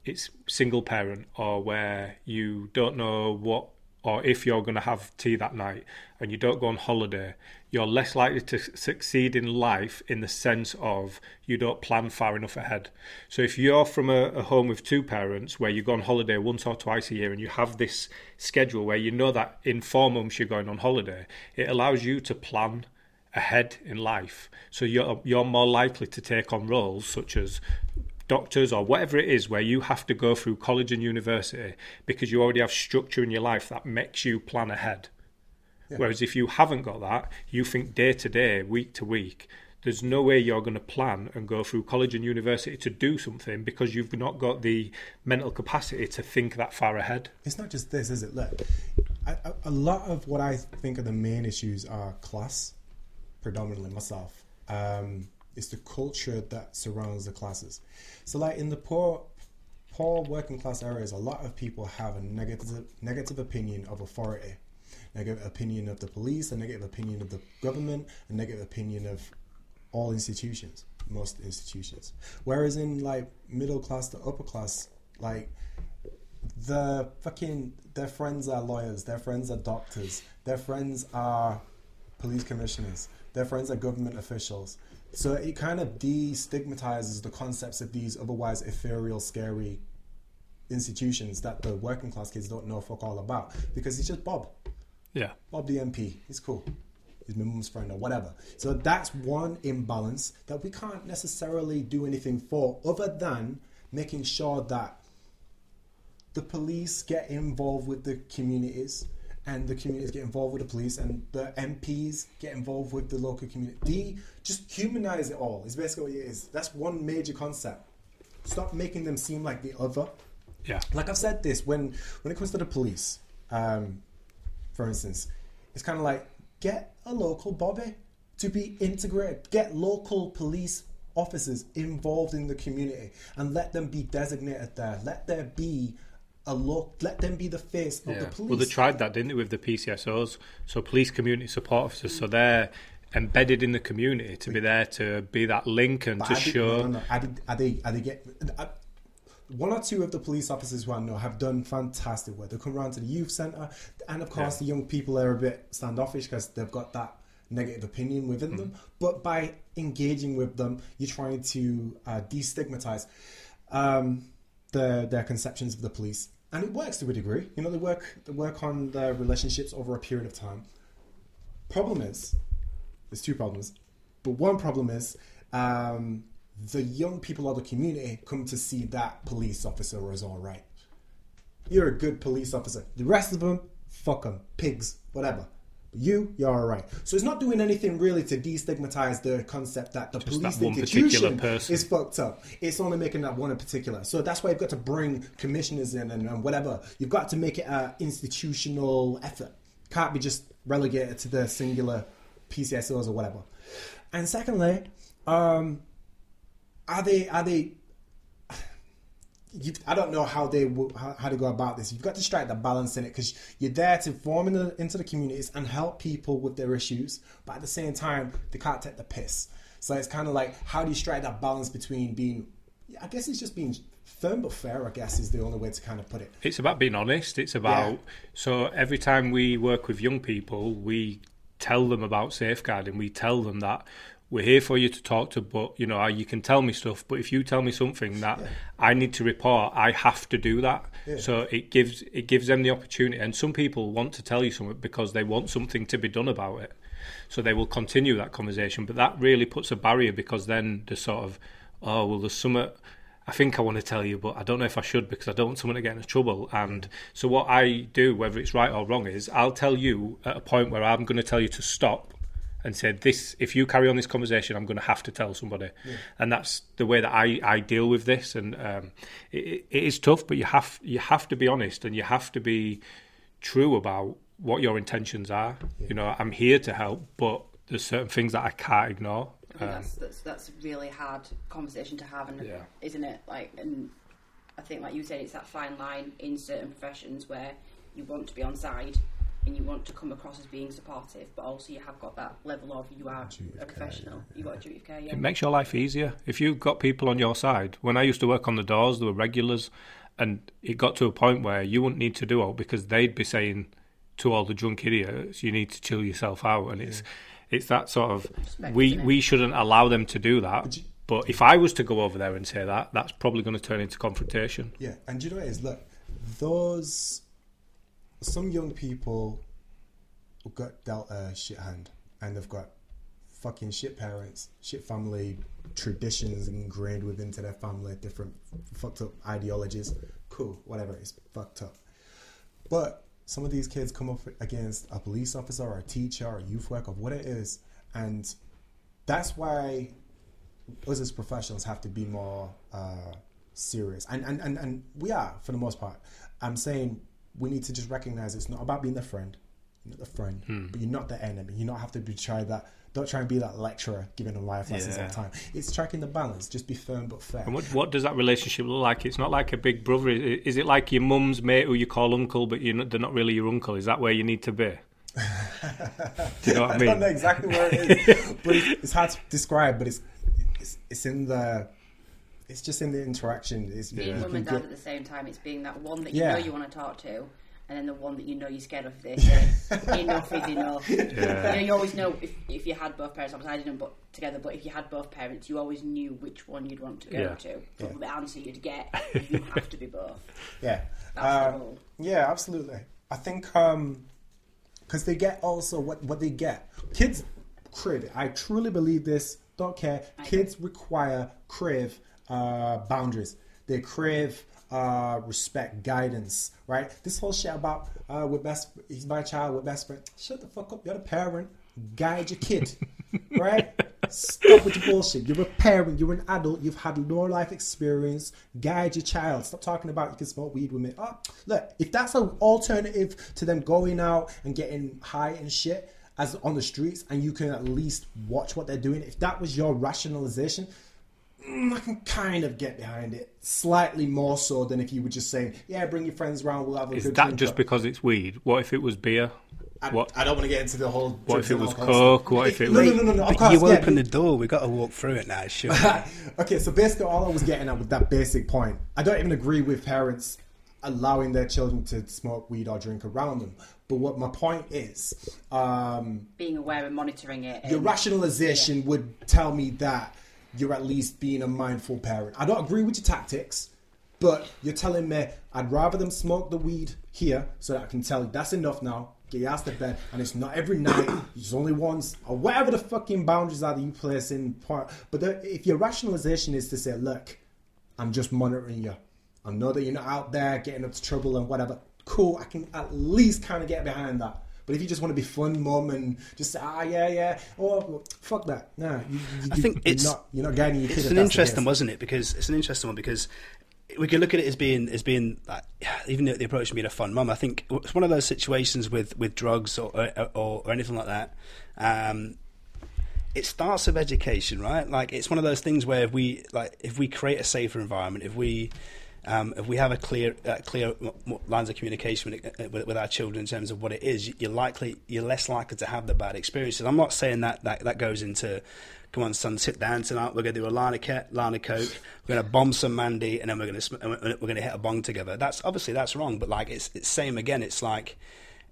it's single parent, or where you don't know what or if you're going to have tea that night, and you don't go on holiday, you're less likely to succeed in life, in the sense of you don't plan far enough ahead. So if you're from a, a home with two parents where you go on holiday once or twice a year, and you have this schedule where you know that in four months you're going on holiday, it allows you to plan ahead in life. So you're you're more likely to take on roles such as doctors or whatever it is, where you have to go through college and university, because you already have structure in your life that makes you plan ahead. Yeah. Whereas if you haven't got that, you think day to day, week to week, there's no way you're going to plan and go through college and university to do something, because you've not got the mental capacity to think that far ahead. It's not just this, is it? Look, I, a lot of what I think are the main issues are class, predominantly myself. Um, It's the culture that surrounds the classes. So, like in the poor, poor working class areas, a lot of people have a negative, negative opinion of authority, negative opinion of the police, a negative opinion of the government, a negative opinion of all institutions, most institutions. Whereas in like middle class to upper class, like the fucking their friends are lawyers, their friends are doctors, their friends are police commissioners, their friends are government officials. So it kind of destigmatizes the concepts of these otherwise ethereal, scary institutions that the working class kids don't know fuck all about, because it's just Bob. Yeah. Bob the M P. He's cool. He's my mum's friend or whatever. So that's one imbalance that we can't necessarily do anything for, other than making sure that the police get involved with the communities, and the communities get involved with the police, and the M Ps get involved with the local community. Just humanize it all, is basically what it is. That's one major concept. Stop making them seem like the other. Yeah. Like I've said this, when, when it comes to the police, um, for instance, it's kind of like, get a local bobby to be integrated. Get local police officers involved in the community, and let them be designated there. Let there be a look, let them be the face of yeah. the police. Well, they tried that, didn't they, with the P C S Os? So police community support officers. So they're embedded in the community to be there to be that link and but to I show. Did, no, no, I did, I did, I did get, I, one or two of the police officers who I know have done fantastic work. They come around to the youth centre, and of course yeah. the young people are a bit standoffish because they've got that negative opinion within mm. them. But by engaging with them, you're trying to uh, destigmatise um, the, their conceptions of the police. And it works to a degree. You know, they work they work on their relationships over a period of time. Problem is, there's two problems. But one problem is um, the young people of the community come to see that police officer as all right. You're a good police officer. The rest of them, fuck them. Pigs, whatever. But you, you're all right. So it's not doing anything really to destigmatize the concept that the just police that institution is fucked up. It's only making that one in particular. So that's why you've got to bring commissioners in and, and whatever. You've got to make it an institutional effort. Can't be just relegated to the singular P C S Os or whatever. And secondly, um, are they... Are they you, I don't know how they how, how to go about this. You've got to strike the balance in it, because you're there to form in the, into the communities and help people with their issues, but at the same time, they can't take the piss. So it's kind of like, how do you strike that balance between being... I guess it's just being firm but fair, I guess, is the only way to kind of put it. It's about being honest. It's about... Yeah. So every time we work with young people, we tell them about safeguarding. We tell them that we're here for you to talk to, but, you know, you can tell me stuff, but if you tell me something that yeah. I need to report, I have to do that. Yeah. So it gives it gives them the opportunity. And some people want to tell you something because they want something to be done about it. So they will continue that conversation. But that really puts a barrier, because then they're sort of, oh, well, there's something I think I want to tell you, but I don't know if I should, because I don't want someone to get into trouble. And so what I do, whether it's right or wrong, is I'll tell you at a point where I'm going to tell you to stop and said, "This, if you carry on this conversation, I'm going to have to tell somebody." Yeah. And that's the way that I, I deal with this. And um, it, it is tough, but you have you have to be honest, and you have to be true about what your intentions are. Yeah. You know, I'm here to help, but there's certain things that I can't ignore. I mean, um, that's, that's that's a really hard conversation to have, and yeah. isn't it? Like, and I think, like you said, it's that fine line in certain professions where you want to be on side and you want to come across as being supportive, but also you have got that level of you are a professional. Care, yeah. You've got a duty of care, yeah. It makes your life easier. If you've got people on your side, when I used to work on the doors, there were regulars, and it got to a point where you wouldn't need to do all, because they'd be saying to all the drunk idiots, you need to chill yourself out. And yeah. it's it's that sort of, Respect, we, we shouldn't allow them to do that. But if I was to go over there and say that, that's probably going to turn into confrontation. Yeah, and you know what it is? Look, those... Some young people got dealt a shit hand, and they've got fucking shit parents, shit family, traditions ingrained within to their family, different fucked up ideologies. Cool, whatever, it's fucked up. But some of these kids come up against a police officer or a teacher or a youth worker, what it is, and that's why us as professionals have to be more uh, serious. And, and, and, and we are, for the most part. I'm saying... We need to just recognize it's not about being the friend, you're not the friend, hmm. but you're not the enemy. You don't have to be try that. Don't try and be that lecturer giving them life lessons yeah. all the time. It's tracking the balance. Just be firm but fair. And what, what does that relationship look like? It's not like a big brother. Is it like your mum's mate who you call uncle, but you're not, they're not really your uncle? Is that where you need to be? You know what I mean? I don't know exactly where it is, but it's, it's hard to describe. But it's it's, it's in the. It's just in the interaction. It's being mum and dad at the same time. It's being that one that you yeah. know you want to talk to, and then the one that you know you're scared of. This enough is enough. Yeah. You know, you always know if, if you had both parents. Obviously, I didn't but together, but if you had both parents, you always knew which one you'd want to go yeah. to. But yeah. the answer you'd get, you have to be both. Yeah, that's uh, the rule. Yeah, absolutely. I think because um, they get also what what they get. Kids crave. I truly believe this. Don't care. I Kids know. require crave. Uh, boundaries. They crave uh, respect, guidance, right? This whole shit about uh, we're best, he's my child, we're best friend. Shut the fuck up. You're the parent. Guide your kid, right? Stop with the bullshit. You're a parent. You're an adult. You've had no life experience. Guide your child. Stop talking about you can smoke weed with me. Oh, look, if that's an alternative to them going out and getting high and shit as on the streets, and you can at least watch what they're doing. If that was your rationalization, I can kind of get behind it slightly more so than if you were just saying, yeah, bring your friends around, we'll have a Is good Is that drink just up. Because it's weed? What if it was beer? I, what? I don't want to get into the whole... What if it was coke? What if it was... No, no, no, no, of course, you yeah. open the door, we've got to walk through it now, sure. Okay, so basically all I was getting at was that basic point. I don't even agree with parents allowing their children to smoke weed or drink around them. But what my point is... Um, Being aware and monitoring it. Your rationalization yeah. would tell me that you're at least being a mindful parent. I don't agree with your tactics, but you're telling me I'd rather them smoke the weed here so that I can tell you that's enough now, get your ass to bed, and it's not every night, it's only once, or whatever the fucking boundaries are that you place in part. But if your rationalization is to say, look, I'm just monitoring you. I know that you're not out there getting up to trouble and whatever. Cool, I can at least kind of get behind that. But if you just want to be fun, mum, and just say, ah, yeah, yeah, oh, fuck that. No, you, you, I think you're, it's, not, you're not guiding your kid. It's an interesting, wasn't it? Because it's an interesting one because we could look at it as being, as being like, even the approach of being a fun mum. I think it's one of those situations with, with drugs or or, or or anything like that. Um, it starts with education, right? Like it's one of those things where if we like if we create a safer environment, if we Um, if we have a clear, uh, clear lines of communication with, it, with, with our children in terms of what it is, you're likely, you're less likely to have the bad experiences. I'm not saying that that, that goes into, come on, son, sit down tonight. We're going to do a line of cat, line of coke. We're going to bomb some Mandy, and then we're going to we're going to hit a bong together. That's obviously that's wrong, but like it's it's same again. It's like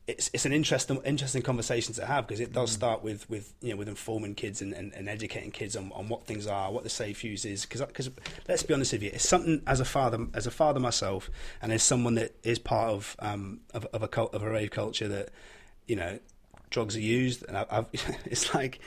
it's it's an interesting interesting conversation to have because it does start with, with you know with informing kids and, and, and educating kids on, on what things are, what the safe use is, because let's be honest with you, it's something as a father as a father myself and as someone that is part of um of, of a cult, of a rave culture that you know drugs are used and I, I've it's like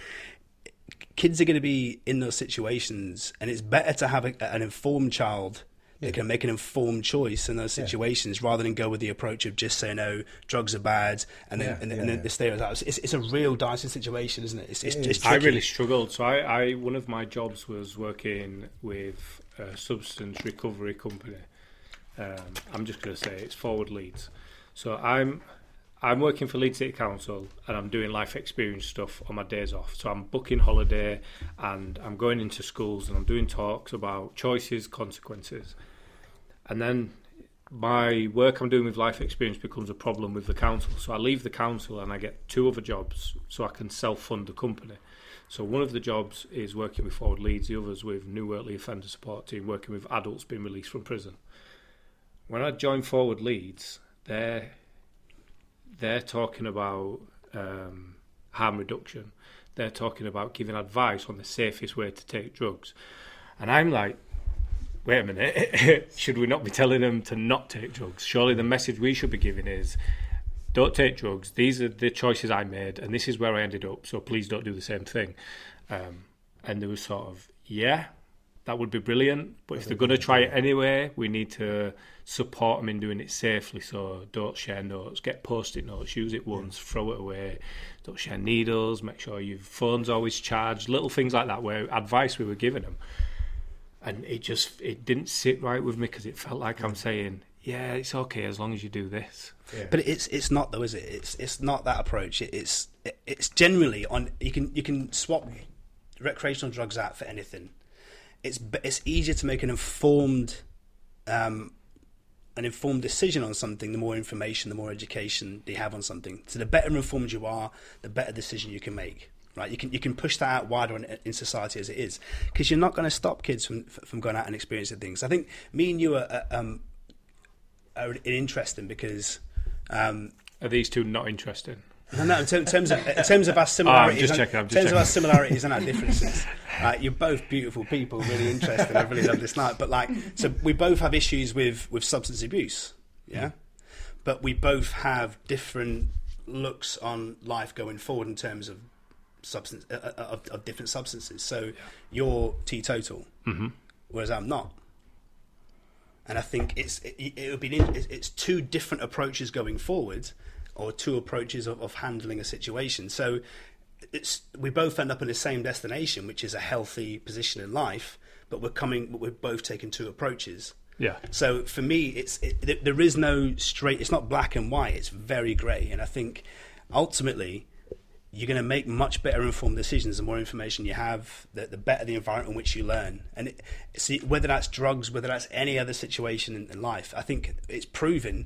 kids are going to be in those situations and it's better to have a, an informed child They yeah. can make an informed choice in those situations yeah. rather than go with the approach of just saying, no, drugs are bad, and then yeah. and, yeah, and then yeah. they stay out. It's, it's a real dicey situation, isn't it? It's, it's, it it's I really struggled. So I, I one of my jobs was working with a substance recovery company. Um, I'm just going to say it's Forward Leeds. So I'm I'm working for Leeds City Council, and I'm doing life experience stuff on my days off. So I'm booking holiday, and I'm going into schools, and I'm doing talks about choices, consequences. And then my work I'm doing with life experience becomes a problem with the council. So I leave the council, and I get two other jobs so I can self-fund the company. So one of the jobs is working with Forward Leeds, the other's with New Early Offender Support Team, working with adults being released from prison. When I joined Forward Leeds, they're, they're talking about um, harm reduction. They're talking about giving advice on the safest way to take drugs. And I'm like, wait a minute, should we not be telling them to not take drugs? Surely the message we should be giving is, don't take drugs. These are the choices I made, and this is where I ended up, so please don't do the same thing. Um, and there was sort of, yeah... that would be brilliant, but if they're going to try it anyway, we need to support them in doing it safely. So don't share notes, get post-it notes, use it once, throw it away. Don't share needles, make sure your phone's always charged, little things like that where advice we were giving them. And it just, it didn't sit right with me because it felt like I'm saying, yeah, it's okay as long as you do this. Yeah. But it's it's not though, is it? It's it's not that approach. It, it's it, it's generally on, you can you can swap recreational drugs out for anything. It's it's easier to make an informed, um, an informed decision on something. The more information, the more education you have on something. So the better informed you are, the better decision you can make. Right? You can you can push that out wider in, in society as it is, because you're not going to stop kids from from going out and experiencing things. I think me and you are um, are interesting because um, are these two not interesting? No, no, in terms of in terms of our similarities, oh, checking, in terms checking. of our similarities and our differences, uh, you're both beautiful people, really interesting. I really love this night, but like, so we both have issues with, with substance abuse, yeah, mm. but we both have different looks on life going forward in terms of substance uh, of, of different substances. So you're teetotal, mm-hmm. whereas I'm not. And I think it's it, it would be it's two different approaches going forward. Or two approaches of, of handling a situation. So it's we both end up in the same destination, which is a healthy position in life, but we're coming, we're both taking two approaches. Yeah. So for me, it's it, there is no straight, it's not black and white, it's very grey. And I think ultimately you're going to make much better informed decisions. The more information you have, the, the better the environment in which you learn. And it, see, whether that's drugs, whether that's any other situation in, in life, I think it's proven.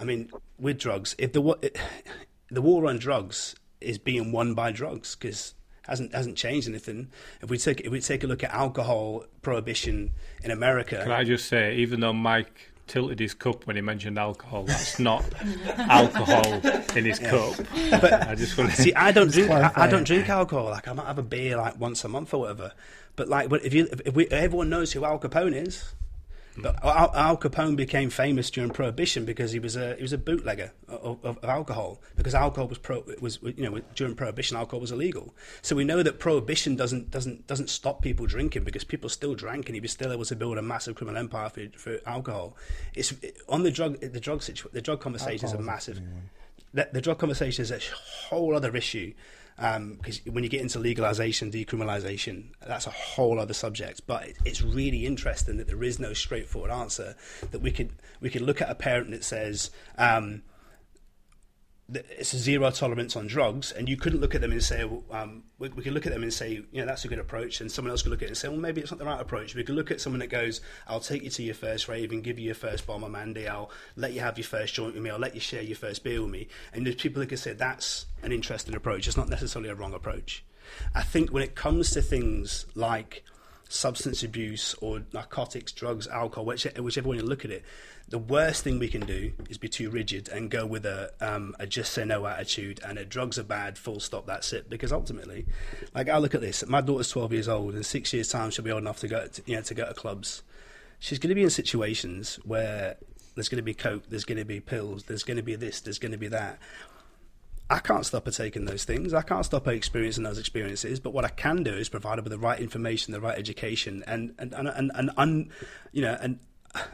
I mean, with drugs, if the it, the war on drugs is being won by drugs, because hasn't hasn't changed anything. If we take if we take a look at alcohol prohibition in America, can I just say, even though Mike tilted his cup when he mentioned alcohol, that's not alcohol in his yeah. cup. But I just want to see. I don't drink. I, I don't drink alcohol. Like I might have a beer like once a month or whatever. But like, if you if we everyone knows who Al Capone is. But Al-, Al Capone became famous during Prohibition because he was a he was a bootlegger of, of, of alcohol, because alcohol was pro was you know during Prohibition alcohol was illegal. So we know that Prohibition doesn't doesn't doesn't stop people drinking, because people still drank and he was still able to build a massive criminal empire for, for alcohol. It's it, on the drug the drug situ- the drug conversation alcohol is a massive the, the drug conversation is a whole other issue. Because um, when you get into legalization, decriminalization, that's a whole other subject. But it, it's really interesting that there is no straightforward answer. That we could we could look at a parent that says um, that it's a zero tolerance on drugs, and you couldn't look at them and say well, um, we, we could look at them and say you know that's a good approach, and someone else could look at it and say well maybe it's not the right approach. We could look at someone that goes, I'll take you to your first rave and give you your first bomb of Mandy. I'll let you have your first joint with me. I'll let you share your first beer with me. And there's people that could say that's an interesting approach. It's not necessarily a wrong approach. I think when it comes to things like substance abuse or narcotics, drugs, alcohol, which, whichever one you look at it, the worst thing we can do is be too rigid and go with a, um, a just say no attitude and a drugs are bad, full stop, that's it. Because ultimately, like I look at this, my daughter's twelve years old, and six years time she'll be old enough to go to, you know, to go to clubs. She's going to be in situations where there's going to be coke, there's going to be pills, there's going to be this, there's going to be that. I can't stop her taking those things. I can't stop her experiencing those experiences. But what I can do is provide her with the right information, the right education, and and and, and, and un, you know, and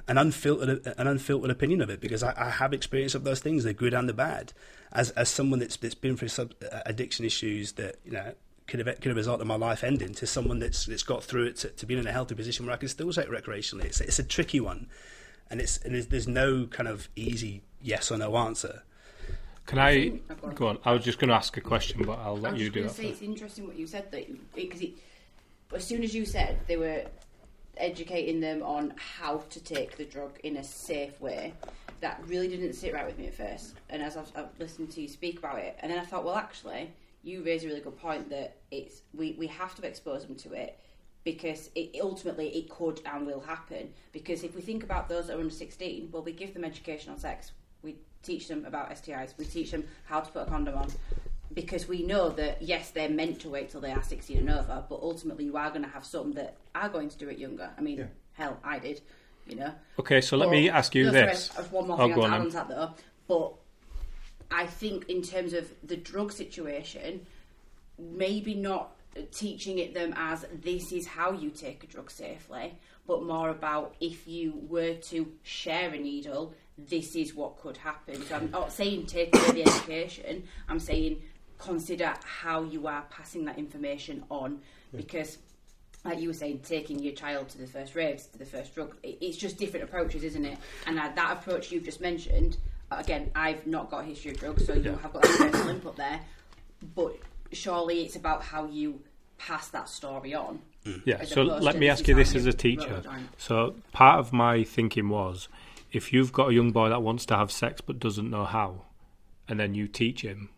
an unfiltered an unfiltered opinion of it, because I, I have experience of those things, the good and the bad, as as someone that's that's been through sub addiction issues that, you know, could have could have resulted in my life ending, to someone that's that's got through it to, to being in a healthy position where I can still take recreationally. It's it's a tricky one, and it's and there's, there's no kind of easy yes or no answer. Can I go on? I was just going to ask a question, but I'll let you do it. I was going to say it's interesting what you said, that because as soon as you said they were educating them on how to take the drug in a safe way, that really didn't sit right with me at first. And as I've, I've listened to you speak about it, and then I thought, well, actually, you raise a really good point that it's we, we have to expose them to it, because it, ultimately it could and will happen. Because if we think about those that are under sixteen, well, we give them education on sex. We teach them about S T Is. We teach them how to put a condom on, because we know that, yes, they're meant to wait till they are sixteen and over, but ultimately you are going to have some that are going to do it younger. I mean, yeah. Hell, I did, you know. Okay, so let but, me ask you no, this. Sorry, one more I'll thing go on to add on that, though. But I think in terms of the drug situation, maybe not teaching it them as this is how you take a drug safely, but more about if you were to share a needle, this is what could happen. So I'm not saying take away the education. I'm saying consider how you are passing that information on, because, like you were saying, taking your child to the first raves, to the first drug, it's just different approaches, isn't it? And that approach you've just mentioned, again, I've not got a history of drugs, so you yeah. have got a personal input there, but surely it's about how you pass that story on. Mm. Yeah, so let me ask you this as a teacher. So part of my thinking was, if you've got a young boy that wants to have sex but doesn't know how, and then you teach him,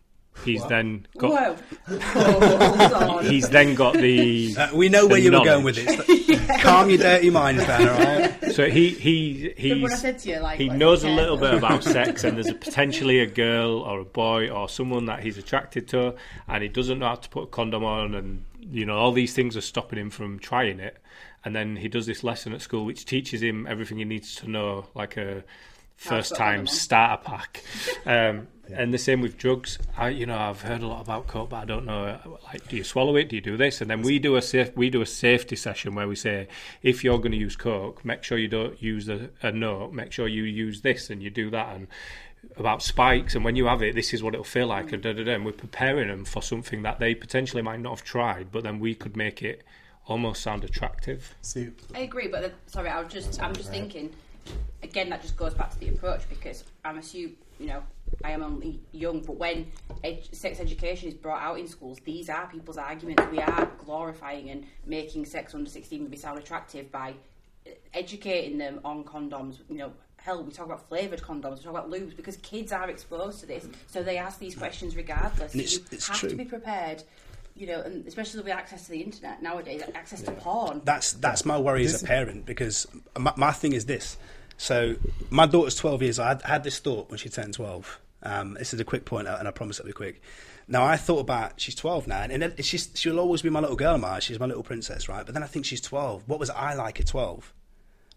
he's what? then got oh, he's then got the uh, we know the where you knowledge. Were going with this. Yeah. Calm your dirty minds down, all right? So he he he's, you, like, he like, knows yeah. a little bit about sex, and there's a, potentially a girl or a boy or someone that he's attracted to, and he doesn't know how to put a condom on, and you know all these things are stopping him from trying it. And then he does this lesson at school which teaches him everything he needs to know, like a first time starter pack. Um, and the same with drugs. I, you know, I've heard a lot about coke, but I don't know. Like, do you swallow it? Do you do this? And then we do a safe, we do a safety session where we say, if you're going to use coke, make sure you don't use a, a note. Make sure you use this and you do that. And about spikes, and when you have it, this is what it'll feel like. And, da, da, da. And we're preparing them for something that they potentially might not have tried, but then we could make it almost sound attractive. See, I agree, but the, sorry, I was just I'm just thinking. Again, that just goes back to the approach, because I'm assume you know I am only young, but when ed- sex education is brought out in schools, these are people's arguments. We are glorifying and making sex under sixteen would be sound attractive by educating them on condoms. You know, hell, we talk about flavoured condoms, we talk about lubes, because kids are exposed to this, so they ask these questions regardless. It's, you it's have true. to be prepared. You know, and especially with access to the internet nowadays, access yeah. to porn. That's that's my worry as a parent, because my, my thing is this. So my daughter's twelve years. I had, I had this thought when she turned twelve. Um, this is a quick point, and I promise it'll be quick. Now I thought about, she's twelve now, and, and she's she'll always be my little girl, my she's my little princess, right? But then I think she's twelve. What was I like at twelve?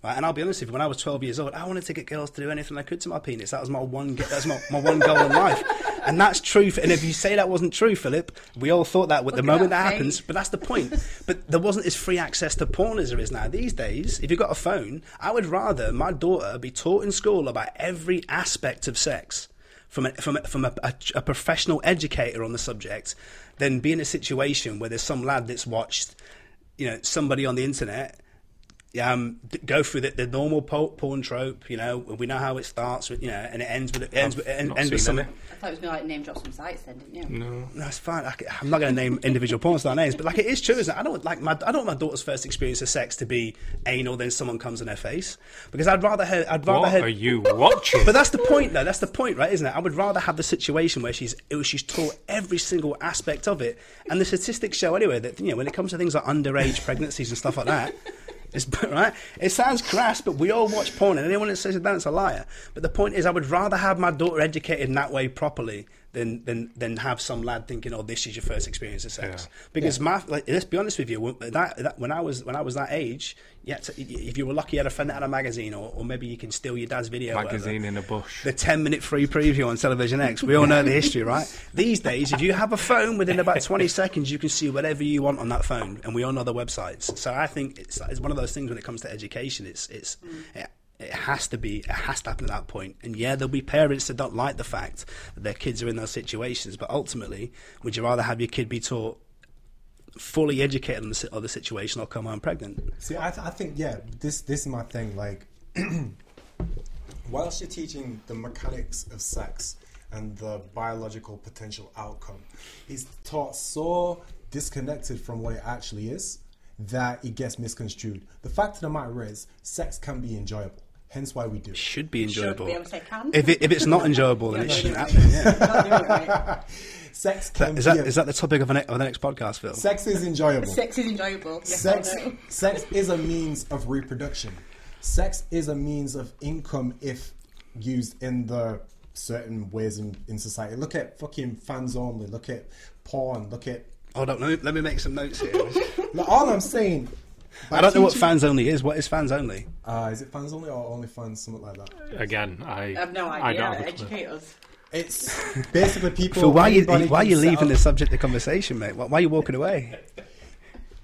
Right, and I'll be honest with you, when I was twelve years old, I wanted to get girls to do anything I could to my penis. That was my one, that was my, my one goal in life. And that's true. And if you say that wasn't true, Philip, we all thought that with the moment that happens, but that's the point. But there wasn't as free access to porn as there is now. These days, if you've got a phone, I would rather my daughter be taught in school about every aspect of sex from a, from a, from a, a, a professional educator on the subject than be in a situation where there's some lad that's watched, you know, somebody on the internet Um, go through the, the normal porn trope. You know, we know how it starts with, you know, and it ends with it ends with, it ends with something. I thought it was going to like name drop some sites then, didn't you? No, no, it's fine. I, I'm not going to name individual porn star names, but like it is true, isn't it? I don't like my I don't want my daughter's first experience of sex to be anal. Then someone comes in her face, because I'd rather her. I'd rather what her, are you watching? But that's the point, though. That's the point, right? Isn't it? I would rather have the situation where she's it was, she's taught every single aspect of it, and the statistics show anyway that, you know, when it comes to things like underage pregnancies and stuff like that. It's, right? It sounds crass, but we all watch porn, and anyone that says it, that's a liar. But the point is, I would rather have my daughter educated in that way properly than than, than have some lad thinking, "Oh, this is your first experience of sex." Yeah. Because yeah. my, like, let's be honest with you, that, that when I was when I was that age, you had to, if you were lucky, you had a friend that had a magazine, or, or maybe you can steal your dad's video magazine whatever, in a bush. The ten minute free preview on Television X. We all know the history, right? These days, if you have a phone, within about twenty seconds, you can see whatever you want on that phone, and we all know the websites. So I think it's, it's one of those things when it comes to education. It's it's. Mm. It, It has to be, it has to happen at that point. And yeah, there'll be parents that don't like the fact that their kids are in those situations, but ultimately, would you rather have your kid be taught fully educated on the, on the situation or come home pregnant? See, I, th- I think, yeah, this, this is my thing, like, whilst you're teaching the mechanics of sex and the biological potential outcome, it's taught so disconnected from what it actually is that it gets misconstrued. The fact of the matter is, sex can be enjoyable. Hence why we do it. Should be enjoyable. Should be able to say can. If, it, if it's not enjoyable, then it shouldn't happen. Yeah. Sex can is that, be... Is that the topic of, an, of the next podcast, Phil? Sex is enjoyable. Sex is enjoyable. Yes, sex, sex is a means of reproduction. Sex is a means of income if used in the certain ways in, in society. Look at fucking fans only. Look at porn. Look at... Hold on, let me, let me make some notes here. Like, all I'm saying... I don't know what fans only is. What is fans only? Uh, is it fans only or only fans, something like that? Again, I, I have no idea. I don't have Educate us. It's basically people... So why are you, why are you leaving the subject of conversation, mate? Why are you walking away?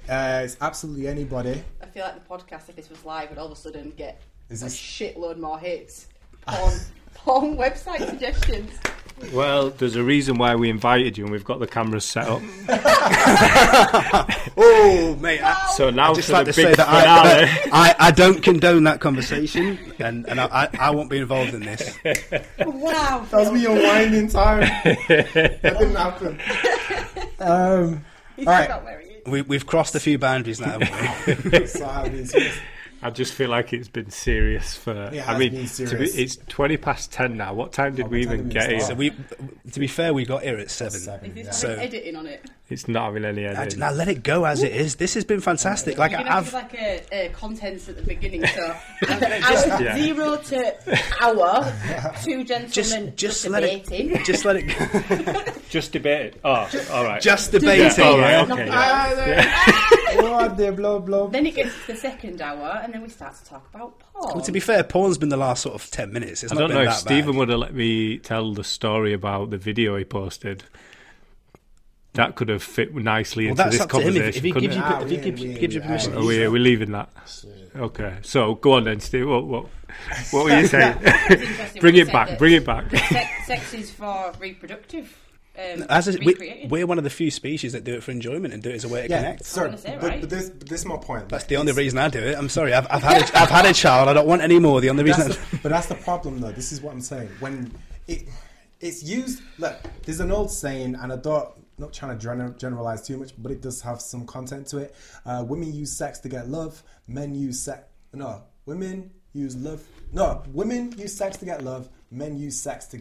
Uh, it's absolutely anybody. I feel like the podcast, if this was live, would all of a sudden get is this... a shitload more hits. Porn, porn website suggestions. Well, there's a reason why we invited you, and we've got the cameras set up. Oh, mate! I, so now, I just like to say that I, I, I don't condone that conversation, and, and I, I won't be involved in this. Wow, that was me unwinding time. That didn't happen. Um, He's all right, not wearing it. We, we've crossed a few boundaries now, haven't we? So I just feel like it's been serious for. Yeah, I mean, to be, it's twenty past ten now. What time did oh, we even get here? So we, to be fair, we got here at seven. seven yeah. So editing on it. It's not having any editing. Now let it go as Ooh. It is. This has been fantastic. Like I have like a, a contents at the beginning. So hour, yeah. zero to hour, two gentlemen just, just debating. Let it, just let it. Go. Just debate it. Oh, just, all right. Just debating. Yeah. All right. Okay. Yeah. Blah, blah, blah. Then it gets to the second hour, and then we start to talk about porn. Well, to be fair, porn's been the last sort of ten minutes. It's I not don't been know that if Stephen bad. Would have let me tell the story about the video he posted. That could have fit nicely well, into that's this up conversation. To him. If, if he gives you, ah, if he gives, in, gives in, you permission, oh, yeah, we're leaving that. Okay, so go on then, Steve. What, what, what were you saying? Bring it back. Bring it back. Sex, sex is for reproductive. Um, As a, we, we're one of the few species that do it for enjoyment and do it as a way to yeah, connect. Sorry, but, right. but this, this is my point. That's the only it's, reason I do it. I'm sorry, I've, I've had a, I've had a child. I don't want any more. The only reason. That's the, but that's the problem, though. This is what I'm saying. When it it's used, look, there's an old saying, and I don't not trying to generalize too much, but it does have some content to it. Uh, women use sex to get love. Men use sex. No, women use love. No, women use sex to get love. Men use sex to.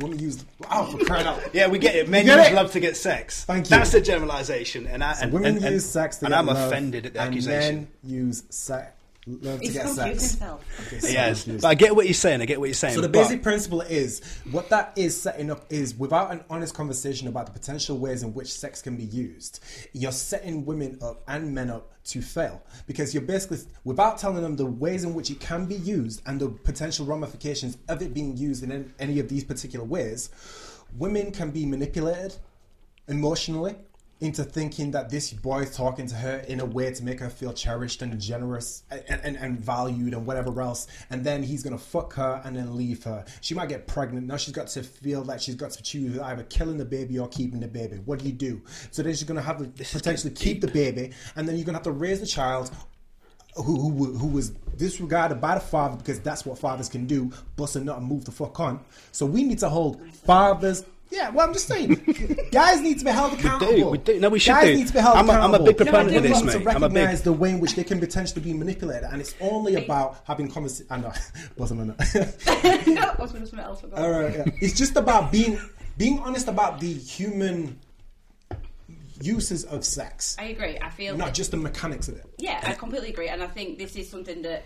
Women use oh for crying out yeah we get it men get use it? Love to get sex thank you that's a generalisation and I so and, women and, and, use sex to and get I'm love, offended at the and accusation men use sex love to He's get sex himself. Okay, yes but I get what you're saying I get what you're saying so the basic but, principle is what that is setting up is without an honest conversation about the potential ways in which sex can be used you're setting women up and men up to fail because you're basically without telling them the ways in which it can be used and the potential ramifications of it being used in any of these particular ways women can be manipulated emotionally into thinking that this boy is talking to her in a way to make her feel cherished and generous and, and, and valued and whatever else and then he's gonna fuck her and then leave her she might get pregnant now she's got to feel like she's got to choose either killing the baby or keeping the baby what do you do so then she's gonna have to this potentially keep the baby and then you're gonna have to raise the child who, who who was disregarded by the father because that's what fathers can do bust a nut and move the fuck on so we need to hold fathers yeah, well, I'm just saying, guys need to be held accountable. We do, we do. No, we should guys do. Guys need to be held I'm a, accountable. I'm a big proponent of this, mate. To I'm a big... the way in which they can potentially be manipulated, and it's only about having conversations. I know, wasn't I? No, I was going to something else. All right, yeah. It's just about being being honest about the human uses of sex. I agree. I feel not that... just the mechanics of it. Yeah, I completely agree, and I think this is something that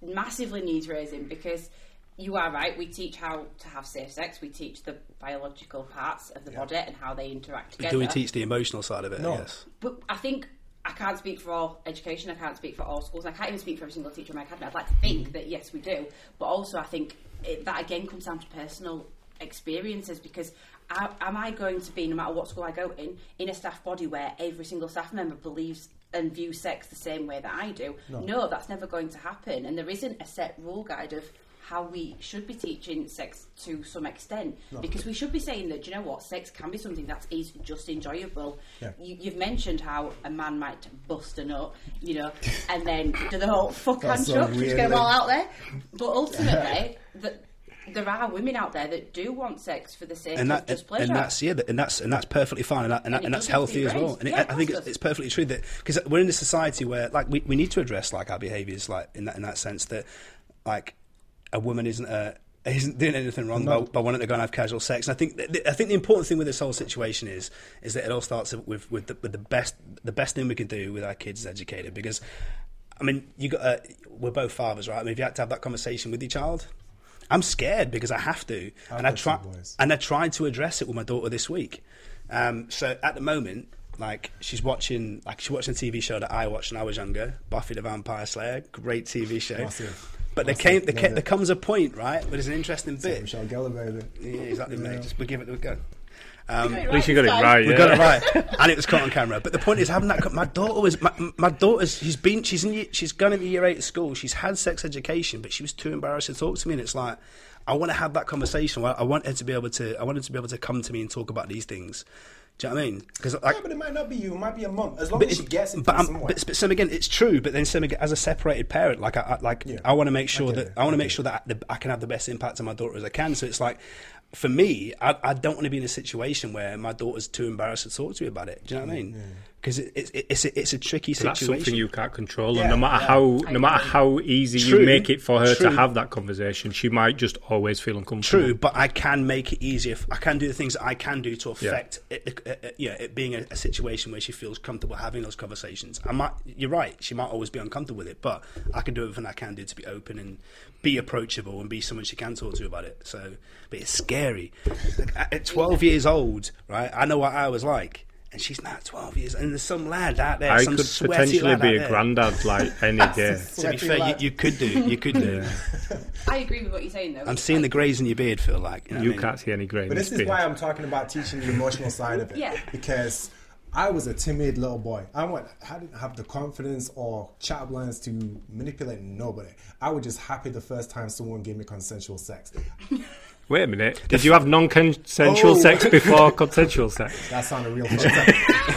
massively needs raising because. You are right, we teach how to have safe sex, we teach the biological parts of the yeah. body and how they interact together. Do we teach the emotional side of it? No. Yes. But I think, I can't speak for all education, I can't speak for all schools, I can't even speak for every single teacher in my academy. I'd like to think that yes, we do, but also I think it, that again comes down to personal experiences because am I going to be, no matter what school I go in, in a staff body where every single staff member believes and views sex the same way that I do? No, no that's never going to happen. And there isn't a set rule guide of how we should be teaching sex to some extent, no. because we should be saying that, do you know what, sex can be something that is just enjoyable. Yeah. You, you've mentioned how a man might bust a nut, you know, and then do the whole fuck hand so chuck, just get them all out there. But ultimately, the, there are women out there that do want sex for the sake and that, of just pleasure, and that's yeah, and that's and that's perfectly fine, and, that, and, and, and that's healthy as well. And yeah, it, I think it's, it's perfectly true that because we're in a society where like we, we need to address like our behaviours like in that in that sense that like. A woman isn't uh, isn't doing anything wrong no. by, by wanting to go and have casual sex. And I think th- I think the important thing with this whole situation is is that it all starts with with the, with the best the best thing we can do with our kids is educate them. Because I mean, you got uh, we're both fathers, right? I mean, if you had to have that conversation with your child, I'm scared because I have to, I and I try and I tried to address it with my daughter this week. Um, so at the moment, like she's watching like she's watching a T V show that I watched when I was younger, Buffy the Vampire Slayer, great T V show. Massive. But there came, there, came, there comes a point, right? But it's an interesting it's bit. Like Michelle Geller, baby. Yeah, exactly, yeah. mate. Just we give it a go. Um, at least you got it right. We got it right, yeah. got it right. And it was caught on camera. But the point is, having that. My daughter was. My, my daughter's. She's been. She's in. She's gone into year eight at school. She's had sex education, but she was too embarrassed to talk to me. And it's like, I want to have that conversation. I want her to be able to. I want her to be able to come to me and talk about these things. Do you know what I mean? Cause like, yeah, but it might not be you. It might be a mum. As long as she gets it from somewhere. But, but some again, it's true. But then some again, as a separated parent, like I, I like yeah. I want to make sure okay. that I want to okay. make sure that I, the, I can have the best impact on my daughter as I can. So it's like, for me, I, I don't want to be in a situation where my daughter's too embarrassed to talk to me about it. Do you know what I mean? Yeah. Because it, it, it, it's a, it's a tricky situation. That's something you can't control, yeah, and no matter yeah, how no matter how easy true, you make it for her true. to have that conversation, she might just always feel uncomfortable. True, but I can make it easier. I can do the things that I can do to affect yeah. it, it, it, you know, it being a, a situation where she feels comfortable having those conversations. I might, you're right, she might always be uncomfortable with it, but I can do everything I can do to be open and be approachable and be someone she can talk to about it. So, but it's scary. At twelve years old, right? I know what I was like. And she's not twelve years, and there's some lad out there. I some could potentially be a granddad like any day. To be fair, you, you could do, you could do. I agree with what you're saying, though. I'm seeing the greys in your beard, Phil. Like you, know you can't I mean? see any grey. But in this is beard. why I'm talking about teaching the emotional side of it. Yeah. Because I was a timid little boy. I went, I didn't have the confidence or chat lines to manipulate nobody. I was just happy the first time someone gave me consensual sex. Wait a minute. Did you have non-consensual oh. sex before consensual sex? That's not a real concept.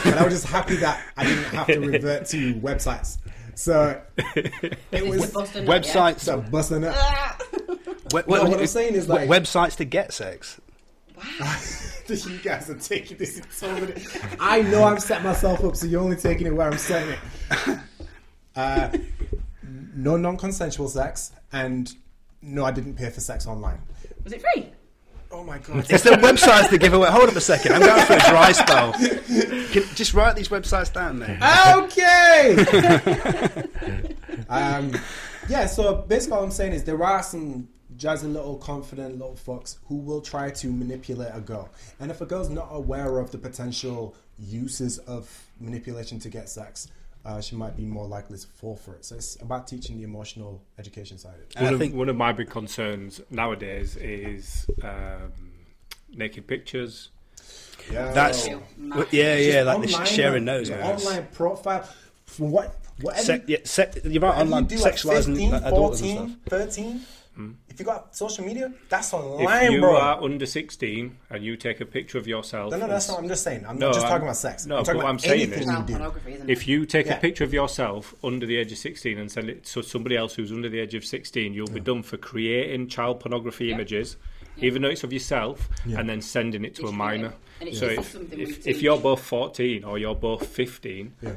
But I was just happy that I didn't have to revert to websites. So it was websites. So busting up. What I'm saying is like websites to get sex. Wow. You guys are taking this in so many. I know I've set myself up, so you're only taking it where I'm setting it. Uh, no non-consensual sex, and no, I didn't pay for sex online. Was it free? Oh my God. It's the websites to give away. Hold up a second. I'm going for a dry spell. Can, just write these websites down, mate. Okay. um, yeah, so basically all I'm saying is there are some jazzy little confident little fucks who will try to manipulate a girl. And if a girl's not aware of the potential uses of manipulation to get sex, Uh, she might be more likely to fall for it. So it's about teaching the emotional education side. One, I of, think- one of my big concerns nowadays is um, naked pictures. Yeah, that's well, yeah, yeah, like online, the sharing those yeah. online profile. From what? Whatever. Se- yeah, se- you're right. Online you do, sexualizing like adults and stuff. thirteen Hmm. If you got social media, that's online, if you bro. Are under sixteen and you take a picture of yourself. No, no, that's not. I'm just saying. I'm no, not just I'm, talking about sex. No, I'm but what I'm saying is, if you take yeah. a picture of yourself under the age of sixteen and send it to somebody else who's under the age of sixteen, you'll yeah. be done for creating child pornography yeah. images, yeah. even though it's of yourself, yeah. and then sending it to it's a minor. And it's so if, if, if you're both fourteen or you're both fifteen. Yeah.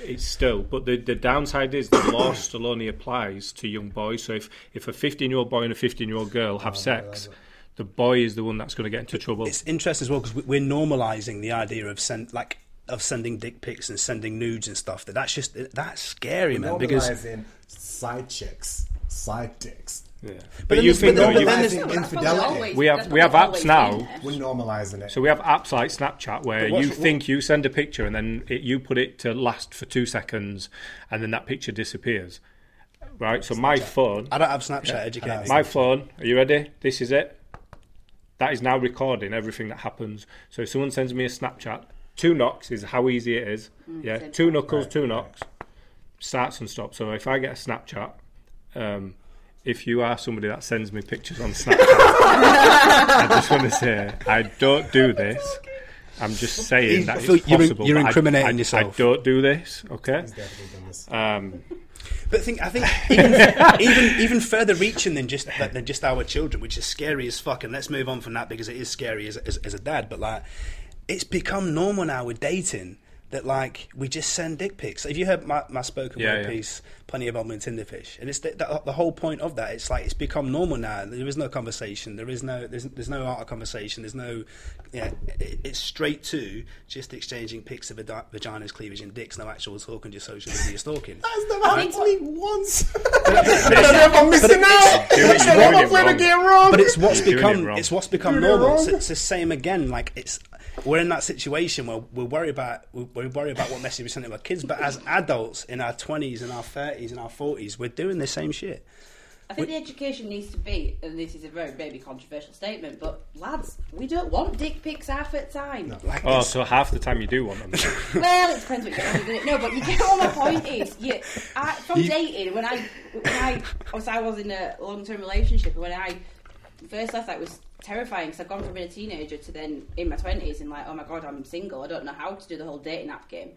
It's still, but the, the downside is the law still only applies to young boys. So if, if a fifteen-year-old boy and a fifteen-year-old girl have oh, sex, the boy is the one that's going to get into trouble. It's interesting as well because we're normalising the idea of send, like of sending dick pics and sending nudes and stuff. That that's just that's scary, we're man. Because normalising side chicks, side dicks. Yeah. But, but you think but though, you, infidelity. Always, we have we have apps now. We're normalising it. So we have apps like Snapchat where you what, think you send a picture and then it, you put it to last for two seconds, and then that picture disappears. Right. So Snapchat. my phone. I don't have Snapchat. Yeah, educate. My phone. Are you ready? This is it. that is now recording everything that happens. So if someone sends me a Snapchat, two knocks is how easy it is. Mm, yeah, two knuckles, right, two knocks, right. Starts and stops. So if I get a Snapchat, um, if you are somebody that sends me pictures on Snapchat, I just want to say, I don't do this. I'm just saying that it's possible. You're incriminating I, I, yourself. I don't do this, okay? He's definitely done this. Um, but think, I think even, even even further reaching than just than just our children, which is scary as fuck. And let's move on from that because it is scary as as, as a dad. But like, it's become normal now with dating that like we just send dick pics. Have you heard my, my spoken yeah, word yeah. piece, Plenty of Bob and Tinderfish? And it's the, the, the whole point of that. It's like it's become normal now. There is no conversation. There is no there's there's no art of conversation. There's no yeah. It, it's straight to just exchanging pics of vagi- vaginas, cleavage, and dicks. No actual talking. Just social media stalking. That's never happened to me once. I'm missing out. I'm playing a game wrong. But it's what's you're become it it's what's become you're normal. It's, it's the same again. Like it's. We're in that situation where we worry about we worry about what message we send to our kids, but as adults in our twenties and our thirties and our forties, we're doing the same shit. I think we- the education needs to be, and this is a very maybe controversial statement, but lads, we don't want dick pics half at the time. No, like oh, this. So half the time you do want them. Well, it depends which one you do it. No, but you get what my point is. You, I, from you- dating, when I when I obviously I was in a long term relationship, and when I first left, that was terrifying because I've gone from being a teenager to then in my twenties and like, oh my god, I'm single, I don't know how to do the whole dating app game.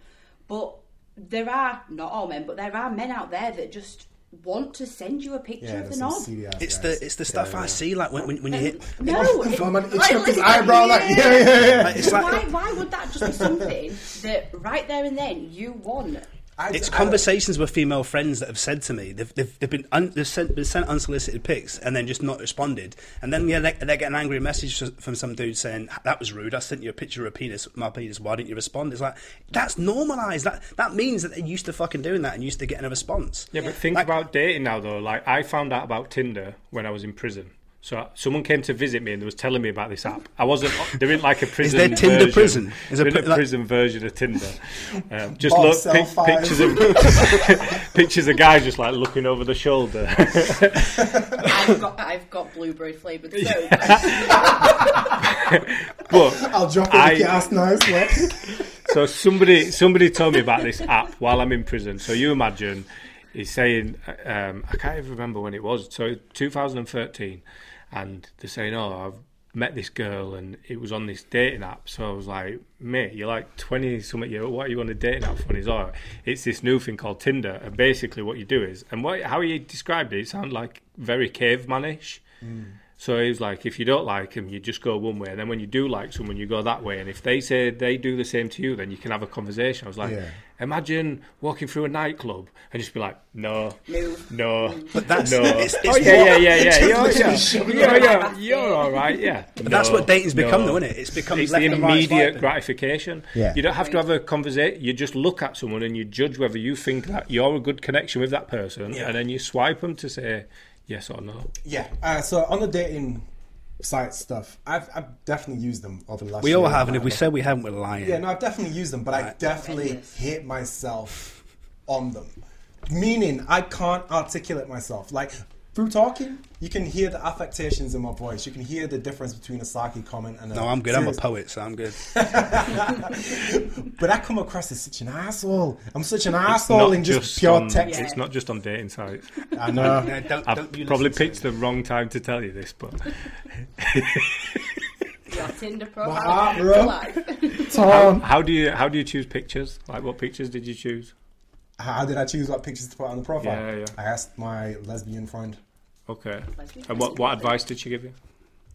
But there are not all men, but there are men out there that just want to send you a picture yeah, of the knob. It's the it's the stuff yeah, I yeah. see like when when, when you hit no, it, oh, man, it's like, like, eyebrow, like, yeah yeah yeah. yeah. Like, it's like, why why would that just be something that right there and then you want? I, it's I, conversations I, with female friends that have said to me they've they've, they've been un, they've sent, been sent unsolicited pics and then just not responded, and then yeah they, they get an angry message from some dude saying that was rude, I sent you a picture of a penis, my penis, why didn't you respond? It's like that's normalised. That that means that they're used to fucking doing that and used to getting a response. Yeah, but think like, about dating now though. Like I found out about Tinder when I was in prison. So someone came to visit me and they was telling me about this app. I wasn't. There isn't like a prison. Is there Tinder version. Prison? Is there a, like, a prison version of Tinder? Um, just look pic, pictures of pictures of guys just like looking over the shoulder. I've got I've got blueberry flavoured soap. But I'll drop it in your ass nicely. So somebody somebody told me about this app while I'm in prison. So you imagine. He's saying, um, I can't even remember when it was, so two thousand thirteen, and they're saying, oh, I've met this girl and it was on this dating app. So I was like, mate, you're like twenty-something year old, what are you on a dating app for? And he's like, it's this new thing called Tinder, and basically what you do is, and what, how he described it, it sounded like very caveman-ish. Mm. So he was like, if you don't like them, you just go one way, and then when you do like someone, you go that way, and if they say they do the same to you, then you can have a conversation. I was like... Yeah. Imagine walking through a nightclub and just be like, no, no, but that's no. It's, it's oh, yeah, yeah, yeah, yeah. You're, you're, you're, you're, you're all right, yeah. But no, that's what dating's become, no. though, isn't it? It's become it's the immediate right gratification. Yeah. You don't have to have a conversation. You just look at someone and you judge whether you think that you're a good connection with that person, yeah. and then you swipe them to say yes or no. Yeah. Uh, so on the dating site stuff, I've, I've definitely used them over the last we year. We all have, and if we said we haven't, we're lying. Yeah, no, I've definitely used them, but right. I definitely hate myself on them. Meaning, I can't articulate myself. Like, through talking, you can hear the affectations in my voice. You can hear the difference between a sarky comment and a... No, I'm good. Serious... I'm a poet, so I'm good. But I come across as such an asshole. I'm such an asshole in just, just pure on, text. It's not just on dating sites. I know. No, don't, I've don't probably picked the wrong time to tell you this, but... Your Tinder profile. Tom. How, how do you how do you choose pictures? Like, what pictures did you choose? How did I choose what pictures to put on the profile? Yeah, yeah. I asked my lesbian friend. Okay. And what, what advice did she give you?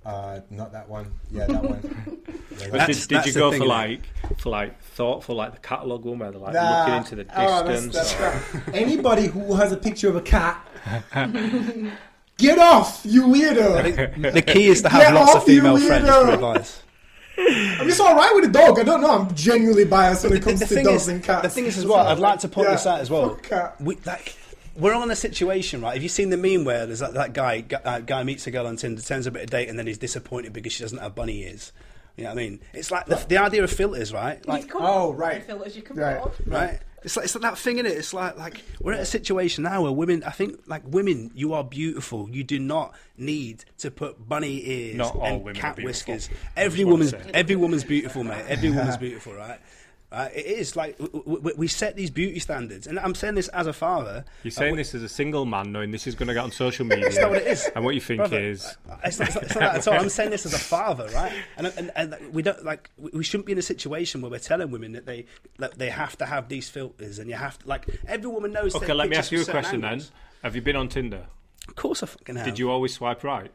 Uh, not that one. Yeah, that one. Yeah, that did did you go for like, for like thoughtful, like the catalogue one where they're like nah. looking into the distance? Oh, that's, that's right. Anybody who has a picture of a cat, get off, you weirdo. I think the key is to have get lots off, of female friends for advice. I'm just all right with a dog. I don't know. I'm genuinely biased when it comes the, the to dogs is, and cats. The thing is, as well, I'd like to point yeah, this out as well. We, like, we're all in a situation, right? Have you seen the meme where there's that, that guy uh, guy meets a girl on Tinder, sends a bit of date, and then he's disappointed because she doesn't have bunny ears? You know what I mean? It's like the, the idea of filters, right? Like, oh, right. Filters you can right. right. It's like, it's like that thing, innit? It's like like we're in a situation now where women, I think, like women, you are beautiful. You do not need to put bunny ears not all and women cat are whiskers. Every woman's every woman's beautiful, mate. Every woman's beautiful, right? Right? It is like we, we, we set these beauty standards, and I'm saying this as a father. You're saying we, this as a single man, knowing this is going to get on social media. That's not what it is. And what you think Brother, is it's not, it's not, it's not that at all. I'm saying this as a father, right? And and, and we don't like we shouldn't be in a situation where we're telling women that they that they have to have these filters, and you have to like every woman knows. Okay, let me ask you a question angles. Then. Have you been on Tinder? Of course, I fucking have. Did you always swipe right?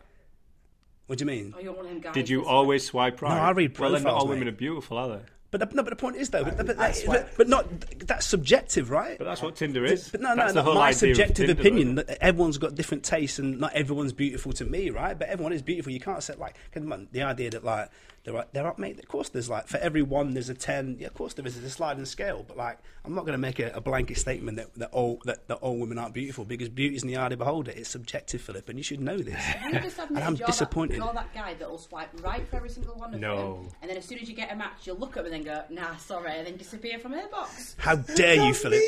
What do you mean? Oh, you're one of them guys. Did you always swipe right? No, I read profiles. Well, then not all mate. Women are beautiful, are they? But the, no, but the point is though, but, but, that, but, but not that's subjective, right? But that's what Tinder is. But no, no, no my subjective opinion though. That everyone's got different tastes and not everyone's beautiful to me, right? But everyone is beautiful. You can't set like the idea that like they're up, they're up, mate. Of course, there's like for every one there's a ten. Yeah, of course there is. There's a sliding scale, but like I'm not going to make a, a blanket statement that that all that, that all women aren't beautiful because beauty is in the eye of the beholder. It's subjective, Philip, and you should know this. You just admit, and I'm you're disappointed. That, you're that guy that will swipe right for every single one of no. them, and then as soon as you get a match, you'll look at them. And go, nah, sorry, and then disappear from her box. How dare you, Philip?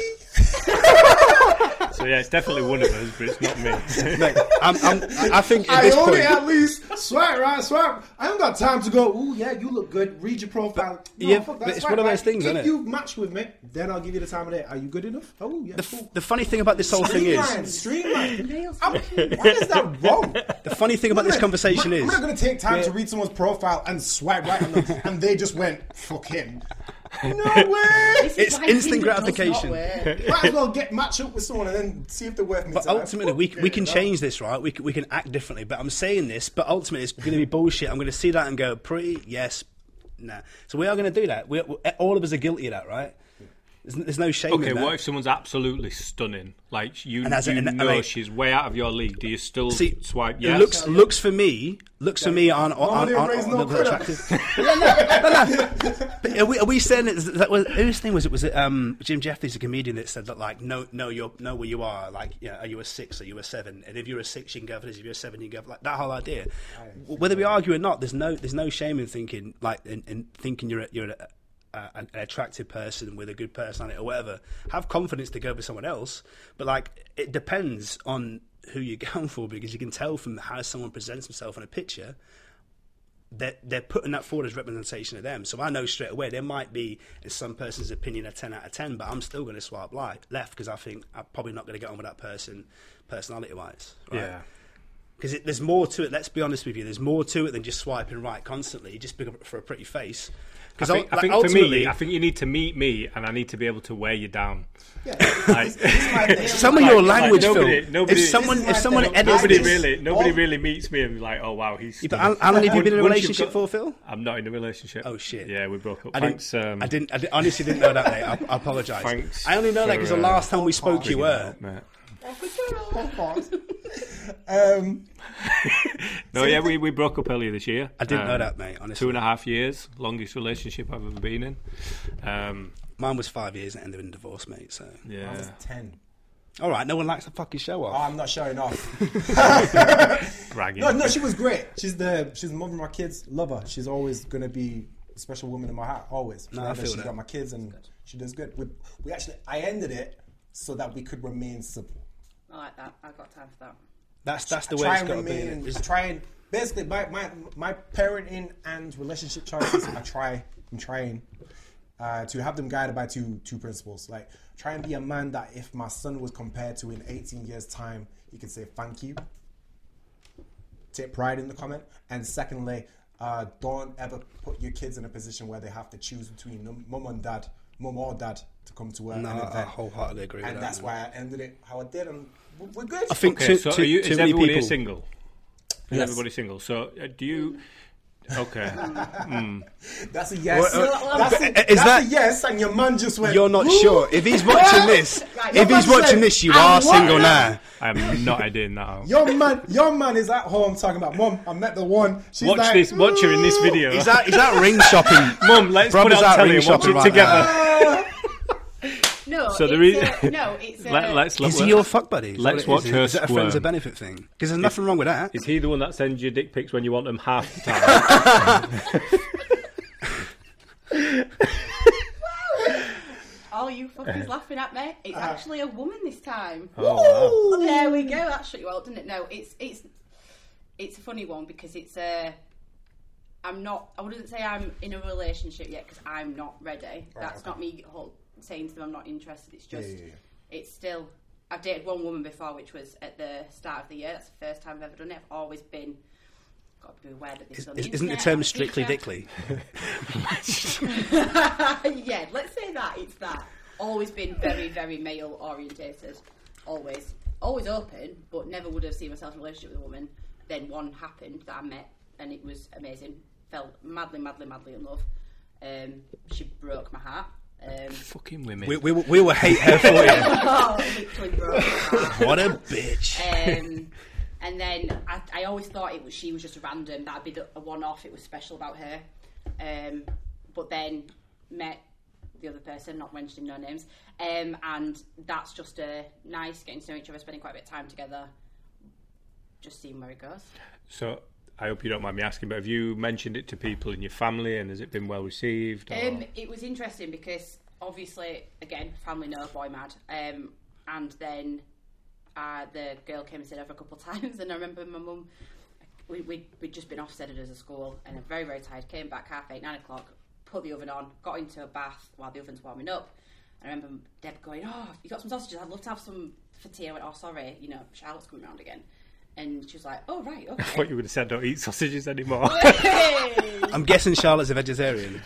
So yeah, it's definitely one of us, but it's not me. Mate, I'm, I'm, I think I only point... at least swipe right, swipe. I haven't got time to go. Ooh, yeah, you look good. Read your profile. But, no, yeah, fuck that. But it's one of those things, isn't it? If you match with me, then I'll give you the time of day. Are you good enough? Oh yeah. The, cool. the funny thing about this whole thing is, streamline. Why is that wrong? The funny thing about this conversation is, I'm not going to take time to read someone's profile and swipe right on them, and they just went fuck him. No way! It's instant gratification. Might as well get match up with someone and then see if they work. But time. Ultimately, we we can change this, right? We can, we can act differently. But I'm saying this, but ultimately, it's going to be bullshit. I'm going to see that and go, pretty, yes, nah. So we are going to do that. We all of us are guilty of that, right? There's, there's no shame. Okay, in that. What if someone's absolutely stunning? Like you, you a, know, I mean, she's way out of your league. Do you still see, swipe? Yes. Looks, looks for me. Looks yeah. for me on on on attractive. But are we, are we saying that, that was, whose thing was it? Was it um, Jim Jeffries, a comedian, that said that like no no you know where you are? Like you know, are you a six? Are you a seven? And if you're a six, you can go for this. If you're a seven, you can go for like that whole idea. Whether we argue or not, there's no there's no shame in thinking like in, in thinking you're you're. A, Uh, an, an attractive person with a good personality or whatever, have confidence to go with someone else. But like, it depends on who you're going for, because you can tell from how someone presents themselves in a picture that they're, they're putting that forward as representation of them. So I know straight away there might be, in some person's opinion, a ten out of ten, but I'm still going to swipe right, left, because I think I'm probably not going to get on with that person personality wise, right? Yeah. Because there's more to it. Let's be honest with you. There's more to it than just swiping right constantly, just for a pretty face. Because I think, like, I think for me, I think you need to meet me, and I need to be able to wear you down. Yeah. Like, some of like, your language, like nobody, Phil. Nobody, if someone, if someone edits nobody this, really, nobody or, really meets me and be like, oh wow, he's. But how, how long have you been in a relationship got, for, Phil? I'm not in a relationship. Oh shit. Yeah, we broke up. I Thanks. Didn't, um, I didn't. I didn't, honestly didn't know that. Mate. I, I apologise. Thanks. I only know that because uh, the last time we spoke, you were. um, no, yeah, we, we broke up earlier this year. I didn't um, know that, mate, honestly. Two and a half years, longest relationship I've ever been in. Um, Mine was five years and ended in divorce, mate, so... Yeah. Mine was ten. All right, no one likes the fucking show off. Oh, I'm not showing off. Bragging. No, no, she was great. She's the she's the mother of my kids, love her. She's always going to be a special woman in my heart, always. No, I feel she's that. Got my kids and she does good. We, we actually, I ended it so that we could remain simple. I like that. I've got time for that. That's that's the I way it's got to be. In it. Try and, basically, my, my my parenting and relationship choices, I try, I'm trying uh, to have them guided by two two principles. Like, try and be a man that if my son was compared to in eighteen years' time, he can say thank you, take pride in the comment. And secondly, uh, don't ever put your kids in a position where they have to choose between mum and dad, mum or dad, to come to work. No, and I wholeheartedly agree and with that. And that's why I ended it how I did, and we're good. I think okay, too, so too, you, too is many everybody people. Single? Is yes. everybody single? So uh, do you... Okay. Mm. That's a yes. Well, uh, that's a, that's that, a yes, and your man just went... You're not Woo! Sure. If he's watching this, right, if he's watching said, this, you are single now. I am not editing that out. Your man, your man is at home talking about, Mum, I met the one. She's watch like, this. Watch her in this video. Is that, is that ring shopping? Mum, let's Brothers put it on telly and watch it together. No, so there is a, no. It's a, Let, let's look, is he your fuck buddy? Let's watch her. Is it a friends of benefit thing? Because there's nothing is, wrong with that. Is he the one that sends you dick pics when you want them half the time? all you fuckers laughing at me. It's uh, actually a woman this time. Oh, wow. There we go. That shut you out, didn't it? No, it's it's it's a funny one because it's a. I'm not. I wouldn't say I'm in a relationship yet because I'm not ready. Right, That's okay. not me saying to them I'm not interested. It's just. Yeah, yeah, yeah. It's still. I've dated one woman before, which was at the start of the year. That's the first time I've ever done it. I've always been. Got to be aware that this is, on the isn't internet, the term strictly dickly? Yeah, let's say that it's that. Always been very, very male orientated. Always, always open, but never would have seen myself in a relationship with a woman. Then one happened that I met, and it was amazing. Fell madly, madly, madly in love. Um, she broke my heart. Um, Fucking women. We, we, we will hate her for you. Oh, literally broke my heart. What a bitch. Um, And then I, I always thought it was she was just random, that'd be the, a one-off, it was special about her. Um, but then met the other person, not mentioning no names, um, and that's just a nice getting to know each other, spending quite a bit of time together, just seeing where it goes. So I hope you don't mind me asking, but have you mentioned it to people in your family and has it been well received? Um, it was interesting because obviously, again, family no, boy mad, um, and then... Uh, the girl came and said over a couple of times, and I remember my mum, we, we'd, we'd just been offsetted as a school, and I'm very, very tired. Came back half eight, nine o'clock, put the oven on, got into a bath while the oven's warming up. And I remember Deb going, "Oh, you got some sausages? I'd love to have some for tea." I went, "Oh, sorry, you know, Charlotte's coming round again." And she was like, "Oh, right, okay." I thought you were going to say, "Don't eat sausages anymore." I'm guessing Charlotte's a vegetarian.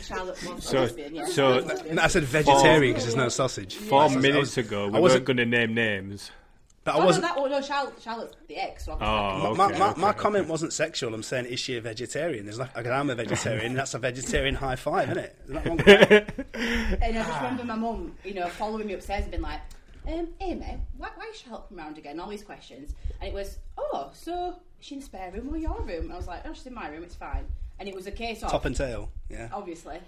Charlotte was so, lesbian, yeah. So no, I said vegetarian because there's no sausage. Four yeah. minutes ago, we weren't going to name names. But I oh, wasn't. No, that, oh, no, Charlotte, Charlotte's the ex. So oh, like, okay, my my, okay, my okay. comment wasn't sexual. I'm saying, is she a vegetarian? There's like, I'm a vegetarian. And that's a vegetarian high five, isn't it? Isn't that one great? And I just remember my mum, you know, following me upstairs and being like, um, "Amy, why, why is Charlotte come round again?" All these questions, and it was, "Oh, so is she in the spare room or your room?" And I was like, "Oh, she's in my room. It's fine." And it was a case of... Top and tail, yeah. Obviously.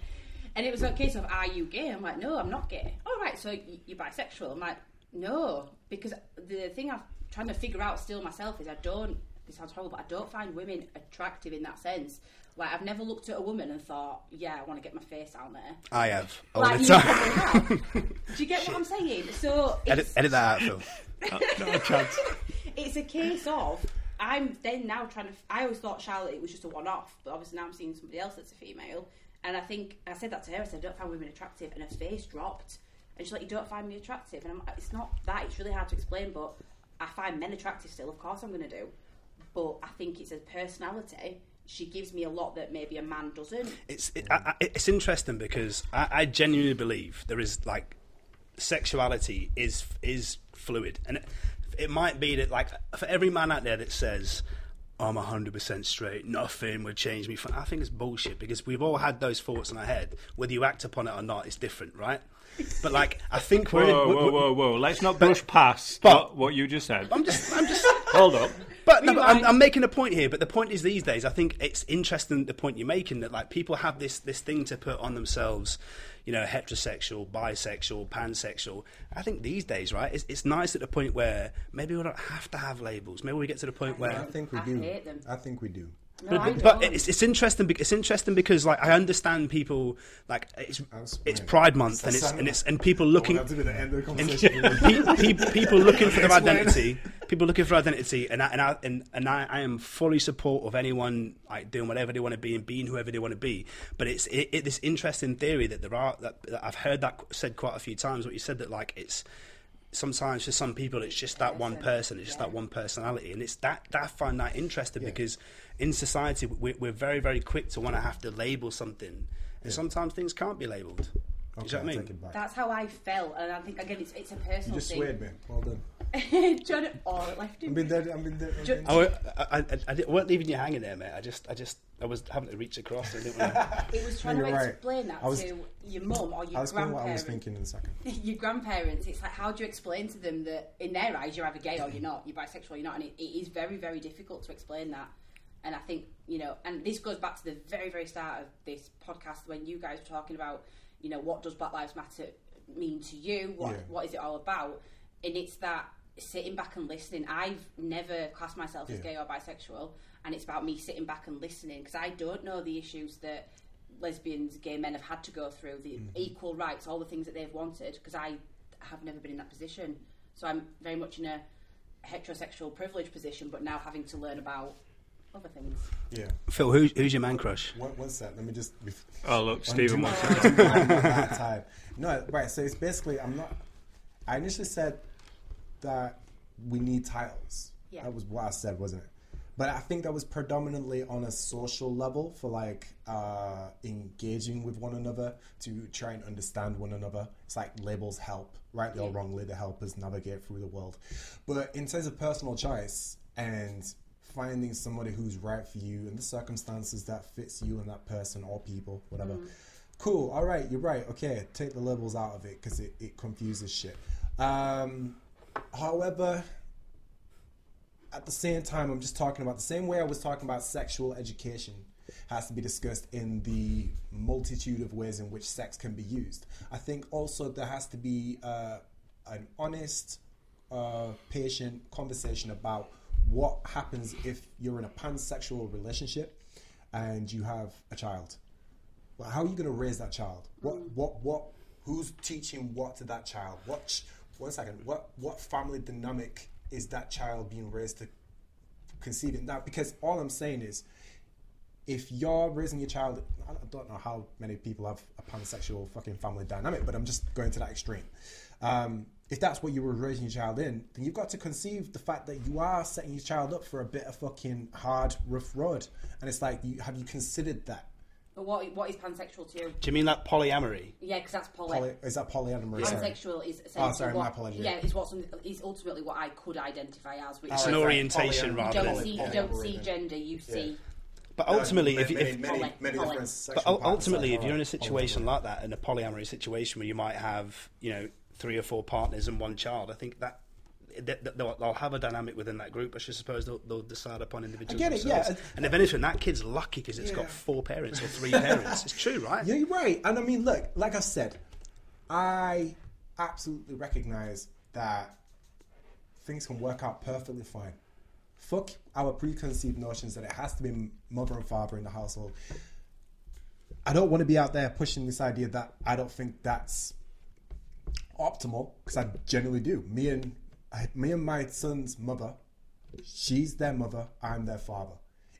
And it was a case of, "Are you gay?" I'm like, "No, I'm not gay." "Oh, right, so you're bisexual?" I'm like, "No." Because the thing I'm trying to figure out still myself is I don't... This sounds horrible, but I don't find women attractive in that sense. Like, I've never looked at a woman and thought, yeah, I want to get my face out there. I have. All like, the time. Have. Do you get Shit. What I'm saying? So... Edit, edit that out, Phil. Oh, not a chance. It's a case of... I'm then now trying to... I always thought Charlotte, it was just a one-off, but obviously now I'm seeing somebody else that's a female, and I think... I said that to her, I said, "I don't find women attractive," and her face dropped. And she's like, "You don't find me attractive?" And I'm like, it's not that, it's really hard to explain, but I find men attractive still, of course I'm going to do. But I think it's a personality. She gives me a lot that maybe a man doesn't. It's it, I, it's interesting because I, I genuinely believe there is, like, sexuality is is fluid. And... It, It might be that, like, for every man out there that says, "I'm one hundred percent straight, nothing would change me," I think it's bullshit because we've all had those thoughts in our head. Whether you act upon it or not, it's different, right? But, like, I think we're... Whoa, in, whoa, we're, whoa, whoa. Let's not brush but, past but, what, what you just said. I'm just... I'm just hold up. But, no, but I'm, I'm making a point here. But the point is these days, I think it's interesting, the point you're making, that, like, people have this this thing to put on themselves... You know, heterosexual, bisexual, pansexual. I think these days, right, it's, it's nice at the point where maybe we don't have to have labels. Maybe we get to the point I where... I think we I do. Hate them. I think we do. No, I but it's it's interesting. It's interesting because, like, I understand people, like, it's it's Pride Month and it's and it's and people looking oh, to be the end of the conversation. And, people, people looking for their identity, people looking for identity, and I, and I, and, and I, I am fully supportive of anyone like doing whatever they want to be and being whoever they want to be. But it's it, it, this interesting theory that there are that, that I've heard that said quite a few times. What you said that like it's. Sometimes for some people it's just that one person, it's just yeah. that one personality, and it's that, that I find that interesting yeah. because in society we're, we're very very quick to want to have to label something, and yeah. sometimes things can't be labelled. Okay, do you know what I mean? That's how I felt, and I think again it's, it's a personal you just thing. Just sweared, man. Well done. John, oh, it left him. I've been there. I've been there. I've been there. I, I, I, I weren't leaving you hanging there, mate. I just, I just, I was having to reach across. I didn't wanna... It was trying You're to right. explain that was, to your mum or your grandparents. I was what I was thinking in a second. Your grandparents. It's like, how do you explain to them that in their eyes you're either gay or you're not, you're bisexual or you're not, and it, it is very, very difficult to explain that. And I think you know, and this goes back to the very, very start of this podcast when you guys were talking about, you know, what does Black Lives Matter mean to you? What, yeah. what is it all about? And it's that. Sitting back and listening. I've never classed myself as yeah. gay or bisexual, and it's about me sitting back and listening because I don't know the issues that lesbians, gay men have had to go through, the mm-hmm. equal rights, all the things that they've wanted, because I have never been in that position. So I'm very much in a heterosexual privilege position, but now having to learn about other things. Yeah. Phil, who's, who's your man crush? One, one sec, let me just... Oh, look, Stephen wants to... I'm not that tired. No, right, so it's basically, I'm not... I initially said that we need titles. Yeah. That was what I said, wasn't it? But I think that was predominantly on a social level for like uh, engaging with one another to try and understand one another. It's like labels help, rightly yeah. or wrongly, they help us navigate through the world. But in terms of personal choice and finding somebody who's right for you and the circumstances that fits you and that person or people, whatever. Mm. Cool, all right, you're right. Okay, take the labels out of it because it, it confuses shit. Um, however... At the same time, I'm just talking about the same way I was talking about sexual education has to be discussed in the multitude of ways in which sex can be used. I think also there has to be uh, an honest, uh, patient conversation about what happens if you're in a pansexual relationship and you have a child. Well, how are you going to raise that child? What, what, what? Who's teaching what to that child? What? One second. What? What family dynamic? Is that child being raised to conceive it now? Because all I'm saying is, if you're raising your child, I don't know how many people have a pansexual fucking family dynamic, but I'm just going to that extreme. Um, if that's what you were raising your child in, then you've got to conceive the fact that you are setting your child up for a bit of fucking hard, rough road. And it's like, you, have you considered that? But what what is pansexual to you? Do you mean that polyamory? Yeah, because that's poly. poly. Is that polyamory? Yeah. Pansexual is essentially oh, sorry, what, my yeah, is what is ultimately what I could identify as. Which it's an orientation like rather than. You don't see, you don't see gender, you yeah. see. But ultimately, no, if, many, if many, poly, many poly. But ultimately, if you're in a situation poly. like that, in a polyamory situation where you might have, you know, three or four partners and one child, I think that. They'll, they'll have a dynamic within that group. I should suppose they'll, they'll decide upon individuals I get it, themselves. Yeah. And if anything, that kid's lucky because it's yeah. got four parents or three parents. It's true, right? Yeah, you're right. And I mean, look, like I've said, I absolutely recognise that things can work out perfectly fine. Fuck our preconceived notions that it has to be mother and father in the household. I don't want to be out there pushing this idea that I don't think that's optimal, because I generally do. Me and I, me and my son's mother, she's their mother, I'm their father.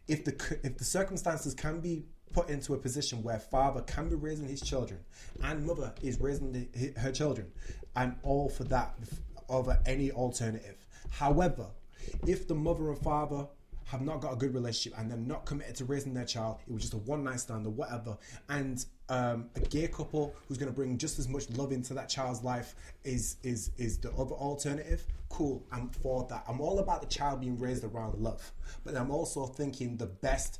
If the if the circumstances can be put into a position where father can be raising his children and mother is raising the, her children, I'm all for that over any alternative. However, if the mother and father have not got a good relationship and they're not committed to raising their child, it was just a one-night stand or whatever, and um, a gay couple who's going to bring just as much love into that child's life is is is the other alternative, cool, I'm for that. I'm all about the child being raised around love, but I'm also thinking the best,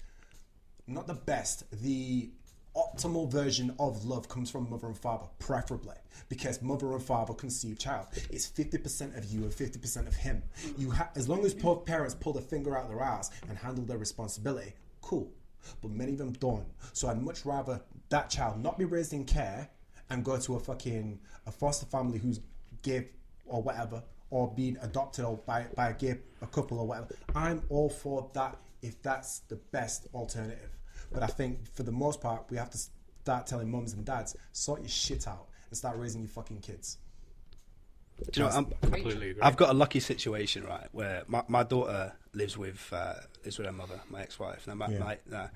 not the best, the optimal version of love comes from mother and father, preferably, because mother and father conceive child. It's fifty percent of you and fifty percent of him. You ha- As long as both parents pull their finger out of their ass and handle their responsibility, cool. But many of them don't. So I'd much rather that child not be raised in care and go to a fucking a foster family who's gay or whatever, or being adopted or by, by a gay a couple or whatever. I'm all for that if that's the best alternative. But I think for the most part, we have to start telling mums and dads, sort your shit out and start raising your fucking kids. Do you know, I'm, completely agree. I've got a lucky situation, right, where my, my daughter lives with uh, lives with her mother, my ex-wife. Now my, yeah. my, now,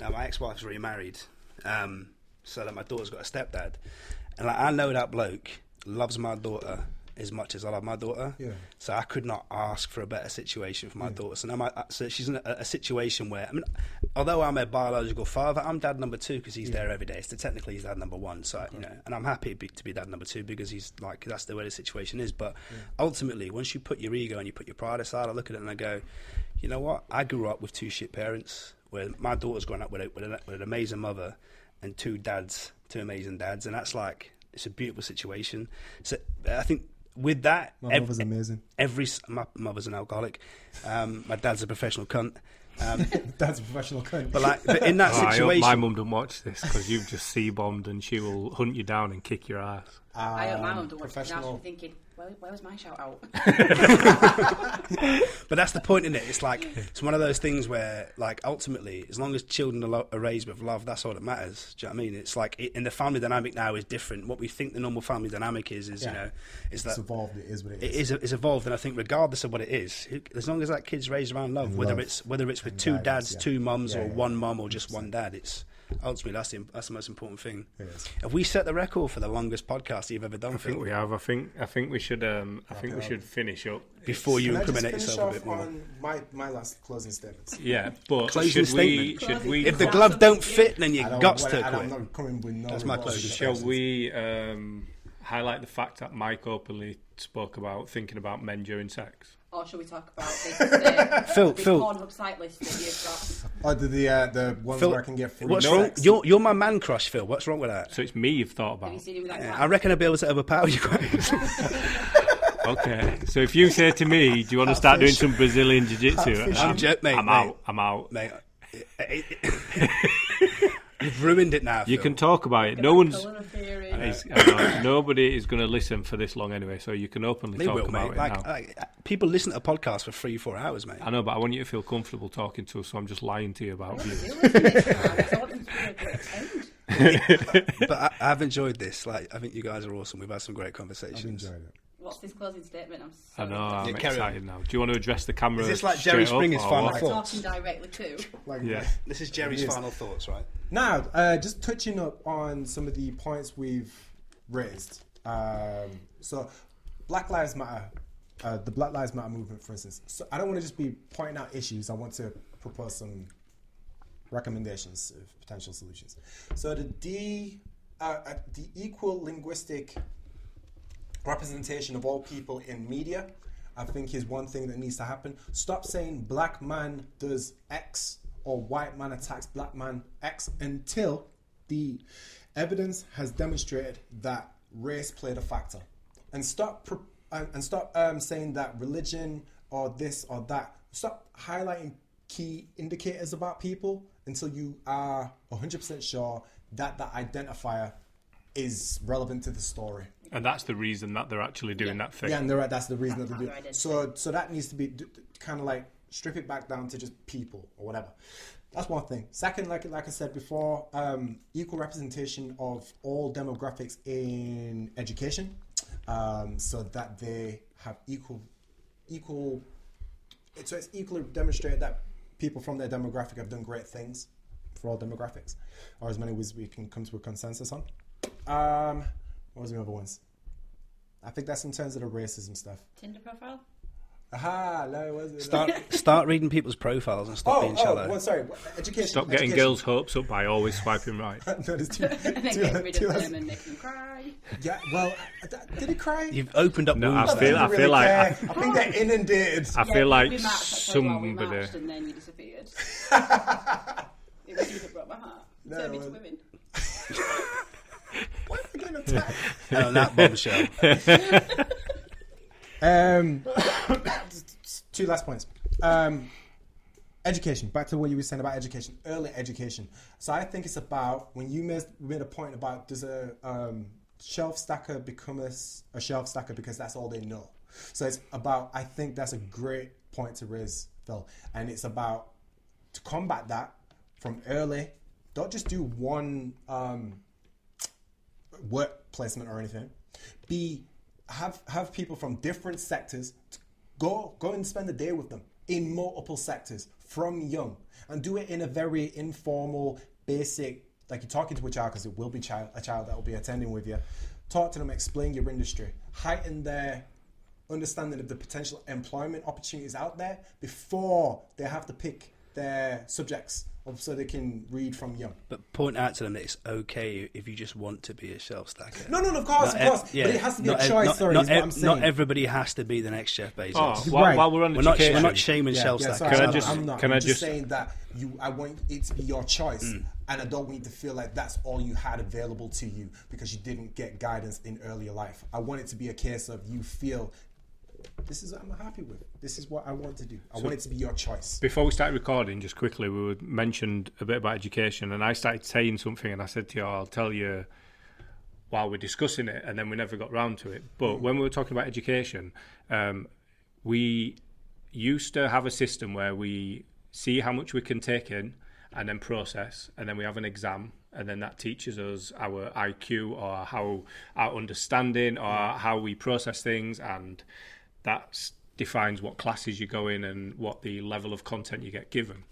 now my ex-wife's remarried, um, so that my daughter's got a stepdad, and like, I know that bloke loves my daughter as much as I love my daughter. Yeah. So I could not ask for a better situation for my yeah. daughter. So now my, so she's in a, a situation where, I mean, although I'm a biological father, I'm dad number two because he's yeah. there every day. So technically he's dad number one. So, okay. you know, and I'm happy be, to be dad number two because he's like, that's the way the situation is. But yeah. ultimately, once you put your ego and you put your pride aside, I look at it and I go, you know what? I grew up with two shit parents where my daughter's grown up with, a, with, a, with an amazing mother and two dads, two amazing dads. And that's like, it's a beautiful situation. So I think, with that, my mother's ev- amazing. Every my mother's an alcoholic. Um, my dad's a professional cunt. Um, dad's a professional cunt. But like, but in that oh, situation, my mum doesn't watch this because you've just C-bombed, and she will hunt you down and kick your ass. Um, I don't mind to watch it. I'm thinking, where, where was my shout out? But that's the point, isn't it? It's like, it's one of those things where, like, ultimately, as long as children are, lo- are raised with love, that's all that matters. Do you know what I mean? It's like, it, and the family dynamic now is different. What we think the normal family dynamic is, is yeah. you know, is that it's evolved. It is what it is. It is. It's evolved, and I think, regardless of what it is, as long as that kid's raised around love, and whether love, it's whether it's with two dads, yeah. two mums, yeah, or yeah. one mum, or just one dad, it's. Ultimately, that's the, that's the most important thing. Have we set the record for the longest podcast you've ever done? I think we have. I think I think we should. Um, I think we should finish up before it's, you incriminate yourself a bit more. My my last closing statement. Yeah, but closing should statement. we? Should we? If the glove don't fit, then you got to quit. I'm not coming with no. That's my closing statement. Shall we um, highlight the fact that Mike openly spoke about thinking about men during sex? Or shall we talk about this, uh, Phil, this Phil. Pornhub site list that you've got? Or the, uh, the ones Phil, where I can get free what's wrong? You're, you're my man crush, Phil. What's wrong with that? So it's me you've thought about. Have you seen it with that yeah, I reckon I'll be able to overpower you guys. Okay, so if you say to me, do you want to start doing some Brazilian jiu-jitsu? I'm, mate, I'm out. Mate, I'm out. Mate, it, it, it. You've ruined it now, Phil. You can talk about it. No one's... Is, know, nobody is going to listen for this long anyway, so you can openly they talk will, about mate. it like, now. Like, people listen to podcasts for three, four hours, mate. I know, but I want you to feel comfortable talking to us, so I'm just lying to you about you. But I, I've enjoyed this. Like, I think you guys are awesome. We've had some great conversations. I've enjoyed it. What's this closing statement? I'm so I know, I'm yeah, excited now. Do you want to address the camera? Is this like Jerry Springer's final like thoughts? Talking directly to. Like, yeah. This is Jerry's is. final thoughts, right? Now, uh, just touching up on some of the points we've raised. Um, so, Black Lives Matter, uh, the Black Lives Matter movement, for instance. So, I don't want to just be pointing out issues. I want to propose some recommendations of potential solutions. So, the D, uh, the equal linguistic representation of all people in media, I think, is one thing that needs to happen. Stop saying black man does X or white man attacks black man X until the evidence has demonstrated that race played a factor. And stop and stop um, saying that religion or this or that. Stop highlighting key indicators about people until you are one hundred percent sure that that identifier is relevant to the story. And that's the reason that they're actually doing yeah. that thing. Yeah, and they're, that's the reason that's that they're doing it. So, so that needs to be d- d- kind of like strip it back down to just people or whatever. That's one thing. Second, like like I said before, um, equal representation of all demographics in education, um, so that they have equal, equal. So it's equally demonstrated that people from their demographic have done great things for all demographics, or as many as we can come to a consensus on. Um, what was the other ones? I think that's in terms of the racism stuff. Tinder profile? Aha, no, was it? Start, start reading people's profiles and stop oh, being oh, shallow. Oh, well, sorry, education. Stop education. Getting girls' hopes up by always swiping right. No, there's two. And then two, get rid two, of two, them and make them cry. Yeah, well, did he cry? You've opened up no, wounds. I feel, I feel really like... I, I think they're inundated. I yeah, feel like somebody... We marched and then you disappeared. It was you that broke my heart. No, so well, women. Why am I getting attacked? Oh, that bombshell. um, two last points. Um, education. Back to what you were saying about education, early education. So I think it's about when you made, made a point about does a um, shelf stacker become a, a shelf stacker because that's all they know. So it's about, I think that's a great point to raise, Phil. And it's about to combat that from early. Don't just do one... Um, work placement or anything. Be have have people from different sectors to go go and spend the day with them in multiple sectors from young, and do it in a very informal, basic, like you're talking to a child, because it will be child a child that will be attending with you. Talk to them, explain your industry, heighten their understanding of the potential employment opportunities out there before they have to pick their subjects, so they can read from young. But point out to them that it's okay if you just want to be a shelf stacker. No, no, of course, not of course. Ev- yeah, but it has to be a choice, ev- sorry, not, is ev- what I'm saying. Not everybody has to be the next Jeff Bezos. Oh, while, right. while we're on we're education. Not, we're not shaming yeah, shelf yeah, stackers. Can I just, I'm not. Can I'm I just, just saying that you, I want it to be your choice, mm. and I don't want you to feel like that's all you had available to you because you didn't get guidance in earlier life. I want it to be a case of you feel... This is what I'm happy with. This is what I want to do. I so want it to be your choice. Before we started recording, just quickly, we were mentioned a bit about education, and I started saying something, and I said to you, I'll tell you while we're discussing it, and then we never got round to it. But mm. when we were talking about education, um, we used to have a system where we see how much we can take in and then process, and then we have an exam, and then that teaches us our I Q or how our understanding or mm. how we process things, and that defines what classes you go in and what the level of content you get given.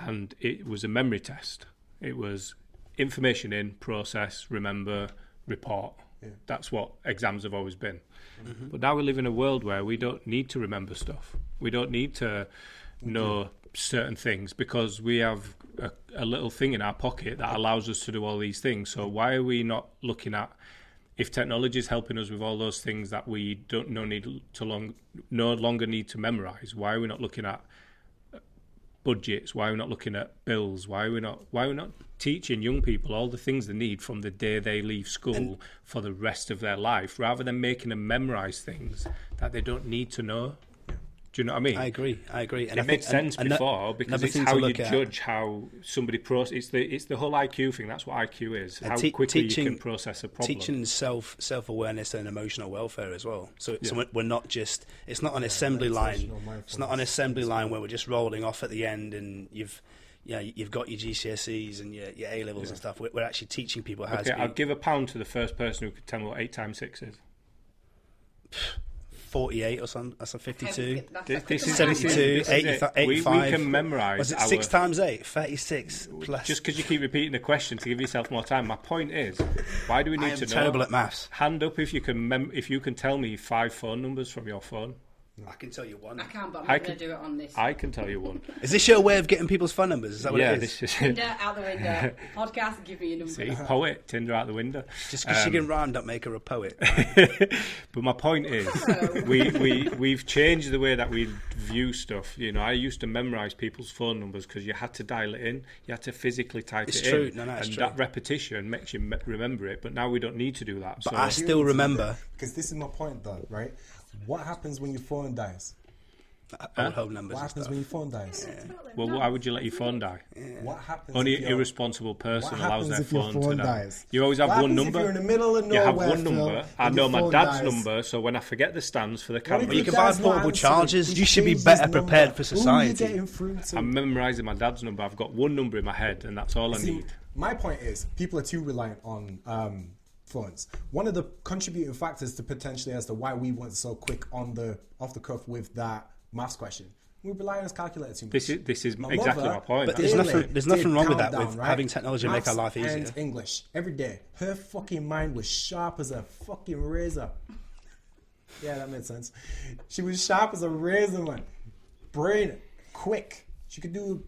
And it was a memory test. It was information in, process, remember, report. Yeah. That's what exams have always been. Mm-hmm. But now we live in a world where we don't need to remember stuff. We don't need to know certain things because we have a, a little thing in our pocket that allows us to do all these things. So why are we not looking at, if technology is helping us with all those things that we don't no need to long no longer need to memorize, why are we not looking at budgets? Why are we not looking at bills? Why are we not why are we not teaching young people all the things they need from the day they leave school and for the rest of their life, rather than making them memorize things that they don't need to know? Yeah. Do you know what I mean? I agree. I agree. And it I made think, sense and, and before and that, because it's how you judge at. how somebody process. It's the it's the whole I Q thing. That's what I Q is. How te- quickly teaching, you can process a problem. Teaching self self awareness and emotional welfare as well. So, yeah. so we're not just. It's not an yeah, assembly line. It's not an assembly line where we're just rolling off at the end and you've. Yeah, you've got your G C S Es and your, your A-levels yeah. and stuff. We're, we're actually teaching people how okay, to be... I'll give a pound to the first person who could tell me what eight times six is. forty-eight or something. That's a fifty-two. That's this, this is seventy-two, eighty-five. We, we can memorise Was it our... six times eight? thirty-six plus... Just because you keep repeating the question to give yourself more time. My point is, why do we need I am to know... terrible at maths. Hand up if you can mem- if you can tell me five phone numbers from your phone. I can tell you one. I can't, but I'm not going to do it on this. I can tell you one. Is this your way of getting people's phone numbers? Is that what yeah, it is? Yeah, this is it. Tinder, out the window. Podcast, give me your number. See, poet, Tinder, out the window. Just because um, she can rhyme, don't make her a poet. Right? But my point is, we, we, we've changed the way that we view stuff. You know, I used to memorise people's phone numbers because you had to dial it in. You had to physically type it's it true. in. No, no, it's and true. And that repetition makes you me- remember it, but now we don't need to do that. But so I still remember. Because this is my point, though, right? What happens when your phone dies? Uh, what happens stuff. when your phone dies? Yeah. Well, why would you let your phone die? Yeah. What happens? Only an irresponsible person allows their phone, phone to die. You always have what one number. If you're in the middle of nowhere, you have one Phil, number. I know my dad's dies. number, so when I forget the stands for the camera, you can buy portable chargers. You should be better prepared for society. I'm memorising my dad's number. I've got one number in my head, and that's all I See, need. My point is, people are too reliant on. Um, Phones. One of the contributing factors to potentially as to why we weren't so quick on the off the cuff with that maths question. We rely on his calculator too much. This is this is my exactly mother, my point. But there's nothing there's nothing wrong with that. Down, with right? having technology maths make our life easier. And English every day. Her fucking mind was sharp as a fucking razor. Yeah, that made sense. She was sharp as a razor, man. Brain quick. She could do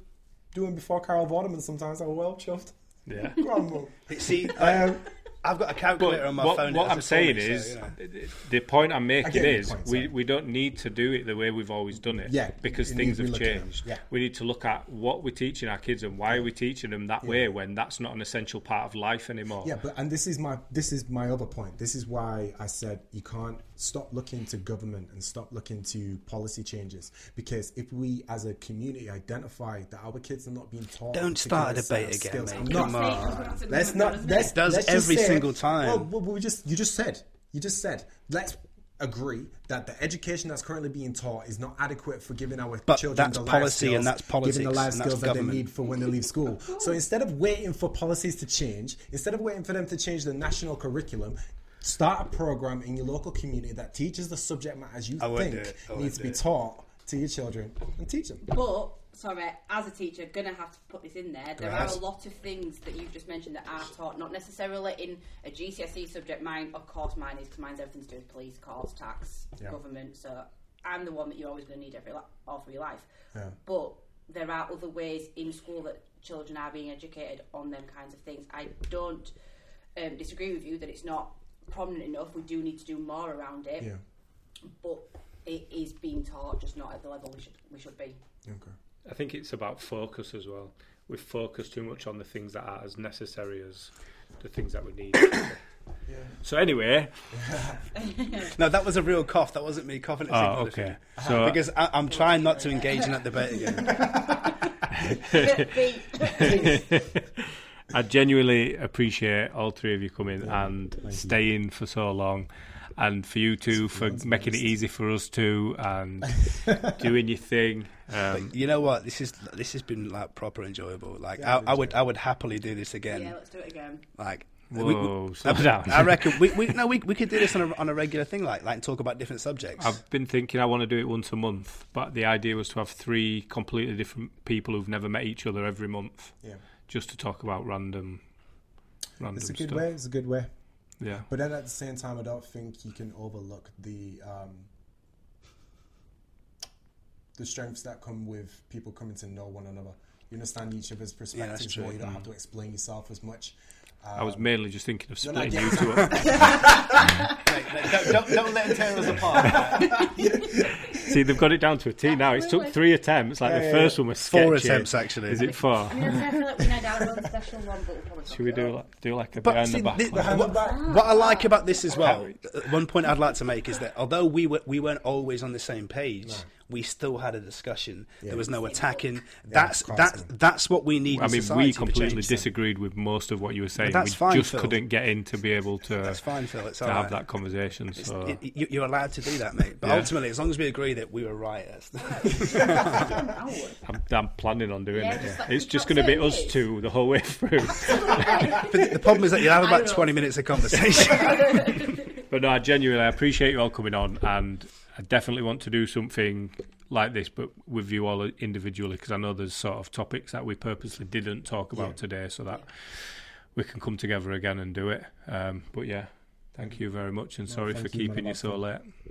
doing before Carol Vorderman sometimes. I was well chuffed. Yeah. Go on, See. Um, I've got a calculator but on my what, phone. What I'm saying phone, is, so, you know. the point I'm making is, point, we, we don't need to do it the way we've always done it. Yeah, because things have changed. Yeah. We need to look at what we're teaching our kids and why we're teaching them that yeah. way when that's not an essential part of life anymore. Yeah, but and this is my this is my other point. This is why I said you can't stop looking to government and stop looking to policy changes, because if we as a community identify that our kids are not being taught, don't start a debate again. Mate. Not, Come on, let's not. Let's does let's every just say, single time. Well, well, we just you just said you just said let's agree that the education that's currently being taught is not adequate for giving our but children the life skills, and that's politics, giving the life skills that they need for when they leave school. So instead of waiting for policies to change, instead of waiting for them to change the national curriculum, start a program in your local community that teaches the subject matter as you think needs to be taught to your children and teach them. But sorry, as a teacher, gonna have to put this in there. There Grass. are a lot of things that you've just mentioned that are taught, not necessarily in a G C S E subject. Mine, of course, mine is because mine's everything to do with police, courts, tax, yeah. government. So I'm the one that you're always gonna need every li- all for your life. Yeah. But there are other ways in school that children are being educated on them kinds of things. I don't um, disagree with you that it's not prominent enough. We do need to do more around it. Yeah. But it is being taught, just not at the level we should we should be. Okay. I think it's about focus as well. We focus too much on the things that are as necessary as the things that we need. Yeah. So anyway, no, that was a real cough. That wasn't me coughing. Oh, okay. So because I, I'm trying not to engage in that debate again. I genuinely appreciate all three of you coming yeah, and staying for so long, and for you two for making it easy for us too, and doing your thing. Um, you know what? This is this has been like proper enjoyable. Like yeah, I, enjoyable. I would I would happily do this again. Yeah, let's do it again. Like. Whoa, we, slow I, down. I reckon we, we no we we could do this on a on a regular thing, like like talk about different subjects. I've been thinking I want to do it once a month, but the idea was to have three completely different people who've never met each other every month, yeah, just to talk about random, random. It's a good stuff. way. It's a good way. Yeah, but then at the same time, I don't think you can overlook the um, the strengths that come with people coming to know one another. You understand each other's perspectives more. Yeah, you don't mm. have to explain yourself as much. Um, I was mainly just thinking of splitting you two up. Wait, wait, don't, don't, don't let them tear us apart. Yeah. See, they've got it down to a T now. It's took three attempts. Like yeah, the yeah, first yeah. one was sketchy. Four attempts, actually. Is it four? I mean, I feel like we know our own special one, but we'll probably should we do like, do like a but behind see, the back? The, like, what, what I like about this as well, one point I'd like to make is that although we were, we weren't always on the same page, no. we still had a discussion. Yeah. There was no attacking. Yeah, that's that, that's what we need. I mean, we completely disagreed with most of what you were saying. That's we fine, just Phil. couldn't get in to be able to. That's fine, Phil. It's to have right. that conversation. So. It, you, you're allowed to do that, mate. But yeah. ultimately, as long as we agree that we were right, that's I'm, I'm planning on doing yeah, it. Just it's just going to be us two the whole way through. But the problem is that you'll have about twenty minutes of conversation. But no, I genuinely appreciate you all coming on, and I definitely want to do something like this, but with you all individually, because I know there's sort of topics that we purposely didn't talk about yeah. today, so that we can come together again and do it. Um, but yeah, thank you very much, and no, sorry for keeping you, you so late.